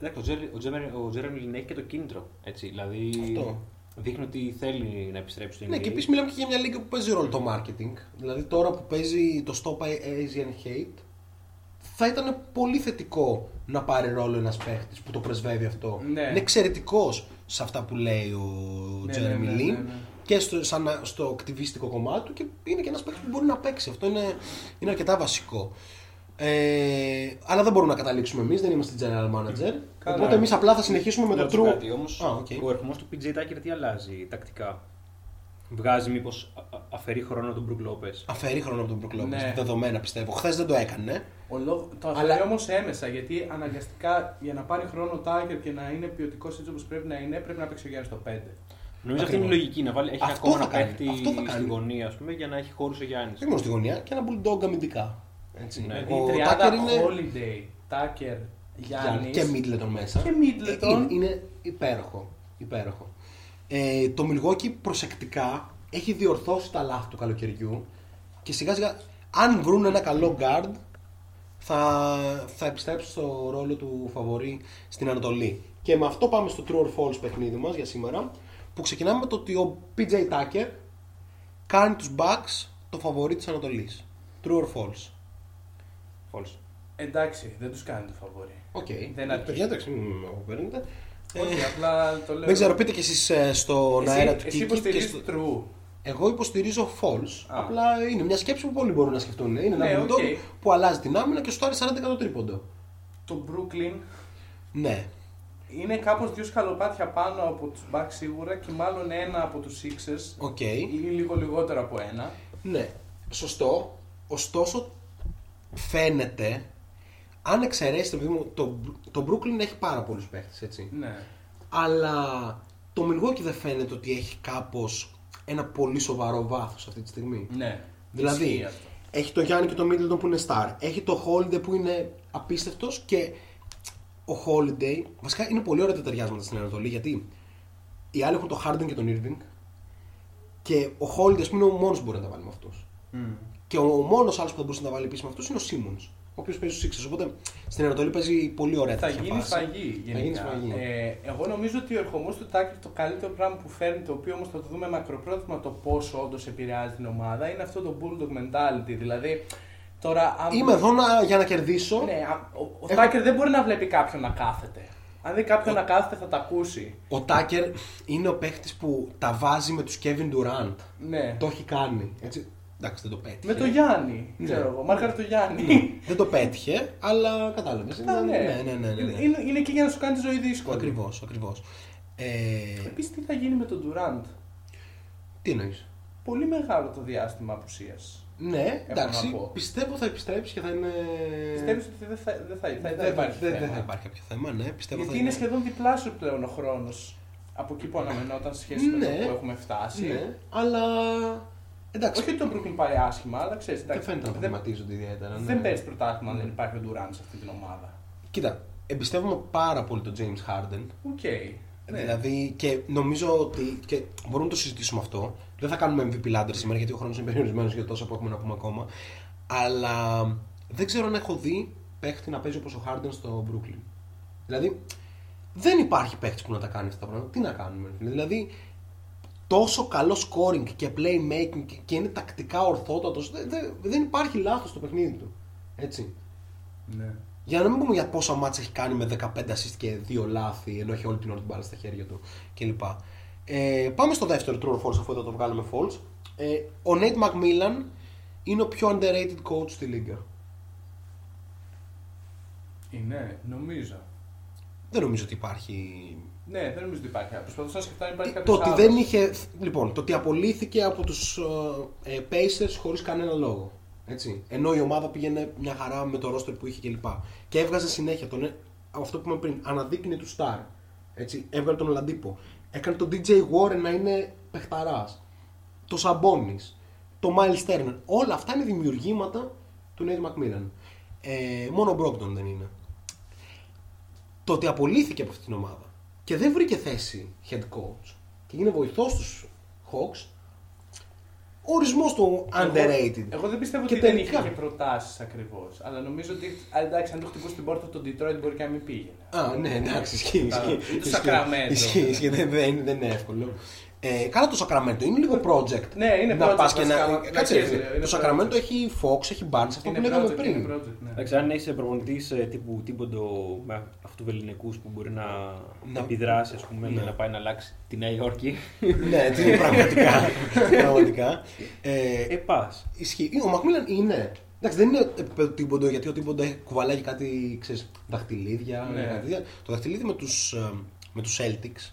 ο Jeremy Lin έχει και το κίνητρο. Έτσι, δηλαδή αυτό δείχνει ότι θέλει να επιστρέψει στο NBA. Ναι, και επίσης μιλάμε και για μια λίγα που παίζει ρόλο το marketing. Δηλαδή τώρα που παίζει το Stop Asian Hate, θα ήταν πολύ θετικό να πάρει ρόλο ένας παίχτης που το πρεσβεύει αυτό. Ναι. Είναι εξαιρετικός σε αυτά που λέει ο Jeremy Lin. Ναι. Και στο ακτιβιστικό κομμάτι του, και είναι και ένας παίκτης που μπορεί να παίξει. Αυτό είναι αρκετά βασικό. Αλλά δεν μπορούμε να καταλήξουμε εμείς, δεν είμαστε general manager. Καλά. Οπότε εμείς απλά θα συνεχίσουμε με το true. Ο ερχομός του PJ Tucker τι αλλάζει τακτικά? Βγάζει μήπως αφαιρεί χρόνο από τον Brook Lopez? Αφαιρεί χρόνο από τον Brook Lopez, ναι. Δεδομένα πιστεύω. Χθες δεν το έκανε. Το αφαιρεί όμως έμεσα, γιατί αναγκαστικά για να πάρει χρόνο ο Tucker και να είναι ποιοτικός έτσι όπως πρέπει να είναι, πρέπει να παίξει ο Γιάννης το 5. Νομίζω αυτή είναι η λογική, να βάλει ακόμα ένα παίχτη στη γωνία, ας πούμε, για να έχει χώρους ο Γιάννης. Έχει μόνο στη γωνία και ένα bulldog αμυντικά. Έτσι, ναι. Ο Tucker είναι Holiday, Tucker, Γιάννης και Middleton μέσα. Και Middleton. Είναι υπέροχο. Το Milwaukee προσεκτικά έχει διορθώσει τα λάθη του καλοκαιριού και σιγά σιγά, αν βρουν ένα καλό guard, θα επιστρέψουν στο ρόλο του φαβορί στην Ανατολή. Και με αυτό πάμε στο True or False παιχνίδι μας για σήμερα, που ξεκινάμε με το ότι ο PJ Tucker κάνει τους Bucks το φαβορί της Ανατολής. True or false? False. Εντάξει, δεν τους κάνει το φαβορί. Οκ. Δεν αρκεί. Εντάξει, μου παίρνετε. Όχι, απλά το λέω. Δεν ξέρω, πείτε κι εσείς στον αέρα του Kiki. Εσύ υποστηρίζεις στο true. Εγώ υποστηρίζω false. Απλά είναι μια σκέψη που πολλοί μπορούν να σκεφτούν. Είναι ένα μυντό που αλλάζει την άμυνα και στο στάρει 40% τρίποντο. Το Brooklyn. Ναι. Είναι κάπως δύο σκαλοπάτια πάνω από τους Bucks σίγουρα και μάλλον ένα από τους Sixers. Ή λίγο λιγότερο από ένα. Ναι, σωστό. Ωστόσο, φαίνεται, αν εξαιρέσετε, το Brooklyn έχει πάρα πολλούς παίχτες, έτσι. Ναι. Αλλά το Milwaukee δεν φαίνεται ότι έχει κάπως ένα πολύ σοβαρό βάθος αυτή τη στιγμή. Ναι. Δηλαδή, έχει το Γιάννη και το Middleton που είναι star. Έχει το Holiday που είναι απίστευτος και ο Holiday, βασικά είναι πολύ ωραία τα ταιριάσματα στην Ανατολή, γιατί οι άλλοι έχουν τον Harden και τον Irving και ο Holiday είναι ο μόνος που μπορεί να τα βάλει με αυτούς. Και ο μόνος άλλος που θα μπορούσε να τα βάλει επίσης με αυτούς είναι ο Simmons, ο οποίος παίζει στους Sixers. Οπότε στην Ανατολή παίζει πολύ ωραία τα ταιριάσματα. Θα γίνει σφαγή. Εγώ νομίζω ότι ο ερχομός του Tucker, το καλύτερο πράγμα που φέρνει, το οποίο όμως θα το δούμε μακροπρόθεσμα το πόσο όντως επηρεάζει την ομάδα, είναι αυτό το bulldog mentality. Δηλαδή, τώρα, είμαι εδώ για να κερδίσω. Ναι, ο Tucker δεν μπορεί να βλέπει κάποιον να κάθεται. Αν δει κάποιον να κάθεται, θα τα ακούσει. Ο Tucker είναι ο παίχτης που τα βάζει με τους Kevin Durant. Ναι. Το έχει κάνει. Έτσι. Εντάξει, δεν το πέτυχε. Με το Γιάννη, ξέρω εγώ. Μάρκαρε το Γιάννη. Δεν το πέτυχε, αλλά κατάλαβε. Ναι. Είναι και για να σου κάνει τη ζωή δύσκολη. Ακριβώς. Επίσης, τι θα γίνει με τον Ντουραντ. Τι εννοείς. Πολύ μεγάλο το διάστημα απουσίας. Ναι, εντάξει. Πιστεύω θα επιστρέψει και θα είναι. Πιστεύεις ότι δεν θα υπάρχει κάποιο θέμα. Ναι, πιστεύω. Γιατί είναι σχεδόν διπλάσιο πλέον ο χρόνος από εκεί που αναμενόταν σε σχέση με το που έχουμε φτάσει. Ναι, αλλά. Εντάξει. Όχι ότι τον Brooklyn πάει άσχημα, αλλά ξέρεις. Εντάξει, δεν φαίνεται να προβληματίζονται ιδιαίτερα. Ναι. Δεν παίζει πρωτάθλημα αν δεν υπάρχει ο Durant σε αυτή την ομάδα. Κοίτα, εμπιστεύομαι πάρα πολύ τον James Harden. Okay. Ναι. Δηλαδή, και νομίζω ότι. Και μπορούμε να το συζητήσουμε αυτό. Δεν θα κάνουμε MVP Ladder σήμερα γιατί ο χρόνος είναι περιορισμένος για τόσα που έχουμε να πούμε ακόμα. Αλλά δεν ξέρω αν έχω δει παίχτη να παίζει όπως ο Harden στο Brooklyn. Δηλαδή, δεν υπάρχει παίχτης που να τα κάνει αυτά τα πράγματα. Τι να κάνουμε. Δηλαδή, τόσο καλό scoring και playmaking και είναι τακτικά ορθότατος. Δεν υπάρχει λάθος στο παιχνίδι του. Έτσι. Ναι. Για να μην πούμε για πόσα μάτσα έχει κάνει με 15 assist και 2 λάθη, ενώ έχει όλη την ώρα την μπάλα στα χέρια του κλπ. Πάμε στο δεύτερο true or false, αφού εδώ το βγάλαμε false. Ο Nate McMillan είναι ο πιο underrated coach στη Λίγκα. Ναι, νομίζω. Δεν νομίζω ότι υπάρχει. Ναι, δεν νομίζω ότι υπάρχει. Προσπαθώ να σκεφτώ αν υπάρχει κάποιος άλλος. Το ότι απολύθηκε από τους Pacers χωρίς κανένα λόγο. Έτσι. Ενώ η ομάδα πήγαινε μια χαρά με το roster που είχε κλπ. Και έβγαζε συνέχεια τον. Αυτό που είπαμε πριν, αναδείκνυε του Star. Έτσι. Έβγαλε τον Oladipo. Έκανε τον DJ Warren να είναι παιχταράς. Το Sabonis. Το Miles Turner. Όλα αυτά είναι δημιουργήματα του Nate McMillan. Μόνο ο Brogdon δεν είναι. Το ότι απολύθηκε από αυτή την ομάδα και δεν βρήκε θέση head coach και γίνει βοηθός στους Hawks, ορισμός του underrated. Εγώ δεν πιστεύω ότι δεν είχε προτάσεις ακριβώς, αλλά νομίζω ότι εντάξει, αν το χτυπούσε την πόρτα του Detroit μπορεί και να μην πήγαινε. Α, ναι, εντάξει, ισχύει. Το Sacramento. Ισχύει, δεν είναι εύκολο. Καλά, το Sacramento είναι λίγο project. Ναι, είναι project. Το Sacramento έχει Fox, έχει Barnes, αυτό που λέγαμε πριν. Εντάξει, αν είσαι προπονητής τύπου αυτού βεληνικούς που μπορεί να επιδράσει, ας πούμε, να πάει να αλλάξει τη Νέα Υόρκη. Ναι, τι είναι πραγματικά. Πας. Ισχύει. Ο Μακμίλαν είναι. Εντάξει, δεν είναι επίπεδο Τίμποντο, γιατί ο Τίμποντο κουβαλάει κάτι, ξέρεις, δαχτυλίδια. Το δαχτυλίδι με τους Celtics.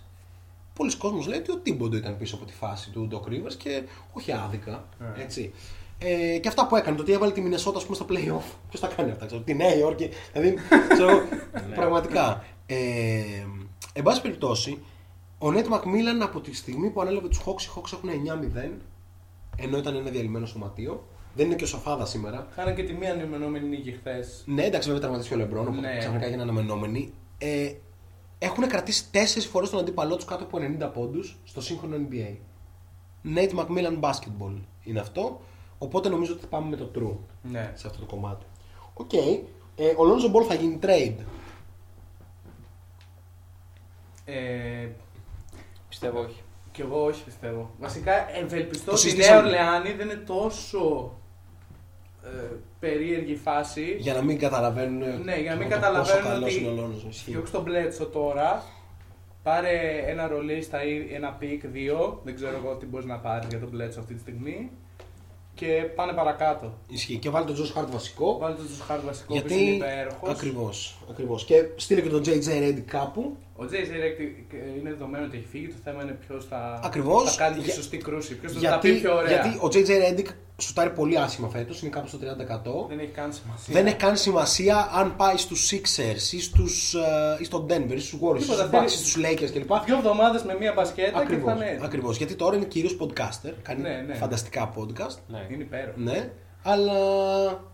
Πολλοί κόσμος λέει ότι ο Τίμποντο ήταν πίσω από τη φάση του Doc Rivers και όχι άδικα. Έτσι. Και αυτά που έκανε, το ότι έβαλε τη Μινεσότα στα play-off. Ποιος τα κάνει αυτά, ξέρω, τη Νέα Υόρκη. Δηλαδή, ξέρω, πραγματικά. Εν πάση περιπτώσει, ο Nate McMillan από τη στιγμή που ανέλαβε τους Hawks, οι Hawks έχουν 9-0, ενώ ήταν ένα διαλυμένο σωματείο. Δεν είναι και ο Σοφάδα σήμερα. Χάναν και τη μία αναμενόμενη νίκη χθες. Ναι, εντάξει, βέβαια τραυματίστηκε ο Λεμπρόν, οπότε ξαφνικά έγινε αναμενόμενη. Έχουν κρατήσει 4 φορές τον αντίπαλό τους κάτω από 90 πόντους στο σύγχρονο NBA. Nate McMillan Basketball είναι αυτό. Οπότε νομίζω ότι πάμε με το true σε αυτό το κομμάτι. Okay. Ο Lonzo Ball θα γίνει trade. Πιστεύω όχι. Κι εγώ όχι πιστεύω. Βασικά ευελπιστώ ότι η Νέα Ορλεάνη δεν είναι τόσο περίεργη φάση. Για να μην καταλαβαίνουν. Ναι, για να μην καταλαβαίνουν ότι διώξει τον Μπλέτσο τώρα. Πάρε ένα ρολίστα ή ένα πικ, 2. Δεν ξέρω εγώ τι μπορεί να πάρει για τον Μπλέτσο αυτή τη στιγμή. Και πάνε παρακάτω. Ισχύει. Και βάλει τον Josh Hart βασικό. Βάλει τον Josh Hart βασικό, γιατί είναι υπέροχος. Ακριβώς. Και στείλε και τον JJ Redick κάπου. Ο JJ Redick είναι δεδομένο ότι έχει φύγει. Το θέμα είναι ποιος θα κάνει τη σωστή κρούση. Ποιος θα τα πει πιο ωραία. Γιατί ο JJ Redick σουτάρει πολύ άσχημα φέτος. Είναι κάπου στο 30%. Δεν έχει καν σημασία αν πάει στους Sixers ή στον Denver ή στους Warriors ή στους Lakers κλπ. 2 εβδομάδες με μία μπασκέτα. Ακριβώς, και θα είναι. Ακριβώς. Γιατί τώρα είναι κυρίως podcaster. Κάνει φανταστικά podcast. Ναι. Είναι υπέροχο. Ναι. Αλλά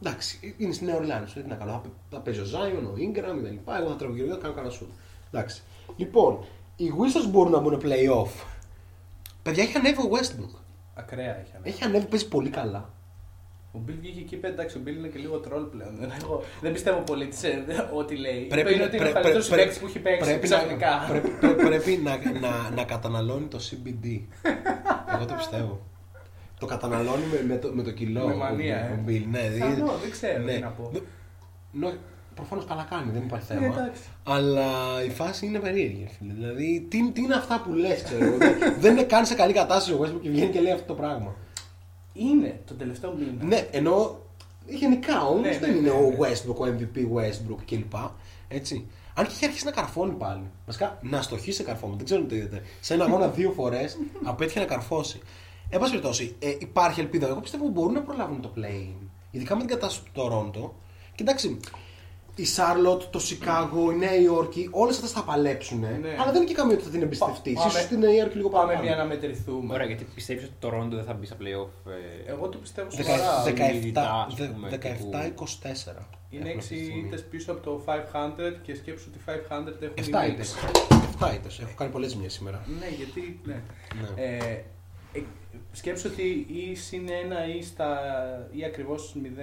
εντάξει, είναι στη Νέα Ορλεάνη. Τι να κάνω. Θα παίζει ο Zion, ο Ingram κλπ. Εγώ θα τραβηγγυρίζω, θα κάνω κανένα σου. Εντάξει. Λοιπόν, οι Wizards μπορούν να μπουν playoff. Παιδιά, έχει ανέβει ο Westbrook. Ακραία έχει ανέβει, παίζει πολύ καλά. Ο Bill βγήκε εκεί, εντάξει, ο Bill είναι και λίγο τρόλ πλέον. Δεν πιστεύω πολύ ό,τι λέει. Πρέπει ότι είναι ο καλύτερος παίκτης που έχει παίξει ξαφνικά. Πρέπει να καταναλώνει το CBD. Εγώ το πιστεύω. Το καταναλώνει με το κιλό. Με μανία. Ο Bill, ναι. Δεν ξέρω τι να πω. Προφανώς καλά κάνει, δεν υπάρχει θέμα. Αλλά η φάση είναι περίεργη. Δηλαδή, τι είναι αυτά που λες, ξέρω εγώ. Δεν είναι καν σε καλή κατάσταση ο Westbrook και βγαίνει και λέει αυτό το πράγμα. Είναι το τελευταίο μήνα. Ναι, ενώ γενικά όμως δεν είναι ο Westbrook, ο MVP Westbrook κλπ. Έτσι. Αν και είχε αρχίσει να καρφώνει πάλι. Βασικά να στοχίσει σε καρφώμα. Δεν ξέρω τι είδατε. Σε ένα αγώνα δύο φορές απέτυχε να καρφώσει. Εν πάση περιπτώσει, υπάρχει ελπίδα. Εγώ πιστεύω ότι μπορούν να προλάβουν το play-in. Ειδικά με την κατάσταση του Τορόντο. Κοιτάξτε, η Σάρλοτ, το Σικάγο, η Νέα Υόρκη, όλες αυτές θα παλέψουν. Ναι. Αλλά δεν είναι και καμία ότι θα την εμπιστευτεί. Ίσως στη Νέα Υόρκη λίγο παραπάνω. Πάμε για να μετρηθούμε. Ωραία, γιατί πιστεύεις ότι το Τορόντο δεν θα μπει στα play-off. Εγώ το πιστεύω σοβαρά. 17-24. Είναι 6 ήττες πίσω από το 500 και σκέψου ότι 500 έχουν 7 ήττες. 7 ήττες. Έχω κάνει πολλές ζημιές σήμερα. Ναι, γιατί. Ναι. Ναι. Σκέψου ότι ή συν 1 ή ακριβώς 0,5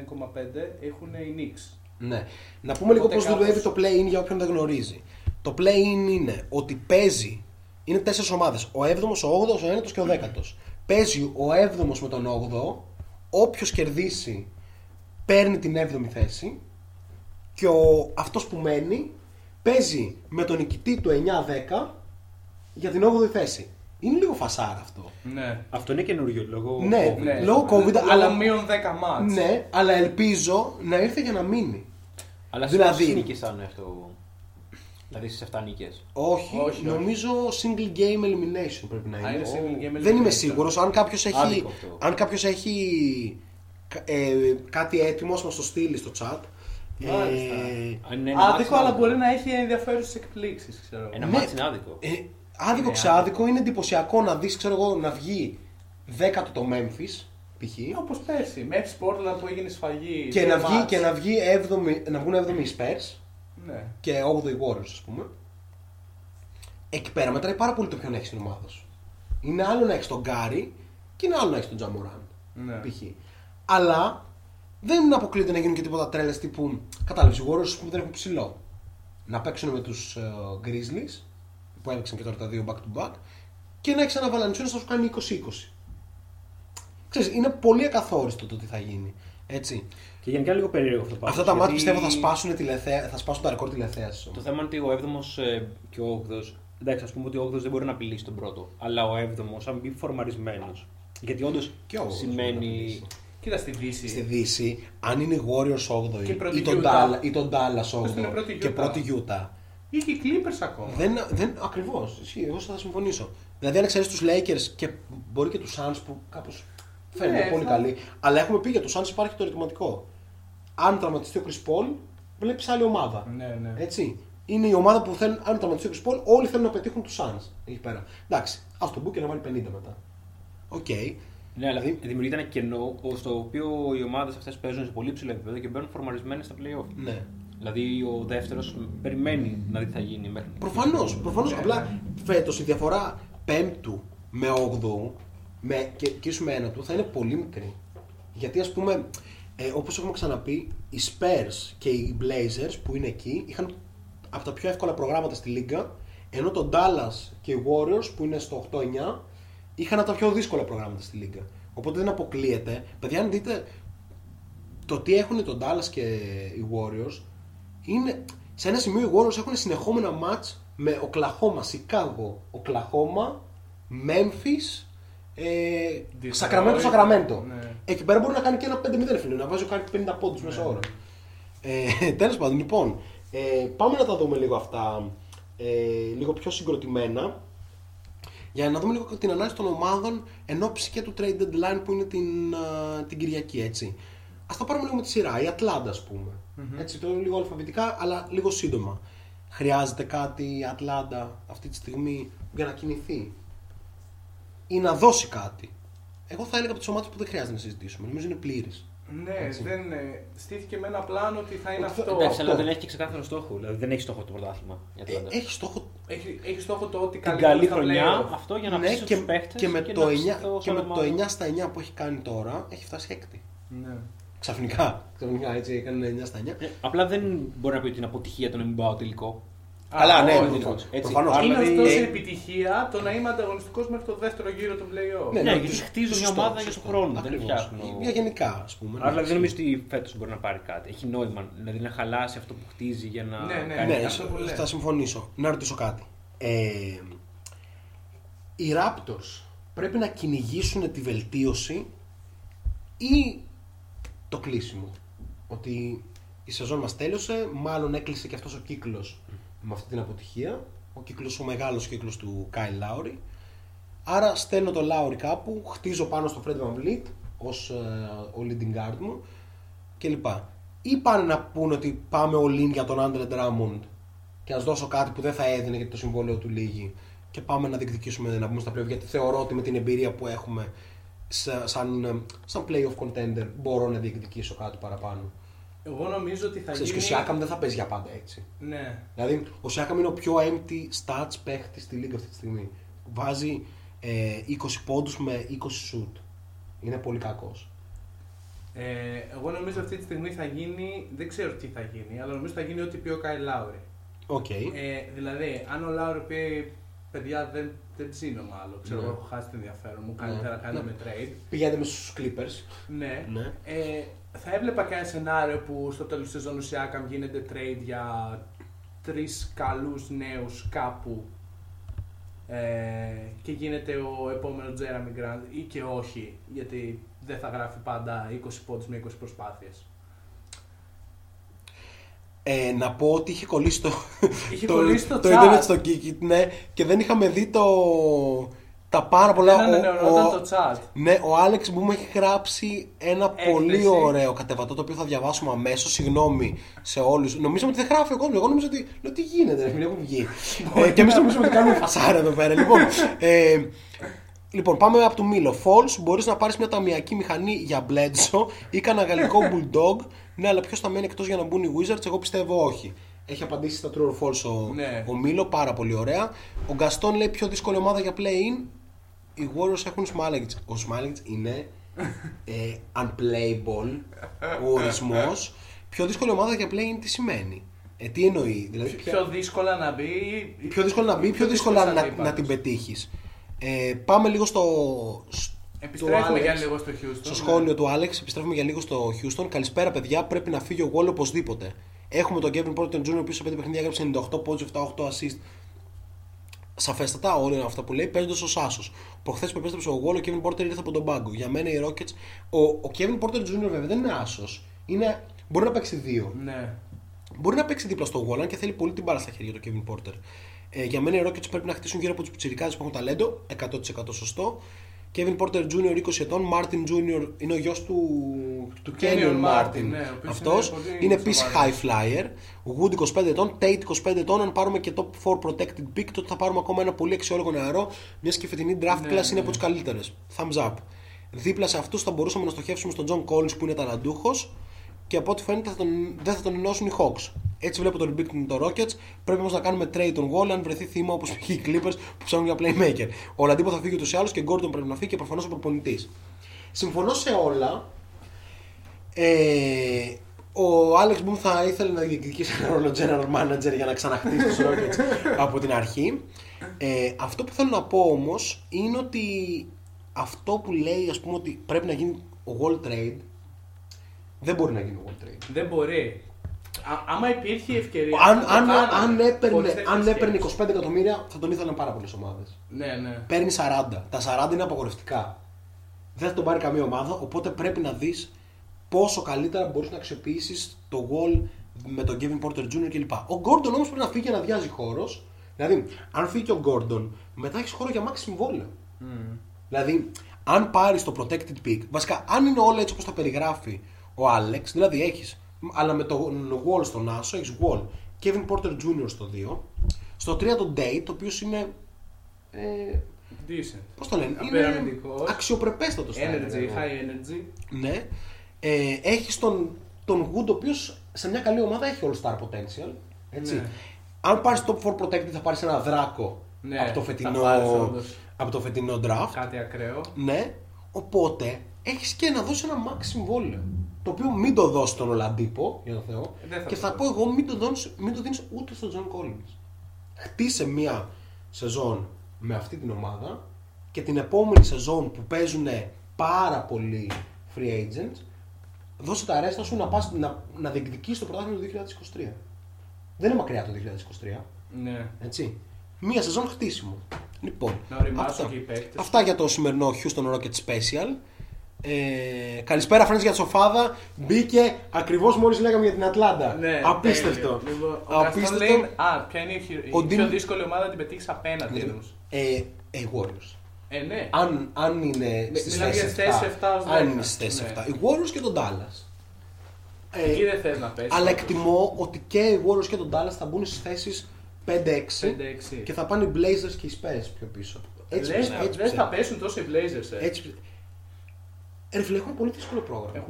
έχουν οι Knicks. Ναι. Να πούμε λίγο πώς δουλεύει το play-in για όποιον δεν γνωρίζει. Το play-in είναι ότι παίζει, είναι 4 ομάδες, ο 7ος, ο 8ος, ο 9ος και ο 10ος. Παίζει ο 7ος με τον 8ο, όποιος κερδίσει παίρνει την 7η θέση και αυτός που μένει παίζει με τον νικητή του 9-10 για την 8η θέση. Είναι λίγο φασάρα αυτό. Ναι. Αυτό είναι καινούριο λόγω COVID. Ναι, λόγω COVID. Αλλά μείον 10 μάτς. Ναι, αλλά ελπίζω να ήρθε για να μείνει. Αλλά δηλαδή, στις νίκες ήταν αυτό. Δηλαδή στις 7 νίκες. Όχι, νομίζω single game elimination πρέπει να είναι. Δεν είμαι σίγουρος. Αν κάποιος έχει, κάτι έτοιμο, μας το στείλει στο chat. Άδικο, αλλά μπορεί να έχει ενδιαφέρουσες εκπλήξεις. Ένα μάτς είναι άδικο. Άδικο ξάδικο, είναι εντυπωσιακό να δεις, ξέρω εγώ, να βγει 10ο το Memphis, π.χ. Όπως πέρσι, Memphis Portland που έγινε σφαγή. Και να, βγει 7η, να βγουν 7η οι Spurs και 8η οι Warriors, ας πούμε. Εκεί πέρα μετράει πάρα πολύ το ποιον έχεις στην ομάδα σου. Είναι άλλο να έχεις τον Gary και είναι άλλο να έχεις τον Τζαμοράν, π.χ. Αλλά δεν αποκλείται να γίνουν και τίποτα τρέλες τύπου, κατάλαβες, οι Warriors που δεν έχουν ψηλό. Να παίξουν με τους Grizzlies, που έπαιξαν και τώρα τα δύο back to back και να ξαναβαλανισούν να σου κάνει 20-20. Ξέρεις, είναι πολύ ακαθόριστο το τι θα γίνει. Έτσι. Και γενικά λίγο περίεργο αυτό το. Αυτά τα μάτια πιστεύω θα σπάσουν, θα σπάσουν τα ρεκόρ τηλεθέασης. Το θέμα είναι ότι ο 7ος και ο 8ος. Εντάξει, ας πούμε ότι ο 8ος δεν μπορεί να απειλήσει τον πρώτο. Αλλά ο 7ος, αν μπει φορμαρισμένος. Γιατί όντως σημαίνει. Κοίτα στη Δύση. Στη Δύση, αν είναι Warriors 8η ή τον Dallas 8ο και πρώτη Utah. Ή και οι Clippers ακόμα. Ακριβώς. Εγώ θα συμφωνήσω. Δηλαδή, αν εξαιρέσεις τους Lakers και μπορεί και τους Suns που κάπως φαίνονται πολύ καλοί. Αλλά έχουμε πει για τους Suns υπάρχει το ερωτηματικό. Αν τραυματιστεί ο Chris Paul, βλέπεις άλλη ομάδα. Ναι. Έτσι. Είναι η ομάδα που θέλουν, αν τραυματιστεί ο Chris Paul, όλοι θέλουν να πετύχουν τους Suns. Εκεί πέρα. Εντάξει. Ας τον Booker να βάλει 50 μετά. Οκ. Ναι, αλλά δημιουργείται ένα κενό στο οποίο οι ομάδες αυτές παίζουν σε πολύ ψηλό επίπεδο και μπαίνουν φορμαρισμένες στα play-off. Ναι. Δηλαδή ο δεύτερος περιμένει να δει τι θα γίνει μέχρι. Προφανώς. Απλά φέτος η διαφορά 5ου με 8ου και ίσως με 1ου θα είναι πολύ μικρή. Γιατί ας πούμε, όπως έχουμε ξαναπεί, οι Spurs και οι Blazers που είναι εκεί είχαν από τα πιο εύκολα προγράμματα στη Λίγκα, ενώ το Dallas και οι Warriors που είναι στο 8-9 είχαν από τα πιο δύσκολα προγράμματα στη Λίγκα. Οπότε δεν αποκλείεται. Παιδιά, αν δείτε το τι έχουν το Dallas και οι Warriors. Είναι, σε ένα σημείο οι Warriors έχουν συνεχόμενα μάτς με Οκλαχώμα, Σικάγο, Οκλαχώμα, Memphis, Σακραμέντο. Εκεί πέρα μπορεί να κάνει και ένα 5-0 φίλε, να βάζει κάτι 50 πόντους μέσα ώρα. Τέλος πάντων, λοιπόν, πάμε να τα δούμε λίγο αυτά, λίγο πιο συγκροτημένα, για να δούμε λίγο την ανάλυση των ομάδων ενόψει και του trade deadline που είναι την Κυριακή, έτσι. Ας τα πάρουμε λίγο με τη σειρά, η Ατλάντα ας πούμε. Έτσι, το λίγο αλφαβητικά, αλλά λίγο σύντομα. Χρειάζεται κάτι η Ατλάντα αυτή τη στιγμή για να κινηθεί ή να δώσει κάτι. Εγώ θα έλεγα από τις ομάδες που δεν χρειάζεται να συζητήσουμε. Νομίζω είναι πλήρης. Ναι, στήθηκε με ένα πλάνο ότι θα είναι αυτό. Εντάξει, αλλά δεν έχει και ξεκάθαρο στόχο. Δηλαδή δεν έχει στόχο το πρωτάθλημα. Έχει στόχο το ότι καλή χρονιά. Αυτό για να πει ότι και με το 9 στα 9 που έχει κάνει τώρα έχει φτάσει έκτη. Ξαφνικά έτσι έκανε 9 στα 9. Απλά δεν μπορεί να πει ότι είναι αποτυχία το να μην πάω τελικό. Αλλά ναι, προφανώς. Είναι ωστόσο επιτυχία το να είμαι ανταγωνιστικός μέχρι το δεύτερο γύρο του play-off. Ναι, γιατί χτίζω μια ομάδα για τον χρόνο. Δεν φτιάχνω. Για γενικά, ας πούμε. Αλλά δεν νομίζω ότι φέτος μπορεί να πάρει κάτι. Έχει νόημα δηλαδή να χαλάσει αυτό που χτίζει για να κάνει. Ναι, θα συμφωνήσω. Να ρωτήσω κάτι. Οι Raptors πρέπει να κυνηγήσουν τη βελτίωση ή το κλείσιμο. Ότι η σεζόν μας τέλειωσε, μάλλον έκλεισε και αυτός ο κύκλος με αυτή την αποτυχία. Ο κύκλος, ο μεγάλος κύκλος του Κάιλ Λάουρι. Άρα στέλνω τον Λάουρι κάπου, χτίζω πάνω στο Fred VanVleet ως ο leading guard μου κλπ. Ή πάνε να πούνε ότι πάμε all-in για τον Andre Drummond και ας δώσω κάτι που δεν θα έδινε γιατί το συμβόλαιο του λύγει και πάμε να διεκδικήσουμε, να μπούμε στα playoff, γιατί θεωρώ ότι με την εμπειρία που έχουμε σαν playoff contender μπορώ να διεκδικήσω κάτι παραπάνω. Εγώ νομίζω ότι θα γίνει. Και ο Siakam δεν θα παίζει για πάντα έτσι. Ναι. Δηλαδή, ο Siakam είναι ο πιο empty stats παίχτη στη λίγα αυτή τη στιγμή. Βάζει 20 πόντους με 20 shoot. Είναι πολύ κακός. Εγώ νομίζω αυτή τη στιγμή θα γίνει. Δεν ξέρω τι θα γίνει, αλλά νομίζω θα γίνει ό,τι πει ο Κάιλ Λάουρι. Okay. Δηλαδή, αν ο Λάουρι πει παιδιά δεν ψήνω μάλλον, ξέρω εγώ, έχω χάσει το ενδιαφέρον μου, καλύτερα κάνουμε trade. Πηγαίνετε με στους Clippers. Ναι. Θα έβλεπα και ένα σενάριο που στο τέλος της σεζόν ο Siakam γίνεται trade για τρεις καλούς νέους κάπου και γίνεται ο επόμενος Jeremy Grant ή και όχι, γιατί δεν θα γράφει πάντα 20 πόντους με 20 προσπάθειες. Να πω ότι είχε κολλήσει το ίντερνετ στο Kiki, ναι, και δεν είχαμε δει τα πάρα πολλά. Ναι, ο Άλεξ μου έχει γράψει ένα πολύ ωραίο κατεβατό το οποίο θα διαβάσουμε αμέσως. Συγγνώμη σε όλους. Νομίζαμε ότι δεν γράφει ο κόσμος. Εγώ νομίζω ότι. Τι γίνεται, μην έχουν βγει. Και εμείς νομίζουμε ότι κάνουμε φασάρα εδώ πέρα. Λοιπόν, πάμε από το Μήλο. Φόλς, μπορείς να πάρεις μια ταμιακή μηχανή για Μπλέτζο ή κανένα γαλλικό Bulldog. Ναι, αλλά ποιος θα μένει εκτός για να μπουν οι Wizards, εγώ πιστεύω όχι. Έχει απαντήσει στα True or False ο Μήλο, πάρα πολύ ωραία. Ο Γκαστόν λέει πιο δύσκολη ομάδα για play-in. Οι Warriors έχουν Smallage. Ο Smallage είναι unplayable ο ορισμός. Πιο δύσκολη ομάδα για play-in τι σημαίνει. Τι εννοεί, δηλαδή. Πιο δύσκολα να μπει, πιο δύσκολα να την πετύχεις. Πάμε λίγο στο. Επιστρέφουμε για λίγο στο Houston. Στο σχόλιο του Άλεξ, επιστρέφουμε για λίγο στο Houston. Καλησπέρα, παιδιά. Πρέπει να φύγει ο Wall οπωσδήποτε. Έχουμε τον Kevin Porter Jr. ο οποίος σε 5 παιχνίδια έγραψε 98 πόντους, 7-8 assist. Σαφέστατα όλα αυτά που λέει, παίζοντας ως άσος. Προχθές που επέστρεψε ο Wall, ο Kevin Porter ήρθε από τον πάγκο. Για μένα οι Rockets. Ο Kevin Porter Jr. βέβαια δεν είναι άσος. Μπορεί να παίξει δύο. Ναι. Μπορεί να παίξει δίπλα στο Wall, αν και θέλει πολύ την μπάλα στα χέρια του Kevin Porter. Για μένα οι Rockets πρέπει να χτίσουν γύρω από τους πιτσιρικάδες που έχουν ταλέντο. 100% σωστό. Kevin Porter Jr. 20 ετών, Martin Jr. είναι ο γιος του Kenyon Martin. Ναι, αυτός είναι επίσης high flyer. Wood 25 ετών, Tate 25 ετών. Αν πάρουμε και top 4 protected pick, τότε θα πάρουμε ακόμα ένα πολύ αξιόλογο νεαρό. Μιας και η φετινή draft class είναι από τις καλύτερες. Thumbs up. Δίπλα σε αυτούς θα μπορούσαμε να στοχεύσουμε στον John Collins που είναι ταλαντούχος. Και από ό,τι φαίνεται δεν θα τον ενώσουν οι Hawks. Έτσι βλέπω τον Big με το Rockets. Πρέπει όμως να κάνουμε trade τον Wall αν βρεθεί θύμα όπως π.χ. οι Clippers που ψάχνουν για playmaker. Ο Oladipo θα φύγει ούτως ή άλλως και Gordon πρέπει να φύγει και προφανώς ο προπονητής. Συμφωνώ σε όλα. Ο Alex Boom θα ήθελε να διεκδικήσει ένα ρόλο general manager για να ξαναχτίσει τους Rockets από την αρχή. Αυτό που θέλω να πω όμως είναι ότι αυτό που λέει, ας πούμε, ότι πρέπει να γίνει ο Wall trade. Δεν μπορεί να γίνει Wall trade. Δεν μπορεί. Άμα υπήρχε η ευκαιρία. Αν έπαιρνε 25 εκατομμύρια θα τον ήθελαν πάρα πολλές ομάδες. Ναι, ναι. Παίρνει 40. Τα 40 είναι απαγορευτικά. Δεν θα τον πάρει καμία ομάδα. Οπότε πρέπει να δεις πόσο καλύτερα μπορείς να αξιοποιήσεις το Wall με τον Kevin Porter Jr. κλπ. Ο Gordon όμως πρέπει να φύγει για να αδειάζει χώρος. Δηλαδή, αν φύγει και ο Gordon, μετά έχεις χώρο για max συμβόλαιο. Δηλαδή, αν πάρεις το protected pick, βασικά αν είναι όλα έτσι όπως τα περιγράφει ο Άλεξ, δηλαδή έχεις, αλλά με τον Wall στον άσο, έχεις Wall, Kevin Porter Jr. στο 2, στο 3 τον Date, ο οποίος είναι decent, πώς το λένε, είναι αξιοπρεπέστατος, high energy, ναι, έχεις τον Wood, ο οποίος σε μια καλή ομάδα έχει all star potential, έτσι, ναι. Αν πάρεις top 4 protected θα πάρεις ένα δράκο, ναι, από το φετινό draft, κάτι ακραίο, ναι, οπότε έχεις και να δώσεις ένα max συμβόλαιο. Το οποίο μην το δώσει τον Ολαντίπο, για τον Θεό, και θα πω εγώ μην το δίνεις ούτε στον Τζον Κόλινς. Χτίσε μία σεζόν με αυτή την ομάδα και την επόμενη σεζόν που παίζουν πάρα πολλοί free agents, δώσε τα αρέστα σου να διεκδικήσεις το πρωτάθλημα του 2023. Δεν είναι μακριά το 2023. Ναι. Έτσι. Μία σεζόν χτίσιμο. Λοιπόν, αυτά για το σημερινό Houston Rockets Special. Καλησπέρα, friends, για τη σοφάδα. Μπήκε ακριβώς μόλις λέγαμε για την Ατλάντα. Ναι, απίστευτο. Τέλειο. Απίστευτο. Λέει, ποια είναι η πιο δύσκολη ομάδα να την πετύχεις απέναντι τους. Οι Warriors. Ναι. Αν είναι στις θέσεις 7. Αν είναι στις 7. Οι Warriors και τον Dallas. Εκεί δεν θες να πες. Αλλά εκτιμώ ότι και οι Warriors και τον Dallas θα μπουν στις θέσεις 5-6 και θα πάνε οι Blazers και οι Spurs πιο πίσω. Δεν θα πέσουν τόσο οι Blazers. Έχουν πολύ δύσκολο πρόγραμμα.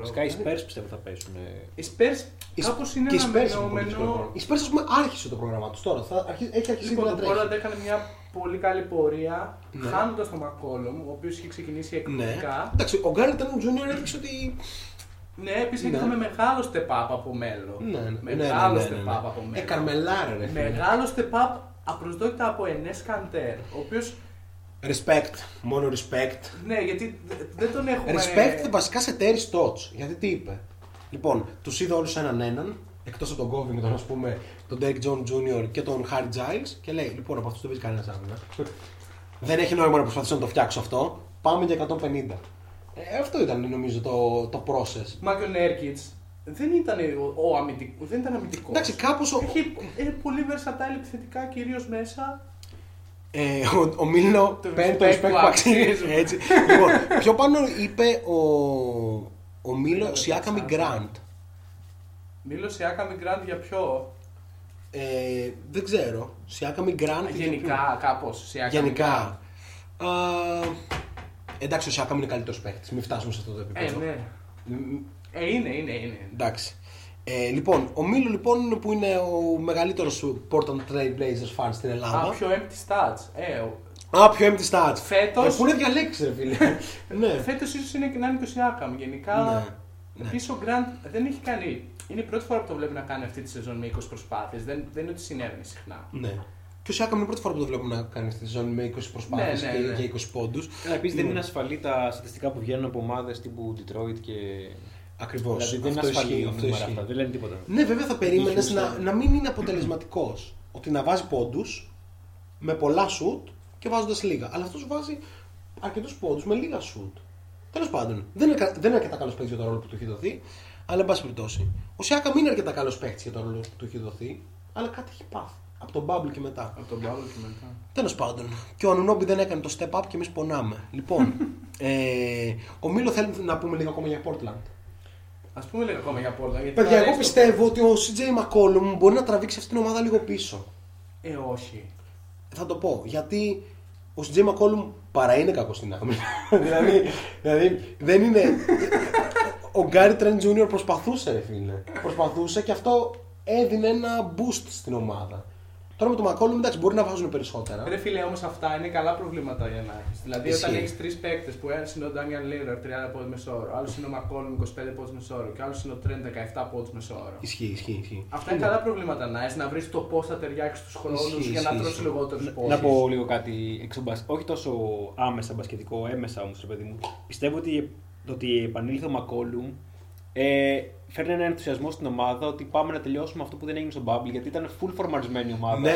Φυσικά οι Spurs πιστεύω θα πέσουν. Οι Spurs κάπως είναι αναμενόμενο. Οι Spurs, ας πούμε, άρχισε το πρόγραμμα τους τώρα. Έχει αρχίσει να τρέχει. Λοιπόν, το έκανε μια πολύ καλή πορεία, χάνοντας τον McCollum, ο οποίος είχε ξεκινήσει εκπληκτικά. Εντάξει, ο Garrett Jr. έδειξε ότι... Ναι, επίσης είχαμε μεγάλο step-up από μέλλον. Μεγάλο step-up από μέλλον. Καρμελάρε, ρε. Μεγάλο step-up απροσδόκητα από Enes Kanter, ο οποίος... Respect, μόνο respect. Ναι, γιατί δεν τον έχουμε... Respect βασικά σε Terry Stotts, γιατί τι είπε. Λοιπόν, τους είδα όλους έναν, εκτός από τον Covington, ας πούμε, τον Derek Jones Jr. και τον Harry Giles και λέει, λοιπόν, από αυτούς δεν βρίσκει κανένας άμυνα. Δεν έχει νόημα να προσπαθήσω να το φτιάξω αυτό, πάμε για 150. Αυτό ήταν νομίζω το process. Μα και ο Nurkic δεν ήταν αμυντικός. Εντάξει, κάπως... Έχει πολύ versatile επιθετικά, κυρίως μέσα. Ο Μίλνο παίρνει το respect που αξίζει. Λοιπόν, πιο πάνω είπε ο Μίλο Σιάκαμι Γκραντ. Μίλο Σιάκαμι Γκραντ για ποιο? Δεν ξέρω. Σιάκαμι Γκραντ. Γενικά κάπως. Γενικά. Εντάξει, ο Σιάκαμι είναι καλύτερος παίκτης. Μην φτάσουμε σε αυτό το επίπεδο. Είναι. Εντάξει. Λοιπόν, ο Μίλου λοιπόν που είναι ο μεγαλύτερος Portland Trail Blazers fan στην Ελλάδα. Πιο empty stats. Πιο empty stats. Φέτος. Πού είναι διαλέξει, ρε φίλε. Ναι. Φέτος ίσως είναι και να είναι και ο Siakam. Γενικά. Ναι. Επίσης ο Grant δεν έχει κάνει. Είναι η πρώτη φορά που το βλέπουμε να κάνει αυτή τη σεζόν με 20 προσπάθειες. Δεν είναι ότι συνέβαινε συχνά. Ναι. Και ο Siakam είναι η πρώτη φορά που το βλέπουμε να κάνει αυτή τη σεζόν με 20 προσπάθειες και 20 πόντους. Επίσης δεν είναι ασφαλή τα στατιστικά που βγαίνουν από ομάδες τύπου Detroit και. Ακριβώς. Δηλαδή δεν ασφαλεί αυτά, δεν λένε τίποτα. Ναι, βέβαια θα περίμενες να μην είναι αποτελεσματικός. Ότι να βάζει πόντους με πολλά σουτ και βάζοντας λίγα. Αλλά αυτός βάζει αρκετούς πόντους με λίγα σουτ. Τέλος πάντων, δεν είναι αρκετά καλός παίκτης για τον ρόλο που του έχει δοθεί. Αλλά εν πάση περιπτώσει. Ο Siakam είναι αρκετά καλός παίκτης για τον ρόλο που του έχει δοθεί. Αλλά κάτι έχει πάθει. Από τον Bubble και μετά. Τέλος πάντων. Και ο Ανουνόμπι δεν έκανε το step up και εμείς πονάμε. Λοιπόν, ο Μίλο θέλει να πούμε λίγο ακόμα για Portland. Ας πούμε λίγο ακόμα για Portland. Παιδιά, εγώ πιστεύω ότι ο CJ McCollum μπορεί να τραβήξει αυτήν την ομάδα λίγο πίσω. Όχι. Θα το πω. Γιατί ο CJ McCollum παρά είναι κακός στην άμυνα. Δηλαδή δεν είναι. Ο Gary Trent Jr. προσπαθούσε, ρε φίλε. Προσπαθούσε και αυτό έδινε ένα boost στην ομάδα. Τώρα με τον McCollum εντάξει μπορεί να βάζουν περισσότερα. Ρε φίλε, όμως αυτά είναι καλά προβλήματα για να έχεις. Δηλαδή όταν έχεις τρεις παίκτες που ένας είναι ο Damian Lillard 30 πόντους μεσόωρο, άλλος είναι ο McCollum 25 πόντους μεσόωρο και άλλος είναι ο Trent 17 πόντους μεσόωρο. Ισχύει. Αυτά είναι καλά προβλήματα να έχεις, να βρεις το πώς θα ταιριάξεις τους χρόνους για να τρως λιγότερους πόντους. Να πω λίγο κάτι, όχι τόσο άμεσα μπασκετικό, έμεσα όμως ρε παιδί μου. Πιστεύω ότι επανήλθε ο McCollum. Φέρνει έναν ενθουσιασμό στην ομάδα ότι πάμε να τελειώσουμε αυτό που δεν έγινε στον Bubble γιατί ήταν full φορμαρισμένη η ομάδα. Ναι,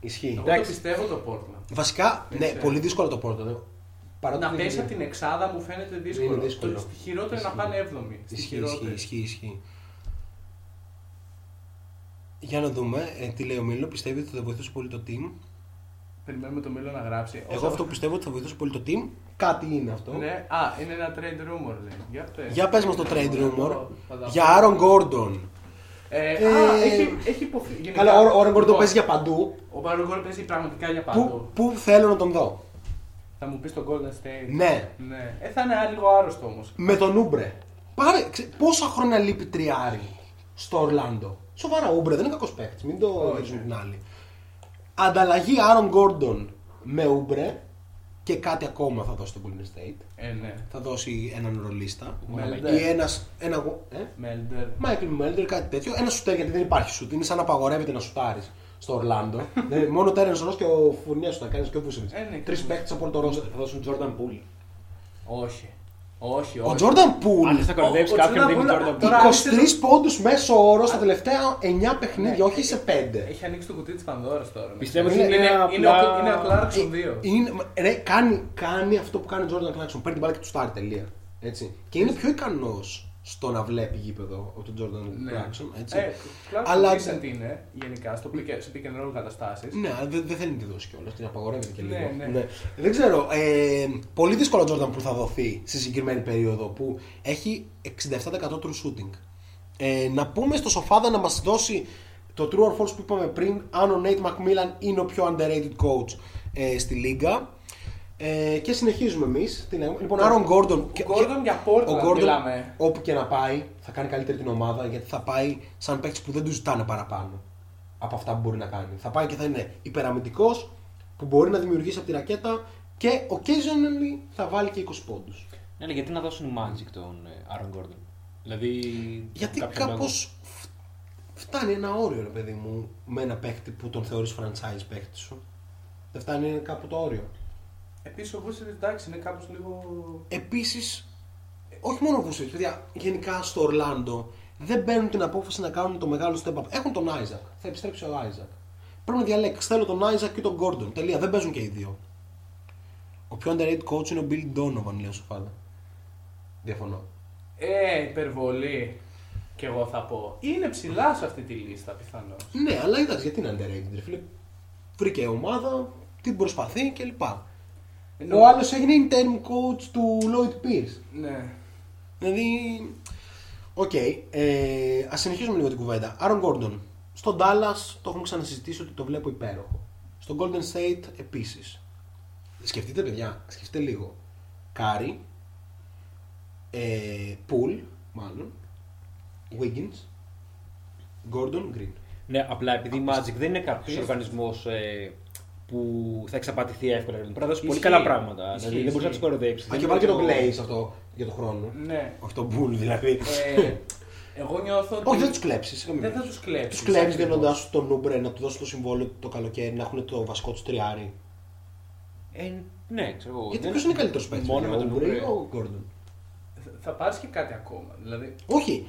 ισχύει. Εγώ πιστεύω το Portland. Βασικά, πολύ δύσκολο το Portland. Να πέσει από την εξάδα μου φαίνεται δύσκολο. Στη χειρότερη να πάνε 7η. Ισχύει. Για να δούμε τι λέει ο Μίλο. Πιστεύει ότι θα βοηθήσει πολύ το team. Περιμένουμε το Μίλο να γράψει. Εγώ αυτό πιστεύω ότι θα βοηθήσει πολύ το team. Κάτι είναι αυτό. Ναι, είναι ένα trade rumor λέει. Για πες μας το trade rumor. Για Aaron Gordon. Έχει υποφύγει. Καλά, ο Aaron Gordon παίζει για παντού. Ο Aaron Gordon παίζει πραγματικά για παντού. Πού θέλω να τον δω. Θα μου πεις τον Golden State. Ναι. Θα είναι λίγο άρρωστο όμως. Με τον Ούμπρε. Πάρε, πόσα χρόνια λείπει τριάρι στο Ορλάντο. Σοβαρά, Ούμπρε δεν είναι κακός παίκτης. Μην το ρίξουν την άλλη. Ανταλλαγή Aaron Gordon με Ούμπρε. Και κάτι ακόμα θα δώσει το Golden State. Ναι. Θα δώσει έναν ρολίστα. Ή ένα Michael Melder, κάτι τέτοιο. Ένα σουτέρ γιατί δεν υπάρχει σουτ. Είναι σαν να απαγορεύεται να σουτάρεις στο Ορλάντο. Μόνο ο Terence Ross και ο Φουρνιές σου θα κάνεις και ο Vucevic. Τρεις παίκτες από το Ross θα δώσουν Jordan Poole. Όχι. Όχι, όχι. Ο Τζόρνταν Πούλ. Αν θα κορδέψει κάποιον, δεν είναι Τζόρνταν Πούλ. 23 πόντους μέσο όρο στα τελευταία 9 παιχνίδια, όχι σε 5. Έχει ανοίξει το κουτί της Πανδώρας τώρα. Πιστεύω ότι είναι ο Κλάρκσον 2. Κάνει αυτό που κάνει ο Τζόρνταν Κλάρκσον. Παίρνει την μπάλα και του στάρει τελεία. Και είναι πιο ικανός στο να βλέπει γήπεδο από τον Τζόρνταν Κλάρκσον. Κλάρκσον είναι γενικά σε pick and roll καταστάσεις. Ναι, δεν θέλει να τη δώσει κιόλας, την απαγορεύεται και λίγο. Δεν ξέρω, πολύ δύσκολο ο Τζόρνταν που θα δοθεί στη συγκεκριμένη περίοδο που έχει 67% true shooting. Να πούμε στο Σοφάδα να μας δώσει το true or false που είπαμε πριν, αν ο Nate McMillan είναι ο πιο underrated coach στη λίγα. Και συνεχίζουμε εμείς. Λοιπόν, Άρον Γκόρντον. Γκόρντον για Portland μιλάμε. Όπου και να πάει, θα κάνει καλύτερη την ομάδα γιατί θα πάει σαν παίκτης που δεν του ζητάνε παραπάνω από αυτά που μπορεί να κάνει. Θα πάει και θα είναι υπεραμυντικός που μπορεί να δημιουργήσει από τη ρακέτα και occasionally θα βάλει και 20 πόντους. Ναι, γιατί να δώσουν Magic τον Άρον Γκόρντον. Δηλαδή. Γιατί κάπως φτάνει ένα όριο, ρε παιδί μου, με ένα παίκτη που τον θεωρείς franchise παίκτη σου. Δεν φτάνει κάπου το όριο. Επίσης ο Vucevic, εντάξει, είναι κάπως λίγο... Επίσης, όχι μόνο ο Vucevic, παιδιά, γενικά στο Ορλάντο δεν παίρνουν την απόφαση να κάνουν το μεγάλο step up. Έχουν τον Isaac, θα επιστρέψει ο Isaac. Πρέπει να διαλέξεις, θέλω τον Isaac και τον Gordon, τελεία, δεν παίζουν και οι δύο. Ο πιο underrated coach είναι ο Bill Donovan, λέει ο Σοφάδα. Διαφωνώ. Υπερβολή. Και εγώ θα πω, είναι ψηλά σε αυτή τη λίστα πιθανώς. Ναι, αλλά εντάξει, γιατί είναι underrated, ρε φίλε. Βρήκε ομάδα, την προσπαθεί κλπ. Ο άλλος έγινε interim coach του Lloyd Pierce. Ναι. Δηλαδή. Οκ. Ας συνεχίσουμε λίγο την κουβέντα. Άρον Γκόρντον. Στον Dallas το έχουμε ξανασυζητήσει ότι το βλέπω υπέροχο. Στο Golden State επίσης. Σκεφτείτε, παιδιά, σκεφτείτε λίγο. Κάρι. Πουλ, μάλλον. Wiggins. Γκόρντον, Green. Ναι, απλά επειδή η Magic δεν είναι κάποιος οργανισμός. Που θα εξαπατηθεί εύκολα. Πρέπει να δώσει πολύ καλά πράγματα. Ισχύ, δηλαδή, δεν μπορεί να του κοροϊδέψει. Αν και βάλει και τον Blaze αυτό για τον χρόνο. Ναι. Όχι τον Bull δηλαδή. Εγώ νιώθω ότι. Όχι, δεν του κλέψει. Δεν θα του κλέψει. Του κλέψει δίνοντά του τον Ούμπρε να του δώσει το συμβόλαιο το καλοκαίρι να έχουν το βασικό του τριάρι. Ναι, ξέρω εγώ. Γιατί ποιο είναι καλύτερο παίκτη. Μόνο με τον Ούμπρε ή ο Γκόρντον. Θα πάρει και κάτι ακόμα. Δηλαδή... Όχι.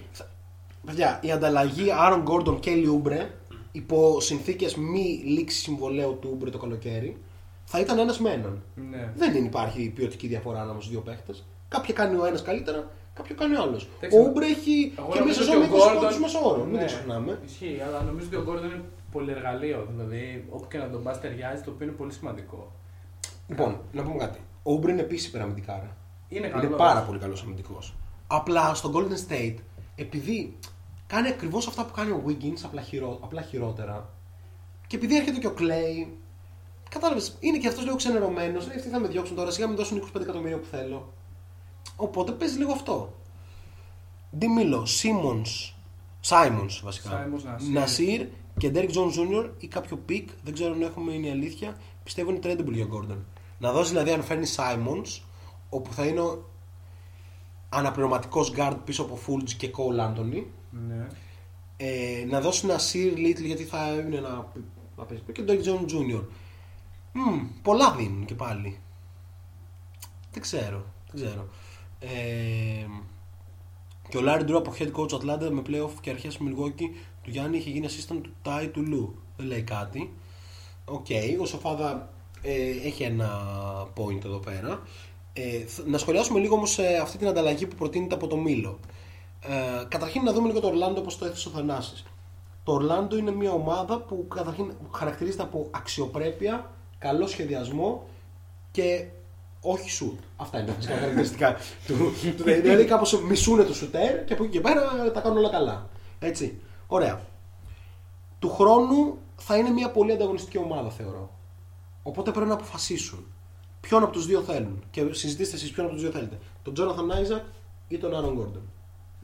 Παιδιά, η ανταλλαγή Άρον Γκόρντον και Λιούμπρε. Υπό συνθήκες μη λήξη συμβολέου του Ούμπρε το καλοκαίρι, θα ήταν ένας με έναν. Ναι. Δεν υπάρχει ποιοτική διαφορά ανάμεσα στους δύο παίχτες. Κάποια κάνει ο ένας καλύτερα, κάποιο κάνει ο άλλος. Ο Ούμπρε έχει και μέσα σε 20 πόντους μέσα όρο. Μην το ξεχνάμε. Ισχύει, αλλά νομίζω ότι ο Γκόρντον είναι πολυεργαλείο. Δηλαδή, όπου και να τον πας ταιριάζει, το οποίο είναι πολύ σημαντικό. Λοιπόν, να πούμε κάτι. Ο Ούμπρε είναι επίσης υπεραμυντικάρα. Είναι πάρα πολύ καλός αμυντικός. Απλά στο Golden State, επειδή. Κάνει ακριβώς αυτά που κάνει ο Wiggins, απλά χειρότερα. Και επειδή έρχεται και ο Clay, κατάλαβες, είναι και αυτός λίγο ξενερωμένος. Λέει, αυτοί θα με διώξουν τώρα, σιγά με δώσουν 25 εκατομμύρια που θέλω. Οπότε παίζει λίγο αυτό. Ντιμίλο, Σάιμονς βασικά. Νασίρ και Derek Jones Jr. ή κάποιο πικ, δεν ξέρω αν έχουμε, είναι η αλήθεια. Πιστεύω είναι tradable για Gordon. Να δώσει δηλαδή αν φέρνει Σάιμονς, όπου θα είναι ο αναπληρωματικός guard πίσω από Fultz και Cole Anthony. Ναι. Να δώσει ένα Sir Little γιατί θα είναι ένα παίζει και τον Derek Jones Jr. Πολλά δίνουν και πάλι. Δεν ξέρω. Και ο Larry Drew από head coach Atlanta με playoff και αρχές Milwaukee του Γιάννη είχε γίνει assistant του Ty του Lou. Δεν λέει κάτι. Οκ, ο Σοφάδα έχει ένα point εδώ πέρα. Να σχολιάσουμε λίγο όμως αυτή την ανταλλαγή που προτείνεται από το Μήλο. Καταρχήν να δούμε λίγο το Ορλάντο όπως το έθεσε ο Θανάσης. Το Ορλάντο είναι μια ομάδα που καταρχήν χαρακτηρίζεται από αξιοπρέπεια, καλό σχεδιασμό και όχι σουτ. Αυτά είναι τα χαρακτηριστικά του. Δηλαδή κάπως μισούνε το σουτέρ και από εκεί και πέρα τα κάνουν όλα καλά. Έτσι. Ωραία. Του χρόνου θα είναι μια πολύ ανταγωνιστική ομάδα θεωρώ. Οπότε πρέπει να αποφασίσουν ποιον από τους δύο θέλουν. Και συζητήστε εσείς ποιον από τους δύο θέλετε. Τον Jonathan Isaac ή τον Άρον Γκόρντον.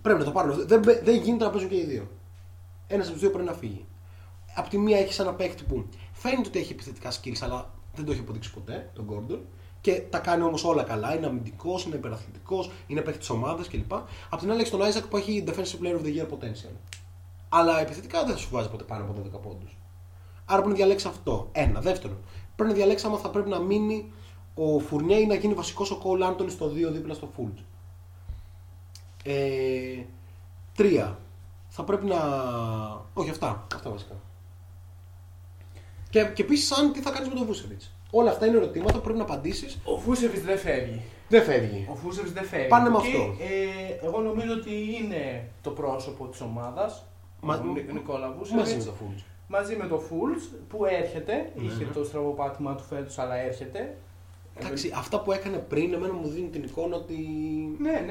Πρέπει να το πάρουν. Δεν γίνεται να παίζουν και οι δύο. Ένας από τους δύο πρέπει να φύγει. Απ' τη μία έχεις ένα παίκτη που φαίνεται ότι έχει επιθετικά skills, αλλά δεν το έχει αποδείξει ποτέ, τον Gordon. Και τα κάνει όμως όλα καλά. Είναι αμυντικός, είναι υπεραθλητικός, είναι παίκτη της ομάδας κλπ. Απ' την άλλη έχεις τον Isaac που έχει defensive player of the year potential. Αλλά επιθετικά δεν θα σου βγάζει ποτέ πάνω από 12 πόντους. Άρα πρέπει να διαλέξει αυτό. Ένα. Δεύτερον, πρέπει να διαλέξει άμα θα πρέπει να μείνει ο Fournier ή να γίνει βασικός ο Cole Anthony στο 2 δίπλα στο Fultz. Τρία. Θα πρέπει να... Όχι, αυτά. Αυτά βασικά. Και επίσης, αν τι θα κάνεις με τον Vucevic. Όλα αυτά είναι ερωτήματα που πρέπει να απαντήσεις. Ο Vucevic δεν φεύγει. Πάνε με αυτό. Εγώ νομίζω ότι είναι το πρόσωπο της ομάδας. Νικόλα Vucevic. Μαζί με το Fultz που έρχεται. Mm-hmm. Είχε το στραβοπάτημα του φέτος, αλλά έρχεται. Εντάξει, αυτά που έκανε πριν, εμένα μου δίνουν την εικόνα ότι... Ναι.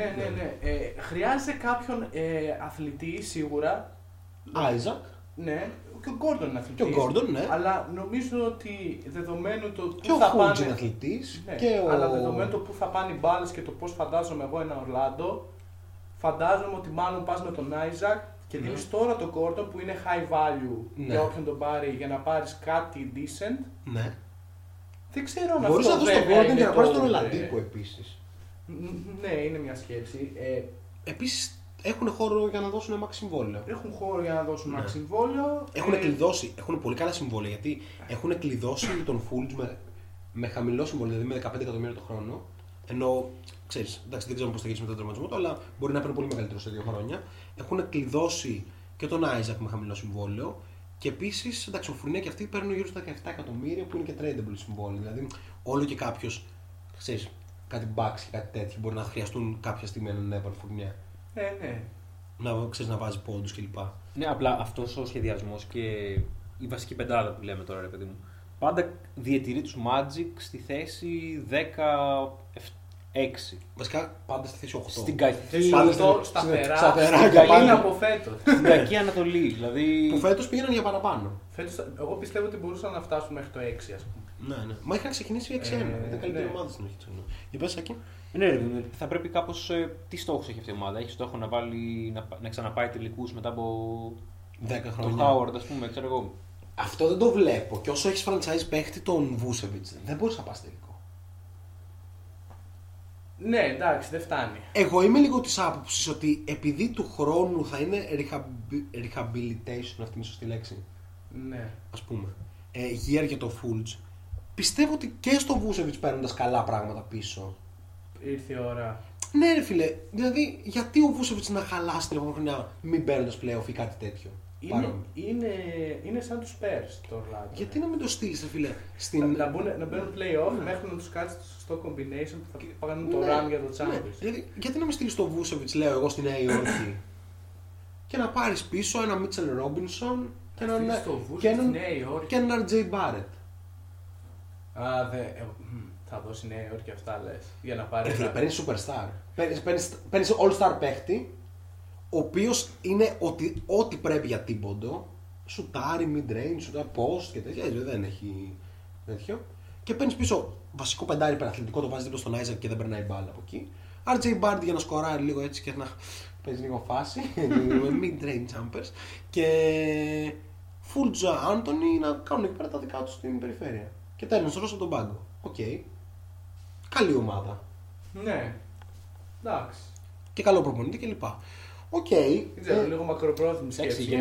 Χρειάζεται κάποιον αθλητή, σίγουρα. Άιζακ. Ναι, και ο Gordon είναι αθλητής. Και ο Gordon, ναι. Αλλά νομίζω ότι δεδομένου το πού θα πάνε... Και ο Fultz είναι αθλητής. Ναι, και ο... Αλλά δεδομένου το πού θα πάνε οι μπάλες και το πώς φαντάζομαι εγώ ένα Ορλάντο, φαντάζομαι ότι μάλλον πας με τον Άιζακ και δίνεις τώρα τον Gordon που είναι high value για όποιον τον πάρει, για να πάρεις κάτι decent. Ναι. Δεν ξέρω αν μπορείς να δώσεις τον Gordon και να πάρεις τον Ολαντίπο επίσης. Ναι, είναι μια σκέψη. Επίσης έχουν χώρο για να δώσουν max συμβόλαιο. Έχουν κλειδώσει, έχουν πολύ καλά συμβόλαια γιατί έχουν κλειδώσει τον Fultz με χαμηλό συμβόλαιο, δηλαδή με 15 εκατομμύρια το χρόνο. Ενώ ξέρεις, εντάξει, δεν ξέρω πώς θα γίνει με τον τραυματισμό του, αλλά μπορεί να παίρνει πολύ μεγαλύτερο σε 2 χρόνια. Έχουν κλειδώσει και τον Isaac με χαμηλό συμβόλαιο. Και επίσης, εντάξει, ο Φουρνέ και αυτοί παίρνουν γύρω στα 17 εκατομμύρια που είναι και tradable συμβόλαιο. Δηλαδή, όλο και κάποιος, ξέρεις, κάτι bucks και κάτι τέτοιο μπορεί να χρειαστούν κάποια στιγμή έναν έβαλ Φουρνέ. Ναι. Να ξέρεις να βάζει πόντους κλπ. Ναι, απλά αυτός ο σχεδιασμός και η βασική πεντάδα που λέμε τώρα, ρε παιδί μου, πάντα διατηρεί τους Magic στη θέση 16. Βασικά πάντα στη θέση 8. Στην κακή σταθερά. Είναι από φέτος. Στην κακή Ανατολή. Δηλαδή... Που φέτος πήγαιναν για παραπάνω. Φέτος, εγώ πιστεύω ότι μπορούσαν να φτάσουν μέχρι το 6, ας πούμε. Ναι. Μα είχαν ξεκινήσει 6-1. Ήταν καλύτερη ομάδα στην αρχή. Για πες, Σάκη. Ναι, θα πρέπει κάπως. Τι στόχος έχει αυτή η ομάδα. Έχει στόχο να ξαναπάει τελικούς μετά από 10 χρόνια. Το Howard, ας πούμε, ξέρω εγώ. Αυτό δεν το βλέπω. Και όσο έχει franchise παίχτη τον Vucevic, δεν μπορεί να πα τελικό. Ναι, εντάξει, δεν φτάνει. Εγώ είμαι λίγο της άποψης ότι επειδή του χρόνου θα είναι rehabilitation, αυτή είναι σωστή λέξη. Ναι. Ας πούμε. Year για το Fultz. Πιστεύω ότι και στο Vucevic παίρνοντας καλά πράγματα πίσω. Ήρθε η ώρα. Ναι, ρε φίλε. Δηλαδή, γιατί ο Vucevic να χαλάσει την επόμενη χρονιά μην παίρνοντας playoff ή κάτι τέτοιο. Είναι σαν τους Spurs το Orlando. Γιατί να μην το στείλεις, ρε φίλε. Να μπαίνουν play-off μέχρι να τους κάτσει το σωστό combination που θα κάνουν το run για το Champions. Γιατί να μην στείλεις το Vucevic, λέω εγώ, στη Νέα Υόρκη και να πάρεις πίσω ένα Mitchell Robinson και έναν RJ Barrett. Α, δε. Θα δώσει Νέα Υόρκη αυτά, λες. Για να πάρει. Παίρνεις superstar. Παίρνεις all-star παίχτη. Ο οποίος είναι ό,τι πρέπει για τίποντο, σουτάρει, mid-range, σουτάρει, post και τέτοια, δεν έχει τέτοιο. Και παίρνεις πίσω βασικό πεντάρι υπεραθλητικό, το βάζεις δίπλα στον Isaac και δεν περνάει μπάλα από εκεί. RJ Barrett για να σκοράρει λίγο έτσι και να παίζει λίγο φάση, mid-range jumpers. Και Fultz, Anthony να κάνουν εκεί πέρα τα δικά τους στην περιφέρεια. Και τέλος, ρώσαν τον πάγκο. Οκ. Καλή ομάδα. Ναι. Εντάξει. Και καλό προπονητή κλπ. Okay. Λίγο μακροπρόθεσμη σκέψη.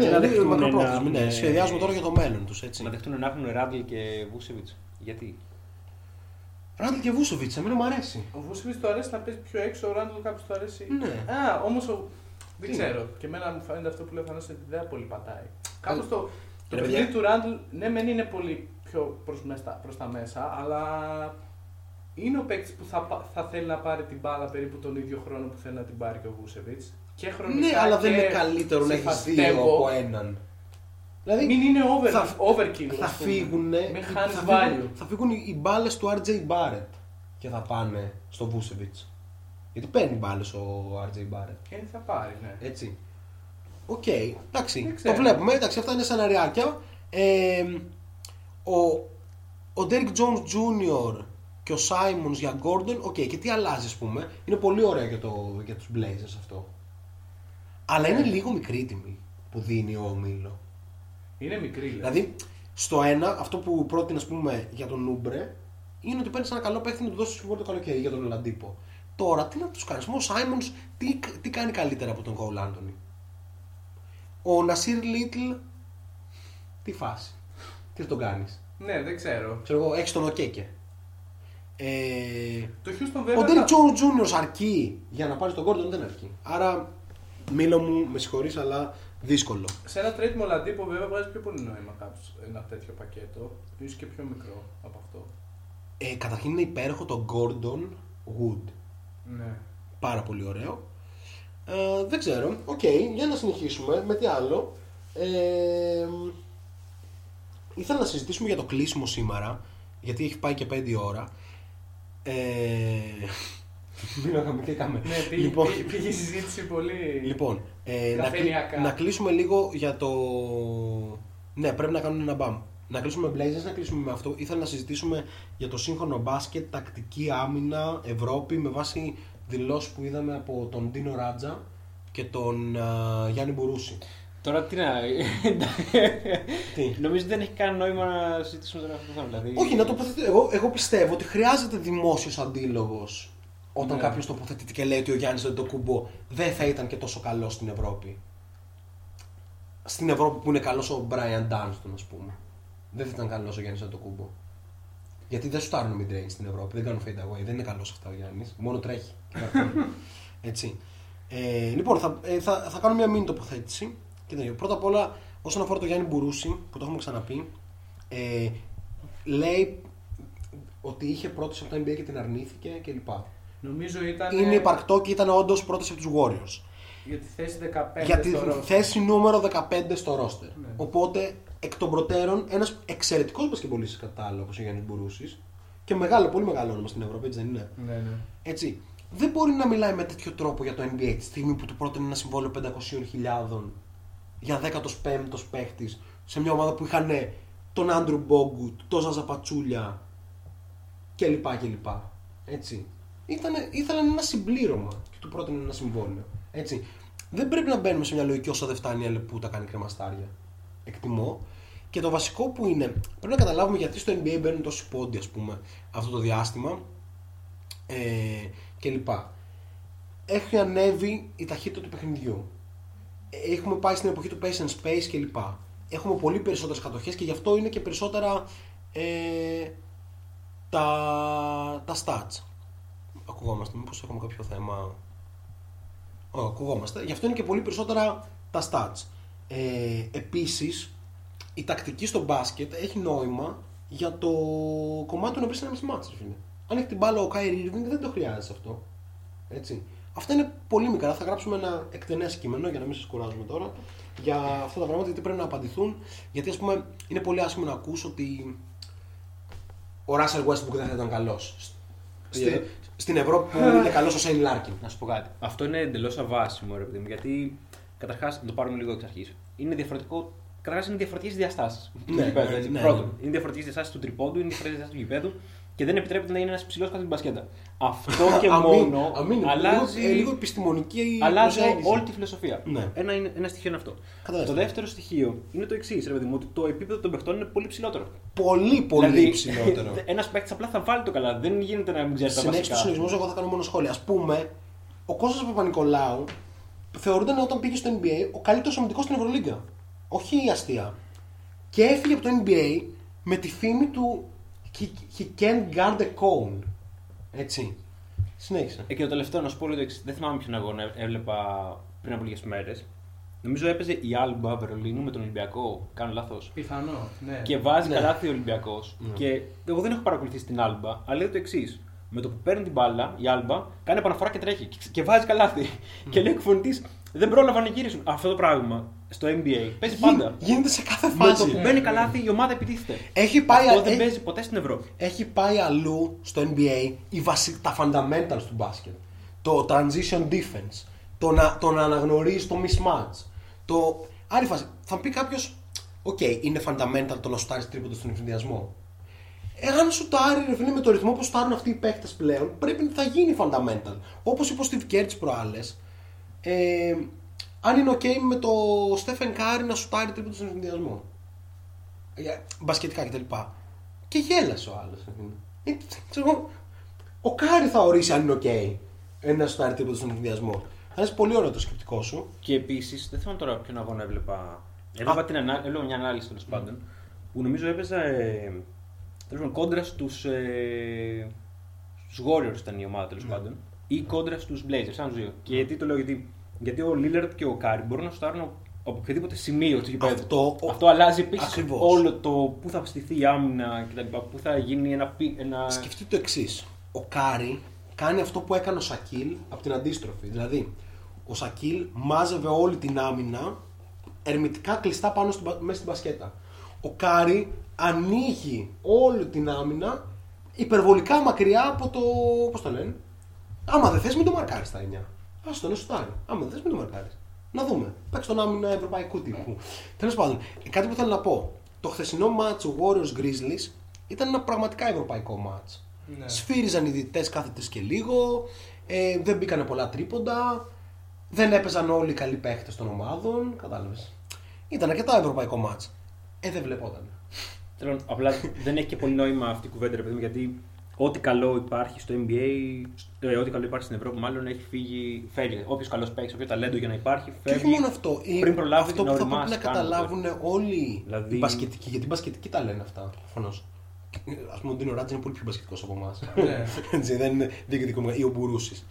Ναι, σχεδιάζουμε τώρα για το μέλλον τους. Να δεχτούν να έχουν Ράντλ και Vucevic. Γιατί? Ράντλ και Vucevic, εμένα μου αρέσει. Ο Vucevic του αρέσει να παίζει πιο έξω, ο Ράντλ κάποιος του αρέσει. Ναι. Α, όμως δεν ξέρω. Και εμένα μου φαίνεται αυτό που λέω φανώς ότι δεν πολύ πατάει. Κάπως το παιδί του Ράντλ, ναι, μεν είναι πολύ πιο προς τα μέσα, αλλά είναι ο παίκτης που θα θέλει να πάρει την μπάλα περίπου τον ίδιο χρόνο που θέλει να την πάρει και ο Vucevic. Ναι, αλλά δεν είναι καλύτερο να έχεις δύο από έναν. Δηλαδή, μην είναι overkill. Θα φύγουν οι μπάλες του RJ Barrett και θα πάνε στο Vucevic. Γιατί παίρνει μπάλες ο RJ Barrett. Και θα πάρει, ναι. Έτσι. Οκ, εντάξει, το βλέπουμε. Εντάξει, αυτά είναι σεναριάκια. Ο Derrick Jones Jr. και ο Simons για Gordon, και τι αλλάζει, ας πούμε. Είναι πολύ ωραίο για τους Blazers αυτό. Αλλά είναι λίγο μικρή η τιμή που δίνει ο Μίλο. Είναι μικρή. Δηλαδή, στο ένα, αυτό που πρότεινε, ας πούμε, για τον Ούμπρε, είναι ότι παίρνεις ένα καλό παίχτη να του δώσεις συμβόλαιο το καλοκαίρι για τον Ολαντίπο. Τώρα, τι να τους κάνεις. Ο Simons τι κάνει καλύτερα από τον Cole Anthony. Ο Nasir Little, τι φάση. Τι θα τον κάνεις. Ναι, δεν ξέρω. Έχεις τον Οκέκε. Ο Derrick Jones Jr. αρκεί για να πάρει τον Gordon, δεν αρκεί. Άρα, Μίλο μου, με συγχωρείς, αλλά δύσκολο. Σε ένα trade με Oladipo, βέβαια, βγάζει πιο πολύ νόημα κάποιος ένα τέτοιο πακέτο. Ίσως και πιο μικρό από αυτό. Καταρχήν είναι υπέροχο το Gordon Wood. Ναι. Πάρα πολύ ωραίο. Δεν ξέρω. Οκ, για να συνεχίσουμε. Με τι άλλο. Ήθελα να συζητήσουμε για το κλείσιμο σήμερα, γιατί έχει πάει και 5 ώρα. Λοιπόν, πήγε η συζήτηση πολύ. Λοιπόν, να κλείσουμε λίγο για το. Ναι, πρέπει να κάνουμε ένα μπαμ. Να κλείσουμε με Blazers, να κλείσουμε με αυτό. Ήθελα να συζητήσουμε για το σύγχρονο μπάσκετ, τακτική άμυνα, Ευρώπη, με βάση δηλώσεις που είδαμε από τον Ντίνο Ράτζα και τον Γιάννη Μπουρούση. Τώρα τι να. Νομίζω δεν έχει καν νόημα να συζητήσουμε τώρα αυτό. Δηλαδή... Όχι, να τοποθετήσω. Εγώ πιστεύω ότι χρειάζεται δημόσιος αντίλογος όταν κάποιος τοποθετείται και λέει ότι ο Γιάννης Αντετοκούνμπο δεν θα ήταν και τόσο καλός στην Ευρώπη. Στην Ευρώπη που είναι καλός ο Μπράιαν Ντάνστον, ας πούμε. Δεν θα ήταν καλός ο Γιάννης Αντετοκούνμπο. Γιατί δεν σουτάρουν mid-range στην Ευρώπη, δεν κάνουν fade away, δεν είναι καλός αυτά ο Γιάννης. Μόνο τρέχει. Έτσι. Λοιπόν, θα κάνω μια μίνι τοποθέτηση. Πρώτα απ' όλα, όσον αφορά το Γιάννη Μπουρούση, που το έχουμε ξαναπεί, λέει ότι είχε πρώτος από το NBA και την αρνήθηκε κλπ. Νομίζω ήταν... Είναι υπαρκτό και ήταν όντως πρώτος από τους Warriors. Για τη θέση 15 για τη θέση νούμερο 15 στο ρόστερ. Ναι. Οπότε, εκ των προτέρων, ένας εξαιρετικός μπασκετμπολίστης κατά άλλο, όπως ο Γιάννης Μπουρούσης, και μεγάλο, πολύ μεγάλο όνομα στην Ευρώπη, έτσι δεν είναι. Ναι, ναι. Έτσι. Δεν μπορεί να μιλάει με τέτοιο τρόπο για το NBA τη στιγμή που του πρότεινε ένα συμβόλαιο 500.000 για 15ο παίχτης σε μια ομάδα που είχαν τον Άντρου Μπόγκουτ, τον Ζαζαπατσούλια κλπ. Κλπ. Έτσι. Ήθελαν ένα συμπλήρωμα και του πρότεινε ένα συμβόλαιο. Έτσι. Δεν πρέπει να μπαίνουμε σε μια λογική όσο δεν φτάνει η Αλεπούτα κάνει κρεμαστάρια. Εκτιμώ. Και το βασικό που είναι, πρέπει να καταλάβουμε γιατί στο NBA μπαίνουν τόσοι πόντοι, ας πούμε, αυτό το διάστημα κλπ. Έχει ανέβει η ταχύτητα του παιχνιδιού. Έχουμε πάει στην εποχή του pace and space κλπ. Έχουμε πολύ περισσότερες κατοχές και γι' αυτό είναι και περισσότερα τα stats. Ακουγόμαστε, μήπως έχουμε κάποιο θέμα. Ακουγόμαστε. Γι' αυτό είναι και πολύ περισσότερα τα stats. Επίσης, η τακτική στο μπάσκετ έχει νόημα για το κομμάτι του να βρεις ένα μισή φίλε. Αν έχει την μπάλα ο Kyrie Irving δεν το χρειάζεται αυτό. Έτσι. Αυτά είναι πολύ μικρά. Θα γράψουμε ένα εκτενές κείμενο για να μην σας κουράζουμε τώρα για αυτά τα πράγματα γιατί πρέπει να απαντηθούν. Γιατί ας πούμε είναι πολύ άσχημο να ακούς ότι ο Russell Westbrook δεν θα ήταν καλός. Στην Ευρώπη που είναι καλός ο Shane Larkin. Να σου πω κάτι. Αυτό είναι εντελώς αβάσιμο ρε παιδί μου. Γιατί καταρχάς, να το πάρουμε λίγο εξ αρχής. Είναι διαφορετικό. Καταρχάς είναι διαφορετικές διαστάσεις. Πρώτον, είναι διαφορετικές διαστάσεις του τριπόντου, είναι διαφορετικές διαστάσεις του γηπέδου. Και δεν επιτρέπεται να είναι ένας ψηλός κάτω την μπασκέτα. Αυτό και μόνο αλλάζει. Λίγο επιστημονική. Αλλάζει όλη τη φιλοσοφία. Ναι. Ένα στοιχείο είναι αυτό. Το δεύτερο στοιχείο είναι το εξής, ρε παιδί μου, ότι το επίπεδο των παιχτών είναι πολύ ψηλότερο. Πολύ δηλαδή, ψηλότερο. Ένας παίκτης απλά θα βάλει το καλά. Δεν γίνεται να μην ξέρει τα βασικά. Συνέχεια του συλλογισμού, εγώ θα κάνω μόνο σχόλια. Ας πούμε, ο Κώστας Παπα-Νικολάου θεωρούνταν όταν πήγε στο NBA ο καλύτερος αμυντικός στην Ευρωλίγκα. Όχι η αστεία. Και έφυγε από το NBA με τη φήμη του. He can't guard the cone. Έτσι. Συνέχισα. Και το τελευταίο να σου πω: δεν θυμάμαι ποιον αγώνα έβλεπα πριν από λίγες μέρες. Νομίζω έπαιζε η Άλμπα Βερολίνου με τον Ολυμπιακό. Κάνω λάθος. Πιθανό. Ναι. Και βάζει καλάθι ο Ολυμπιακός. Ναι. Και εγώ δεν έχω παρακολουθήσει την Άλμπα, αλλά λέω το εξής. Με το που παίρνει την μπάλα, η Άλμπα κάνει επαναφορά και τρέχει. Και βάζει καλάθι. Mm. Και λέει ο εκφωνητής: δεν πρόλαβαν να γυρίσουν. Αυτό το πράγμα στο NBA παίζει πάντα. Γίνεται σε κάθε φάση. Με το που μπαίνει καλάθι η ομάδα επιτίθεται. Αυτό δεν παίζει ποτέ στην Ευρώπη. Έχει πάει αλλού στο NBA τα fundamentals του μπάσκετ. Το transition defense. Το να αναγνωρίζει το mismatch. Άλλη φάση. Θα πει κάποιο: οκ, είναι fundamental το να σουτάρει τρίποντο στον εμφυνδιασμό. Εάν σουτάρει ρε φίλε με το ρυθμό που σουτάρουν αυτοί οι παίκτες πλέον, πρέπει να γίνει fundamental. Όπως είπε ο Steve Kerr τις προάλλες. Αν είναι ok με το Στέφεν Κάρι να σουτάρει τρίποντο στον εμφυνδιασμό. Μπασκετικά κτλ. Και γέλασε ο άλλος. Ο Κάρι θα ορίσει αν είναι ok να σουτάρει τρίποντο στον εμφυνδιασμό. Θα είναι πολύ ωραίο το σκεπτικό σου. Και επίσης, δεν θυμάμαι τώρα ποιον αγώνα έβλεπα. Έβλεπα μια ανάλυση τέλος πάντων που νομίζω έπαιζε κόντρα στους στους Warriors ήταν η ομάδα τέλος πάντων, ή κόντρα στους Blazers, σαν τους δύο. Και γιατί το λέω, γιατί ο Λίλαρντ και ο Κάρι μπορούν να στάρουν από οποιοδήποτε σημείο του γηπέδου. Αυτό αλλάζει επίσης όλο το πού θα στηθεί η άμυνα κτλ. Πού θα γίνει ένα. Σκεφτείτε το εξής. Ο Κάρι κάνει αυτό που έκανε ο Σακίλ από την αντίστροφη. Δηλαδή, ο Σακίλ μάζευε όλη την άμυνα ερμητικά κλειστά πάνω μέσα στην μπασκέτα. Ο Κάρι ανοίγει όλη την άμυνα υπερβολικά μακριά από το. Πώς το λένε. Άμα δεν θες, μην το μαρκάρεις τα 9. Ας το νοσουτάρει. Άμα δεν θες, μην το μαρκάρεις. Να δούμε. Παίξει τον άμυνα ευρωπαϊκού τύπου. Τέλος πάντων, κάτι που θέλω να πω. Το χθεσινό match Warriors Grizzlies ήταν ένα πραγματικά ευρωπαϊκό match. Ναι. Σφύριζαν οι διαιτητές κάθε τρεις και λίγο. Δεν μπήκανε πολλά τρίποντα. Δεν έπαιζαν όλοι οι καλοί παίχτες των ομάδων. Κατάλαβες. Ήταν αρκετά ευρωπαϊκό match. Δεν βλεπόταν. Τέλος, απλά δεν έχει και πολύ νόημα αυτή η κουβέντα, ρε παιδί μου, γιατί ό,τι καλό υπάρχει στο NBA, ό,τι καλό υπάρχει στην Ευρώπη, μάλλον έχει φύγει. Φεύγει. Όποιος καλός παίξει, όποιο ταλέντο για να υπάρχει, φεύγει. Και όχι μόνο αυτό. Αυτό που θα πρέπει να καταλάβουν όλοι οι μπασκετικοί, γιατί οι μπασκετικοί τα λένε αυτά, προφανώς. Ας πούμε, ο Ντίνο Ράτζ είναι πολύ πιο μπασκετικός από εμάς. Δεν διεκδικούμε. Ή ο Μπουρούσης.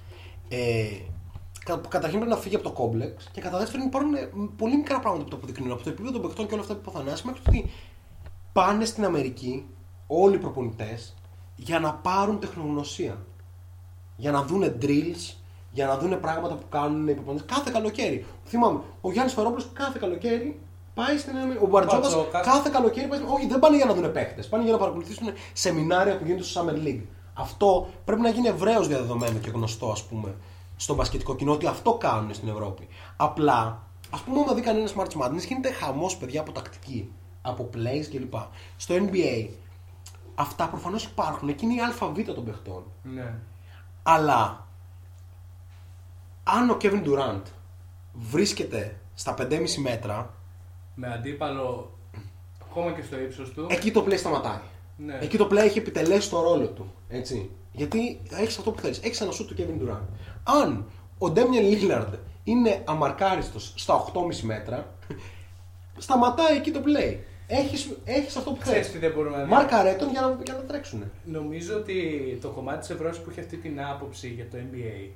Καταρχήν πρέπει να φύγει από το κόμπλεξ και κατά δεύτερον υπάρχουν πολύ μικρά πράγματα που το αποδεικνύουν. Από το επίπεδο των παιχτών και όλα αυτά που υποθανάσει, μέχρι ότι πάνε στην Αμερική όλοι οι προπονητές για να πάρουν τεχνογνωσία. Για να δούνε drills, για να δούνε πράγματα που κάνουν οι προπονητές κάθε καλοκαίρι. Θυμάμαι, ο Γιάννης Φερόπουλος κάθε καλοκαίρι πάει στην Αμερική. Ο Μπαρτζόκας κάθε καλοκαίρι πάει στην Αμερική. Όχι, δεν πάνε για να δούνε παίχτες, πάνε για να παρακολουθήσουν σεμινάρια που γίνονται στο Summer League. Αυτό πρέπει να γίνει ευρέως διαδεδομένο και γνωστό, ας πούμε, στο μπασκετικό κοινό, ότι αυτό κάνουν στην Ευρώπη. Απλά, ας πούμε, όταν δει κανένα March Madness, γίνεται χαμός, παιδιά, από τακτική, από plays κλπ. Στο NBA, αυτά προφανώς υπάρχουν. Εκείνη η αλφαβήτα των παιχτών. Ναι. Αλλά, αν ο Kevin Durant βρίσκεται στα 5,5 μέτρα, με αντίπαλο ακόμα και στο ύψος του, εκεί το play σταματάει. Ναι. Εκεί το play έχει επιτελέσει το ρόλο του. Έτσι. Γιατί έχεις αυτό που θέλεις. Έχεις ένα σουτ του Kevin Durant. Αν ο Damian Lillard είναι αμαρκάριστος στα 8,5 μέτρα, σταματάει εκεί το play. Έχεις αυτό που θέλεις. Μάρκαρε τον για να τρέξουν. Νομίζω ότι το κομμάτι της Ευρώπης που έχει αυτή την άποψη για το NBA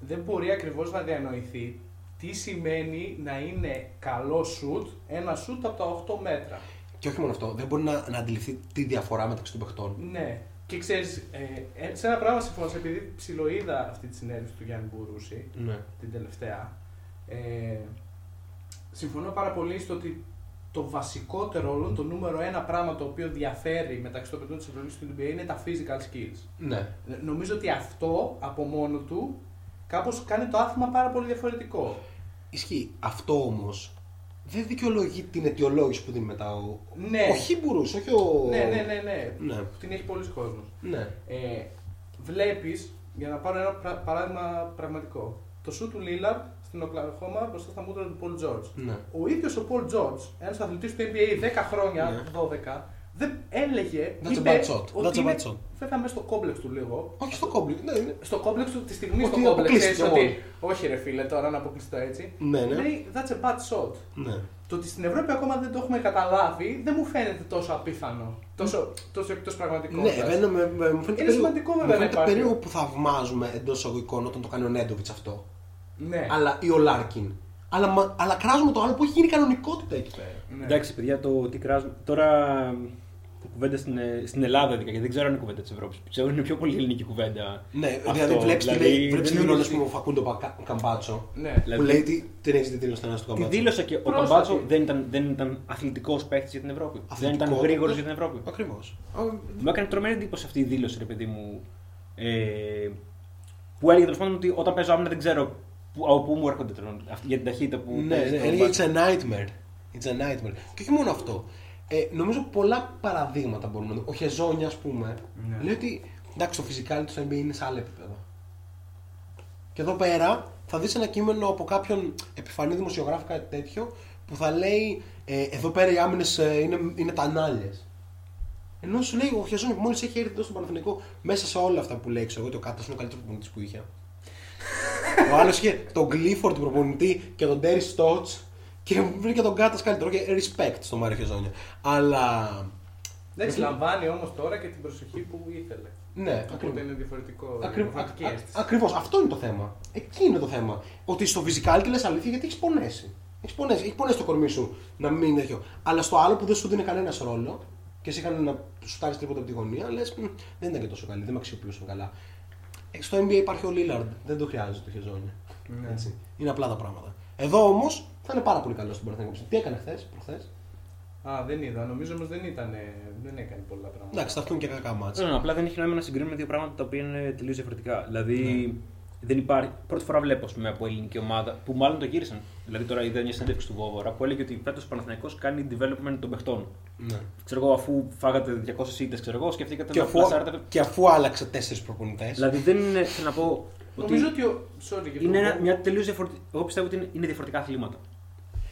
δεν μπορεί ακριβώς να διανοηθεί τι σημαίνει να είναι καλό σουτ, ένα σουτ από τα 8 μέτρα. Και όχι μόνο αυτό, δεν μπορεί να αντιληφθεί τη διαφορά μεταξύ των παιχτών. Ναι. Και ξέρεις, σε ένα πράγμα συμφωνώ, επειδή ψιλοείδα αυτή τη συνέντευξη του Γιάννη Μπουρούση, ναι, την τελευταία, συμφωνώ πάρα πολύ στο ότι το βασικότερο όλο, το νούμερο ένα πράγμα το οποίο διαφέρει μεταξύ των παιδιών της Ευρωλής και του NBA είναι τα physical skills. Ναι. Νομίζω ότι αυτό από μόνο του κάπως κάνει το άθλημα πάρα πολύ διαφορετικό. Ισχύει. Αυτό όμως δεν δικαιολογεί την αιτιολόγηση που δίνει μετά ο. Ναι. Ο Χίμπουρος, όχι ο. Ναι. Την έχει πολλοί κόσμος. Ναι. Βλέπεις, για να πάρω ένα παράδειγμα πραγματικό, το σου του Λίλαρντ στην Οκλαχώμα μπροστά στα μούτρα του Πολ Τζόρτζ. Ναι. Ο ίδιος ο Πολ Τζόρτζ, ένας αθλητής του NBA 10 χρόνια, ναι, 12, δεν έλεγε. Φεύγαμε στο κόμπλεξ του λίγο. Όχι στο κόμπλεξ, ναι, ναι. Στο κόμπλεξ του τη στιγμή στο κόμπλεξ. Ότι, όχι ρε φίλε, τώρα να αποκλειστώ έτσι. Ναι, ναι. Λέει, that's a bad shot. Ναι. Το ότι στην Ευρώπη ακόμα δεν το έχουμε καταλάβει δεν μου φαίνεται τόσο απίθανο. Τόσο εκτός πραγματικότητας. Ναι, εμένα μου φαίνεται περίεργο που θαυμάζουμε εντός εισαγωγικών όταν το κάνει ο Νέντοβιτς αυτό. Ναι. Αλλά ή ο Λάρκιν. Αλλά κράζουμε το άλλο που έχει γίνει κανονικότητα εκεί πέρα. Εντάξει, παιδιά, το τι κράζουμε. Τώρα. Κουβέντα στην Ελλάδα, γιατί δεν ξέρω αν είναι κουβέντα της Ευρώπης. Ξέρω είναι πιο πολύ ελληνική κουβέντα. Ναι, δηλαδή βλέπει τη δήλωση που ο Φακούντο Καμπάτσο. Που λέει τι έχει δήλωση στον Καμπάτσο. Τη δήλωσε και ο Καμπάτσο δεν ήταν αθλητικός παίκτης για την Ευρώπη. Δεν ήταν γρήγορος για την Ευρώπη. Ακριβώς. Μου έκανε τρομερή εντύπωση αυτή η δήλωση, ρε παιδί μου. Που έλεγε τέλος πάντων ότι όταν παίζω άμυνα δεν ξέρω πού μου έρχονται για την ταχύτητα που. Ναι, έλεγε It's a nightmare. Και όχι μόνο αυτό. Νομίζω πολλά παραδείγματα μπορούμε να δούμε. Ο Χεζόνια, ας πούμε, ναι, λέει ότι εντάξει, το physicality του NBA είναι σε άλλο επίπεδο. Και εδώ πέρα θα δεις ένα κείμενο από κάποιον επιφανή δημοσιογράφο, κάτι τέτοιο, που θα λέει εδώ πέρα οι άμυνες είναι τανάλιες. Ενώ σου λέει ο Χεζόνια που μόλις έχει έρθει εδώ στον Παναθηναϊκό, μέσα σε όλα αυτά που λέει, ξέρω εγώ, ότι ο Κάτας είναι ο καλύτερος προπονητής που είχε. Ο άλλος είχε τον Clifford του προπονητή και τον Terry Stotts. Και βρήκε τον Κάτας καλύτερο και respect στο Μάριο Χεζόνια. Αλλά Εντάξει, λαμβάνει όμως τώρα και την προσοχή που ήθελε. Ναι, ακριβώς. Είναι διαφορετικό. Ακριβώς, αυτό είναι το θέμα. Εκεί είναι το θέμα. Ότι στο physicality λες αλήθεια γιατί έχεις πονέσει. Έχεις πονέσει το κορμί σου να μην είναι τέτοιο. Αλλά στο άλλο που δεν σου δίνει κανένα ρόλο και εσύ είχαν να σουτάρεις τίποτα από τη γωνία, λες δεν ήταν και τόσο καλή, δεν με αξιοποιούσαν καλά. Στο NBA υπάρχει ο Lillard, δεν το χρειάζεται το χεζόνι. Ναι. Είναι απλά τα πράγματα. Εδώ όμως θα είναι πάρα πολύ καλό στον Παναθηναϊκό. Τι έκανε χθες, προχθές? Α, δεν είδα. Νομίζω όμως δεν έκανε πολλά πράγματα. Εντάξει, θα έρθουν και κακά μάτσα. Ναι, απλά δεν έχει νόημα να συγκρίνουμε δύο πράγματα τα οποία είναι τελείως διαφορετικά. Δηλαδή, δεν υπάρχει. Πρώτη φορά βλέπω από ελληνική ομάδα που μάλλον το γύρισαν. Δηλαδή, τώρα είδα μια συνέντευξη του Βόβορα που έλεγε ότι φέτος ο Παναθηναϊκός κάνει development των παιχτών. Ναι. Ξέρω εγώ, αφού φάγατε 200 ήττες, ξέρω εγώ, σκεφτήκατε να φάγατε. Και αφού άλλαξε 4 προπονητές. Δηλαδή, δεν είναι. Θέλω να πω. Νομίζω ότι. Είναι μια τελείως διαφορετική. Εγώ πιστεύω ότι είναι διαφορετικά αθλήματα.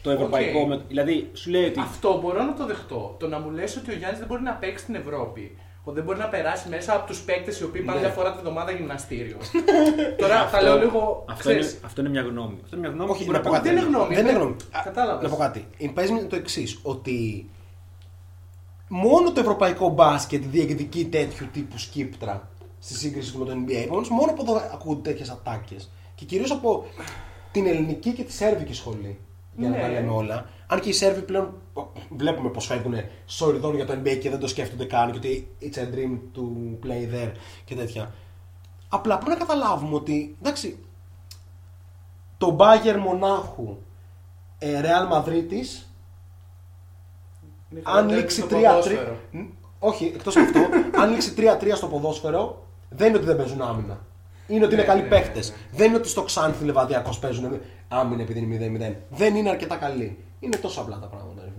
Το ευρωπαϊκό. Okay. Δηλαδή, σου λέει ότι... Αυτό μπορώ να το δεχτώ. Το να μου λες ότι ο Γιάννης δεν μπορεί να παίξει στην Ευρώπη, ότι δεν μπορεί να περάσει μέσα από τους παίκτες οι οποίοι πάνε μια φορά την εβδομάδα γυμναστήριο. Τώρα αυτό, τα λέω λίγο. Αυτό είναι μια γνώμη. Αυτό είναι μια γνώμη. Όχι, να πω κάτι. Δεν είναι γνώμη. Κατάλαβες. Να πω κάτι. Παίζει με το εξής. Ότι μόνο το ευρωπαϊκό μπάσκετ διεκδικεί τέτοιου τύπου σκύπτρα στη σύγκριση με το NBA. Επομένως, μόνο από εδώ ακούγονται τέτοιες ατάκες. Και κυρίως από την ελληνική και τη σέρβικη σχολή. Για να τα λέμε όλα. Αν και οι Σέρβοι πλέον βλέπουμε πως φεύγουν σοριδών για το NBA και δεν το σκέφτονται καν και ότι it's a dream to play there και τέτοια. Απλά πρέπει να καταλάβουμε ότι εντάξει, το Bayern Μονάχου Real Μαδρίτης, αν λήξει 3-3, όχι εκτός από αυτό, αν λήξει 3-3 στο ποδόσφαιρο, δεν είναι ότι δεν παίζουν άμυνα. Είναι ότι είναι καλοί παίχτες. Δεν είναι ότι στο Ξάνθη Λεβαδιακός παίζουν άμυνα επειδή είναι 0-0. Δεν είναι αρκετά καλοί. Είναι τόσο απλά τα πράγματα.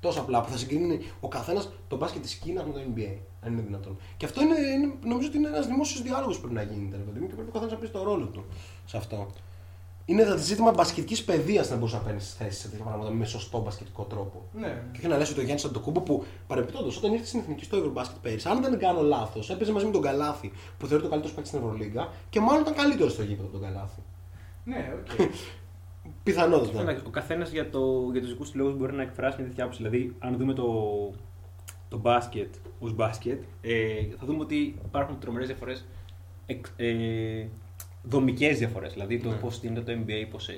Τόσο απλά που θα συγκρίνει ο καθένας το μπάσκετ της Κίνας με το NBA, αν είναι δυνατόν. Και αυτό είναι, νομίζω ότι είναι ένας δημόσιος διάλογος που πρέπει να γίνεται. Και πρέπει ο καθένας να πει το ρόλο του σε αυτό. Είναι το ζήτημα μπασκετικής παιδείας να μπορεί να παίρνει θέσεις σε τέτοια πράγματα με σωστό μπασκετικό τρόπο. Ναι. Και να λες ότι ο Γιάννης Αντετοκούνμπο που παρεμπιπτόντως όταν ήρθε στην Εθνική στο Ευρωμπάσκετ πέρυσι, αν δεν κάνω λάθος, έπαιζε μαζί με τον Καλάθι που θεωρείται ο καλύτερος παίκτης στην Ευρωλίγκα και μάλλον ήταν καλύτερος στο γήπεδο τον Καλάθι. Ναι, οκ. Okay. Πιθανότατα. Δηλαδή. Ο καθένας για τους δικούς του λόγους μπορεί να εκφράσει μια τέτοια άποψη. Δηλαδή, αν δούμε το μπάσκετ ως μπάσκετ, θα δούμε ότι υπάρχουν τρομερές διαφορές. Δομικές διαφορές, δηλαδή το πώς γίνεται το NBA, πώς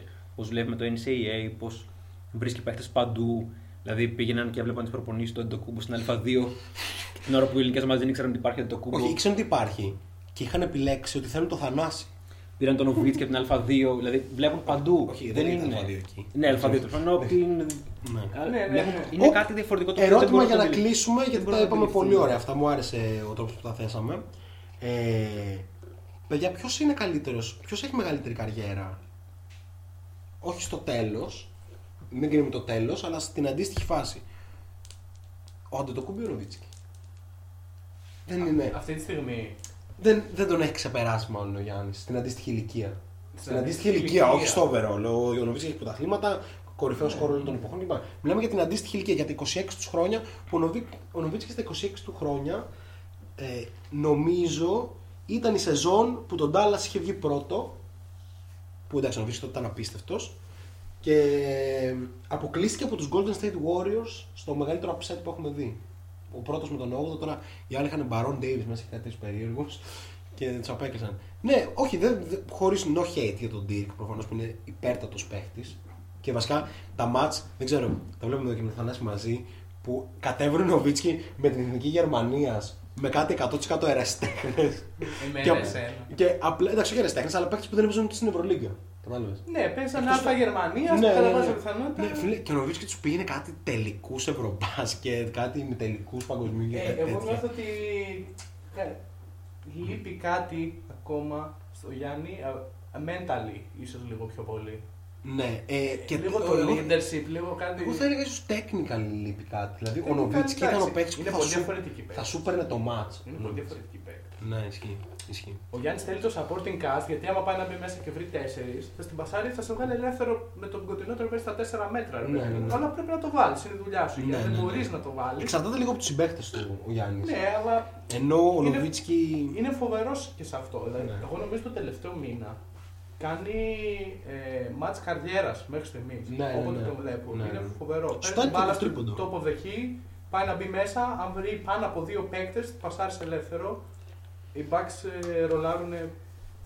δουλεύει με το NCAA, πώς βρίσκει παίχτες παντού. Δηλαδή πήγαιναν και έβλεπαν τις προπονήσεις του Αντετοκούνμπο στην Α2 την ώρα που οι ελληνικές μας δεν ήξεραν ότι υπάρχει Αντετοκούνμπο. Όχι, ήξεραν ότι υπάρχει και είχαν επιλέξει ότι θέλουν το Θανάση. Πήραν τον Οβίτς και από την Α2, δηλαδή βλέπουν παντού. Όχι, δεν είναι Α2 εκεί. Ναι, Α2 το φανό. Είναι κάτι διαφορετικό το πράγμα. Ερώτημα για να κλείσουμε, γιατί τα είπαμε πολύ ωραία αυτά. Μου άρεσε ο τρόπος που τα θέσαμε. Παιδιά, ποιος είναι καλύτερος, ποιος έχει μεγαλύτερη καριέρα? Όχι στο τέλος, μην κρίνουμε το τέλος, αλλά στην αντίστοιχη φάση. Ο Αντετοκούνμπο ή ο Νοβίτσκι? Δεν είναι. Αυτή τη στιγμή. Δεν τον έχει ξεπεράσει μάλλον ο Γιάννης στην αντίστοιχη ηλικία. Όχι στο overall. Ο Νοβίτσκι έχει πρωταθλήματα, κορυφαίος χώρο των εποχών κλπ. Μιλάμε για την αντίστοιχη ηλικία, για τα 26 του χρόνια. Ο Νοβίτσκι στα 26 του χρόνια νομίζω. Ήταν η σεζόν που τον Ντάλλας είχε βγει πρώτο, που εντάξει να βγει τότε ήταν απίστευτος, και αποκλείστηκε από τους Golden State Warriors στο μεγαλύτερο upset που έχουμε δει. Ο πρώτος με τον 8ο, τώρα οι άλλοι είχαν Baron Davis μέσα και κάτι περίεργους και τους απέκλεισαν. Ναι, όχι, χωρίς no hate για τον Dirk προφανώς που είναι υπέρτατος παίχτης και βασικά τα match, δεν ξέρω, τα βλέπουμε εδώ και με τον Θανάση μαζί, που κατέβρουν ο Νοβίτσκι με την Εθνική Γερμανίας. Με κάτι 100% ερασιτέχνες. Και απλά, εντάξει, όχι ερασιτέχνες, αλλά παίκτες που δεν έπαιζαν στην Ευρωλίγκα. Κατάλαβες. Ναι, παίζαν Α Γερμανία, κατά βάση πιθανότητα. Ναι, φίλε, και ο Νοβίτσκι τους πήγαινε κάτι τελικούς ευρωμπάσκετ, κάτι με τελικούς παγκοσμίου. Εγώ νιώθω ότι λείπει κάτι ακόμα στο Γιάννη, mentally ίσως λίγο πιο πολύ. Ναι, λίγο το leadership, λίγο κάτι. Εγώ θα έλεγα ίσως technical λείπει κάτι. Δηλαδή ο Νοβίτσκι ήταν ο παίκτης που θα σου παίρνε το match. Είναι πολύ διαφορετική παίκτη. Ναι, ισχύει. Ο Γιάννης θέλει το supporting cast γιατί άμα πάει να μπει μέσα και βρει 4, θα στην πασάρι θα σε βγάλει ελεύθερο με τον κοντινότερο μέσα στα 4 μέτρα. Αλλά πρέπει να το βάλεις, είναι η δουλειά σου. Γιατί δεν μπορείς να το βάλεις. Εξαρτάται λίγο από τους συμπαίχτες του ο Γιάννης. Ναι, αλλά. Ενώ ο Νοβίτσκι. Είναι φοβερός και σε αυτό. Εγώ νομίζω το τελευταίο μήνα. Κάνει μάτς καριέρας μέχρι στιγμής. Οπότε το βλέπω. Είναι φοβερό. Παίρνει μπάλα στο τρίποντο. Το αποδεχεί, πάει να μπει μέσα, αν βρει πάνω από δύο παίκτες, πασάρεις ελεύθερο. Οι Bucks ρολάρουν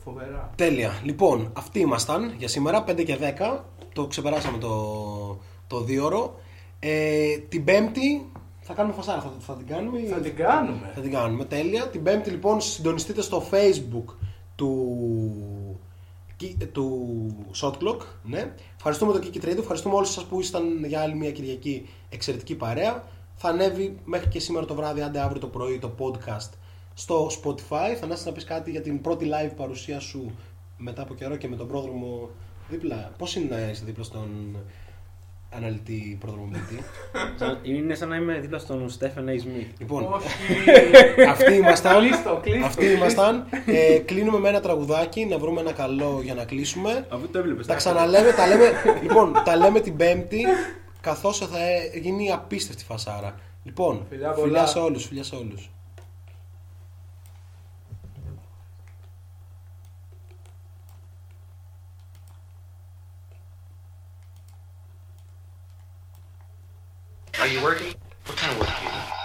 φοβερά. Τέλεια. Λοιπόν, αυτοί ήμασταν για σήμερα, 5 και 10. Το ξεπεράσαμε το δίωρο. Την Πέμπτη θα κάνουμε φασάρα. Θα την κάνουμε. Τέλεια. Την Πέμπτη λοιπόν συντονιστείτε στο Facebook του Shot Clock. Ναι. Ευχαριστούμε τον Κίκη Τρίτου. Ευχαριστούμε όλους σας που ήσασταν για άλλη μια Κυριακή εξαιρετική παρέα. Θα ανέβει μέχρι και σήμερα το βράδυ, άντε αύριο το πρωί, το podcast στο Spotify. Θα να πεις κάτι για την πρώτη live παρουσία σου μετά από καιρό και με τον πρόδρομο δίπλα. Πώς είναι να είσαι δίπλα στον αναλυτή πρόδρομο μιλητή? Είναι σαν να είμαι δίπλα στον Στέφεν Αισμί. Λοιπόν, αυτοί ήμασταν. Κλείνουμε με ένα τραγουδάκι, να βρούμε ένα καλό για να κλείσουμε. Τα ξαναλέμε, τα λέμε την Πέμπτη, καθώς θα γίνει απίστευτη φασάρα. Λοιπόν, φιλιά σε όλους. Are you working? What kind of work do you do?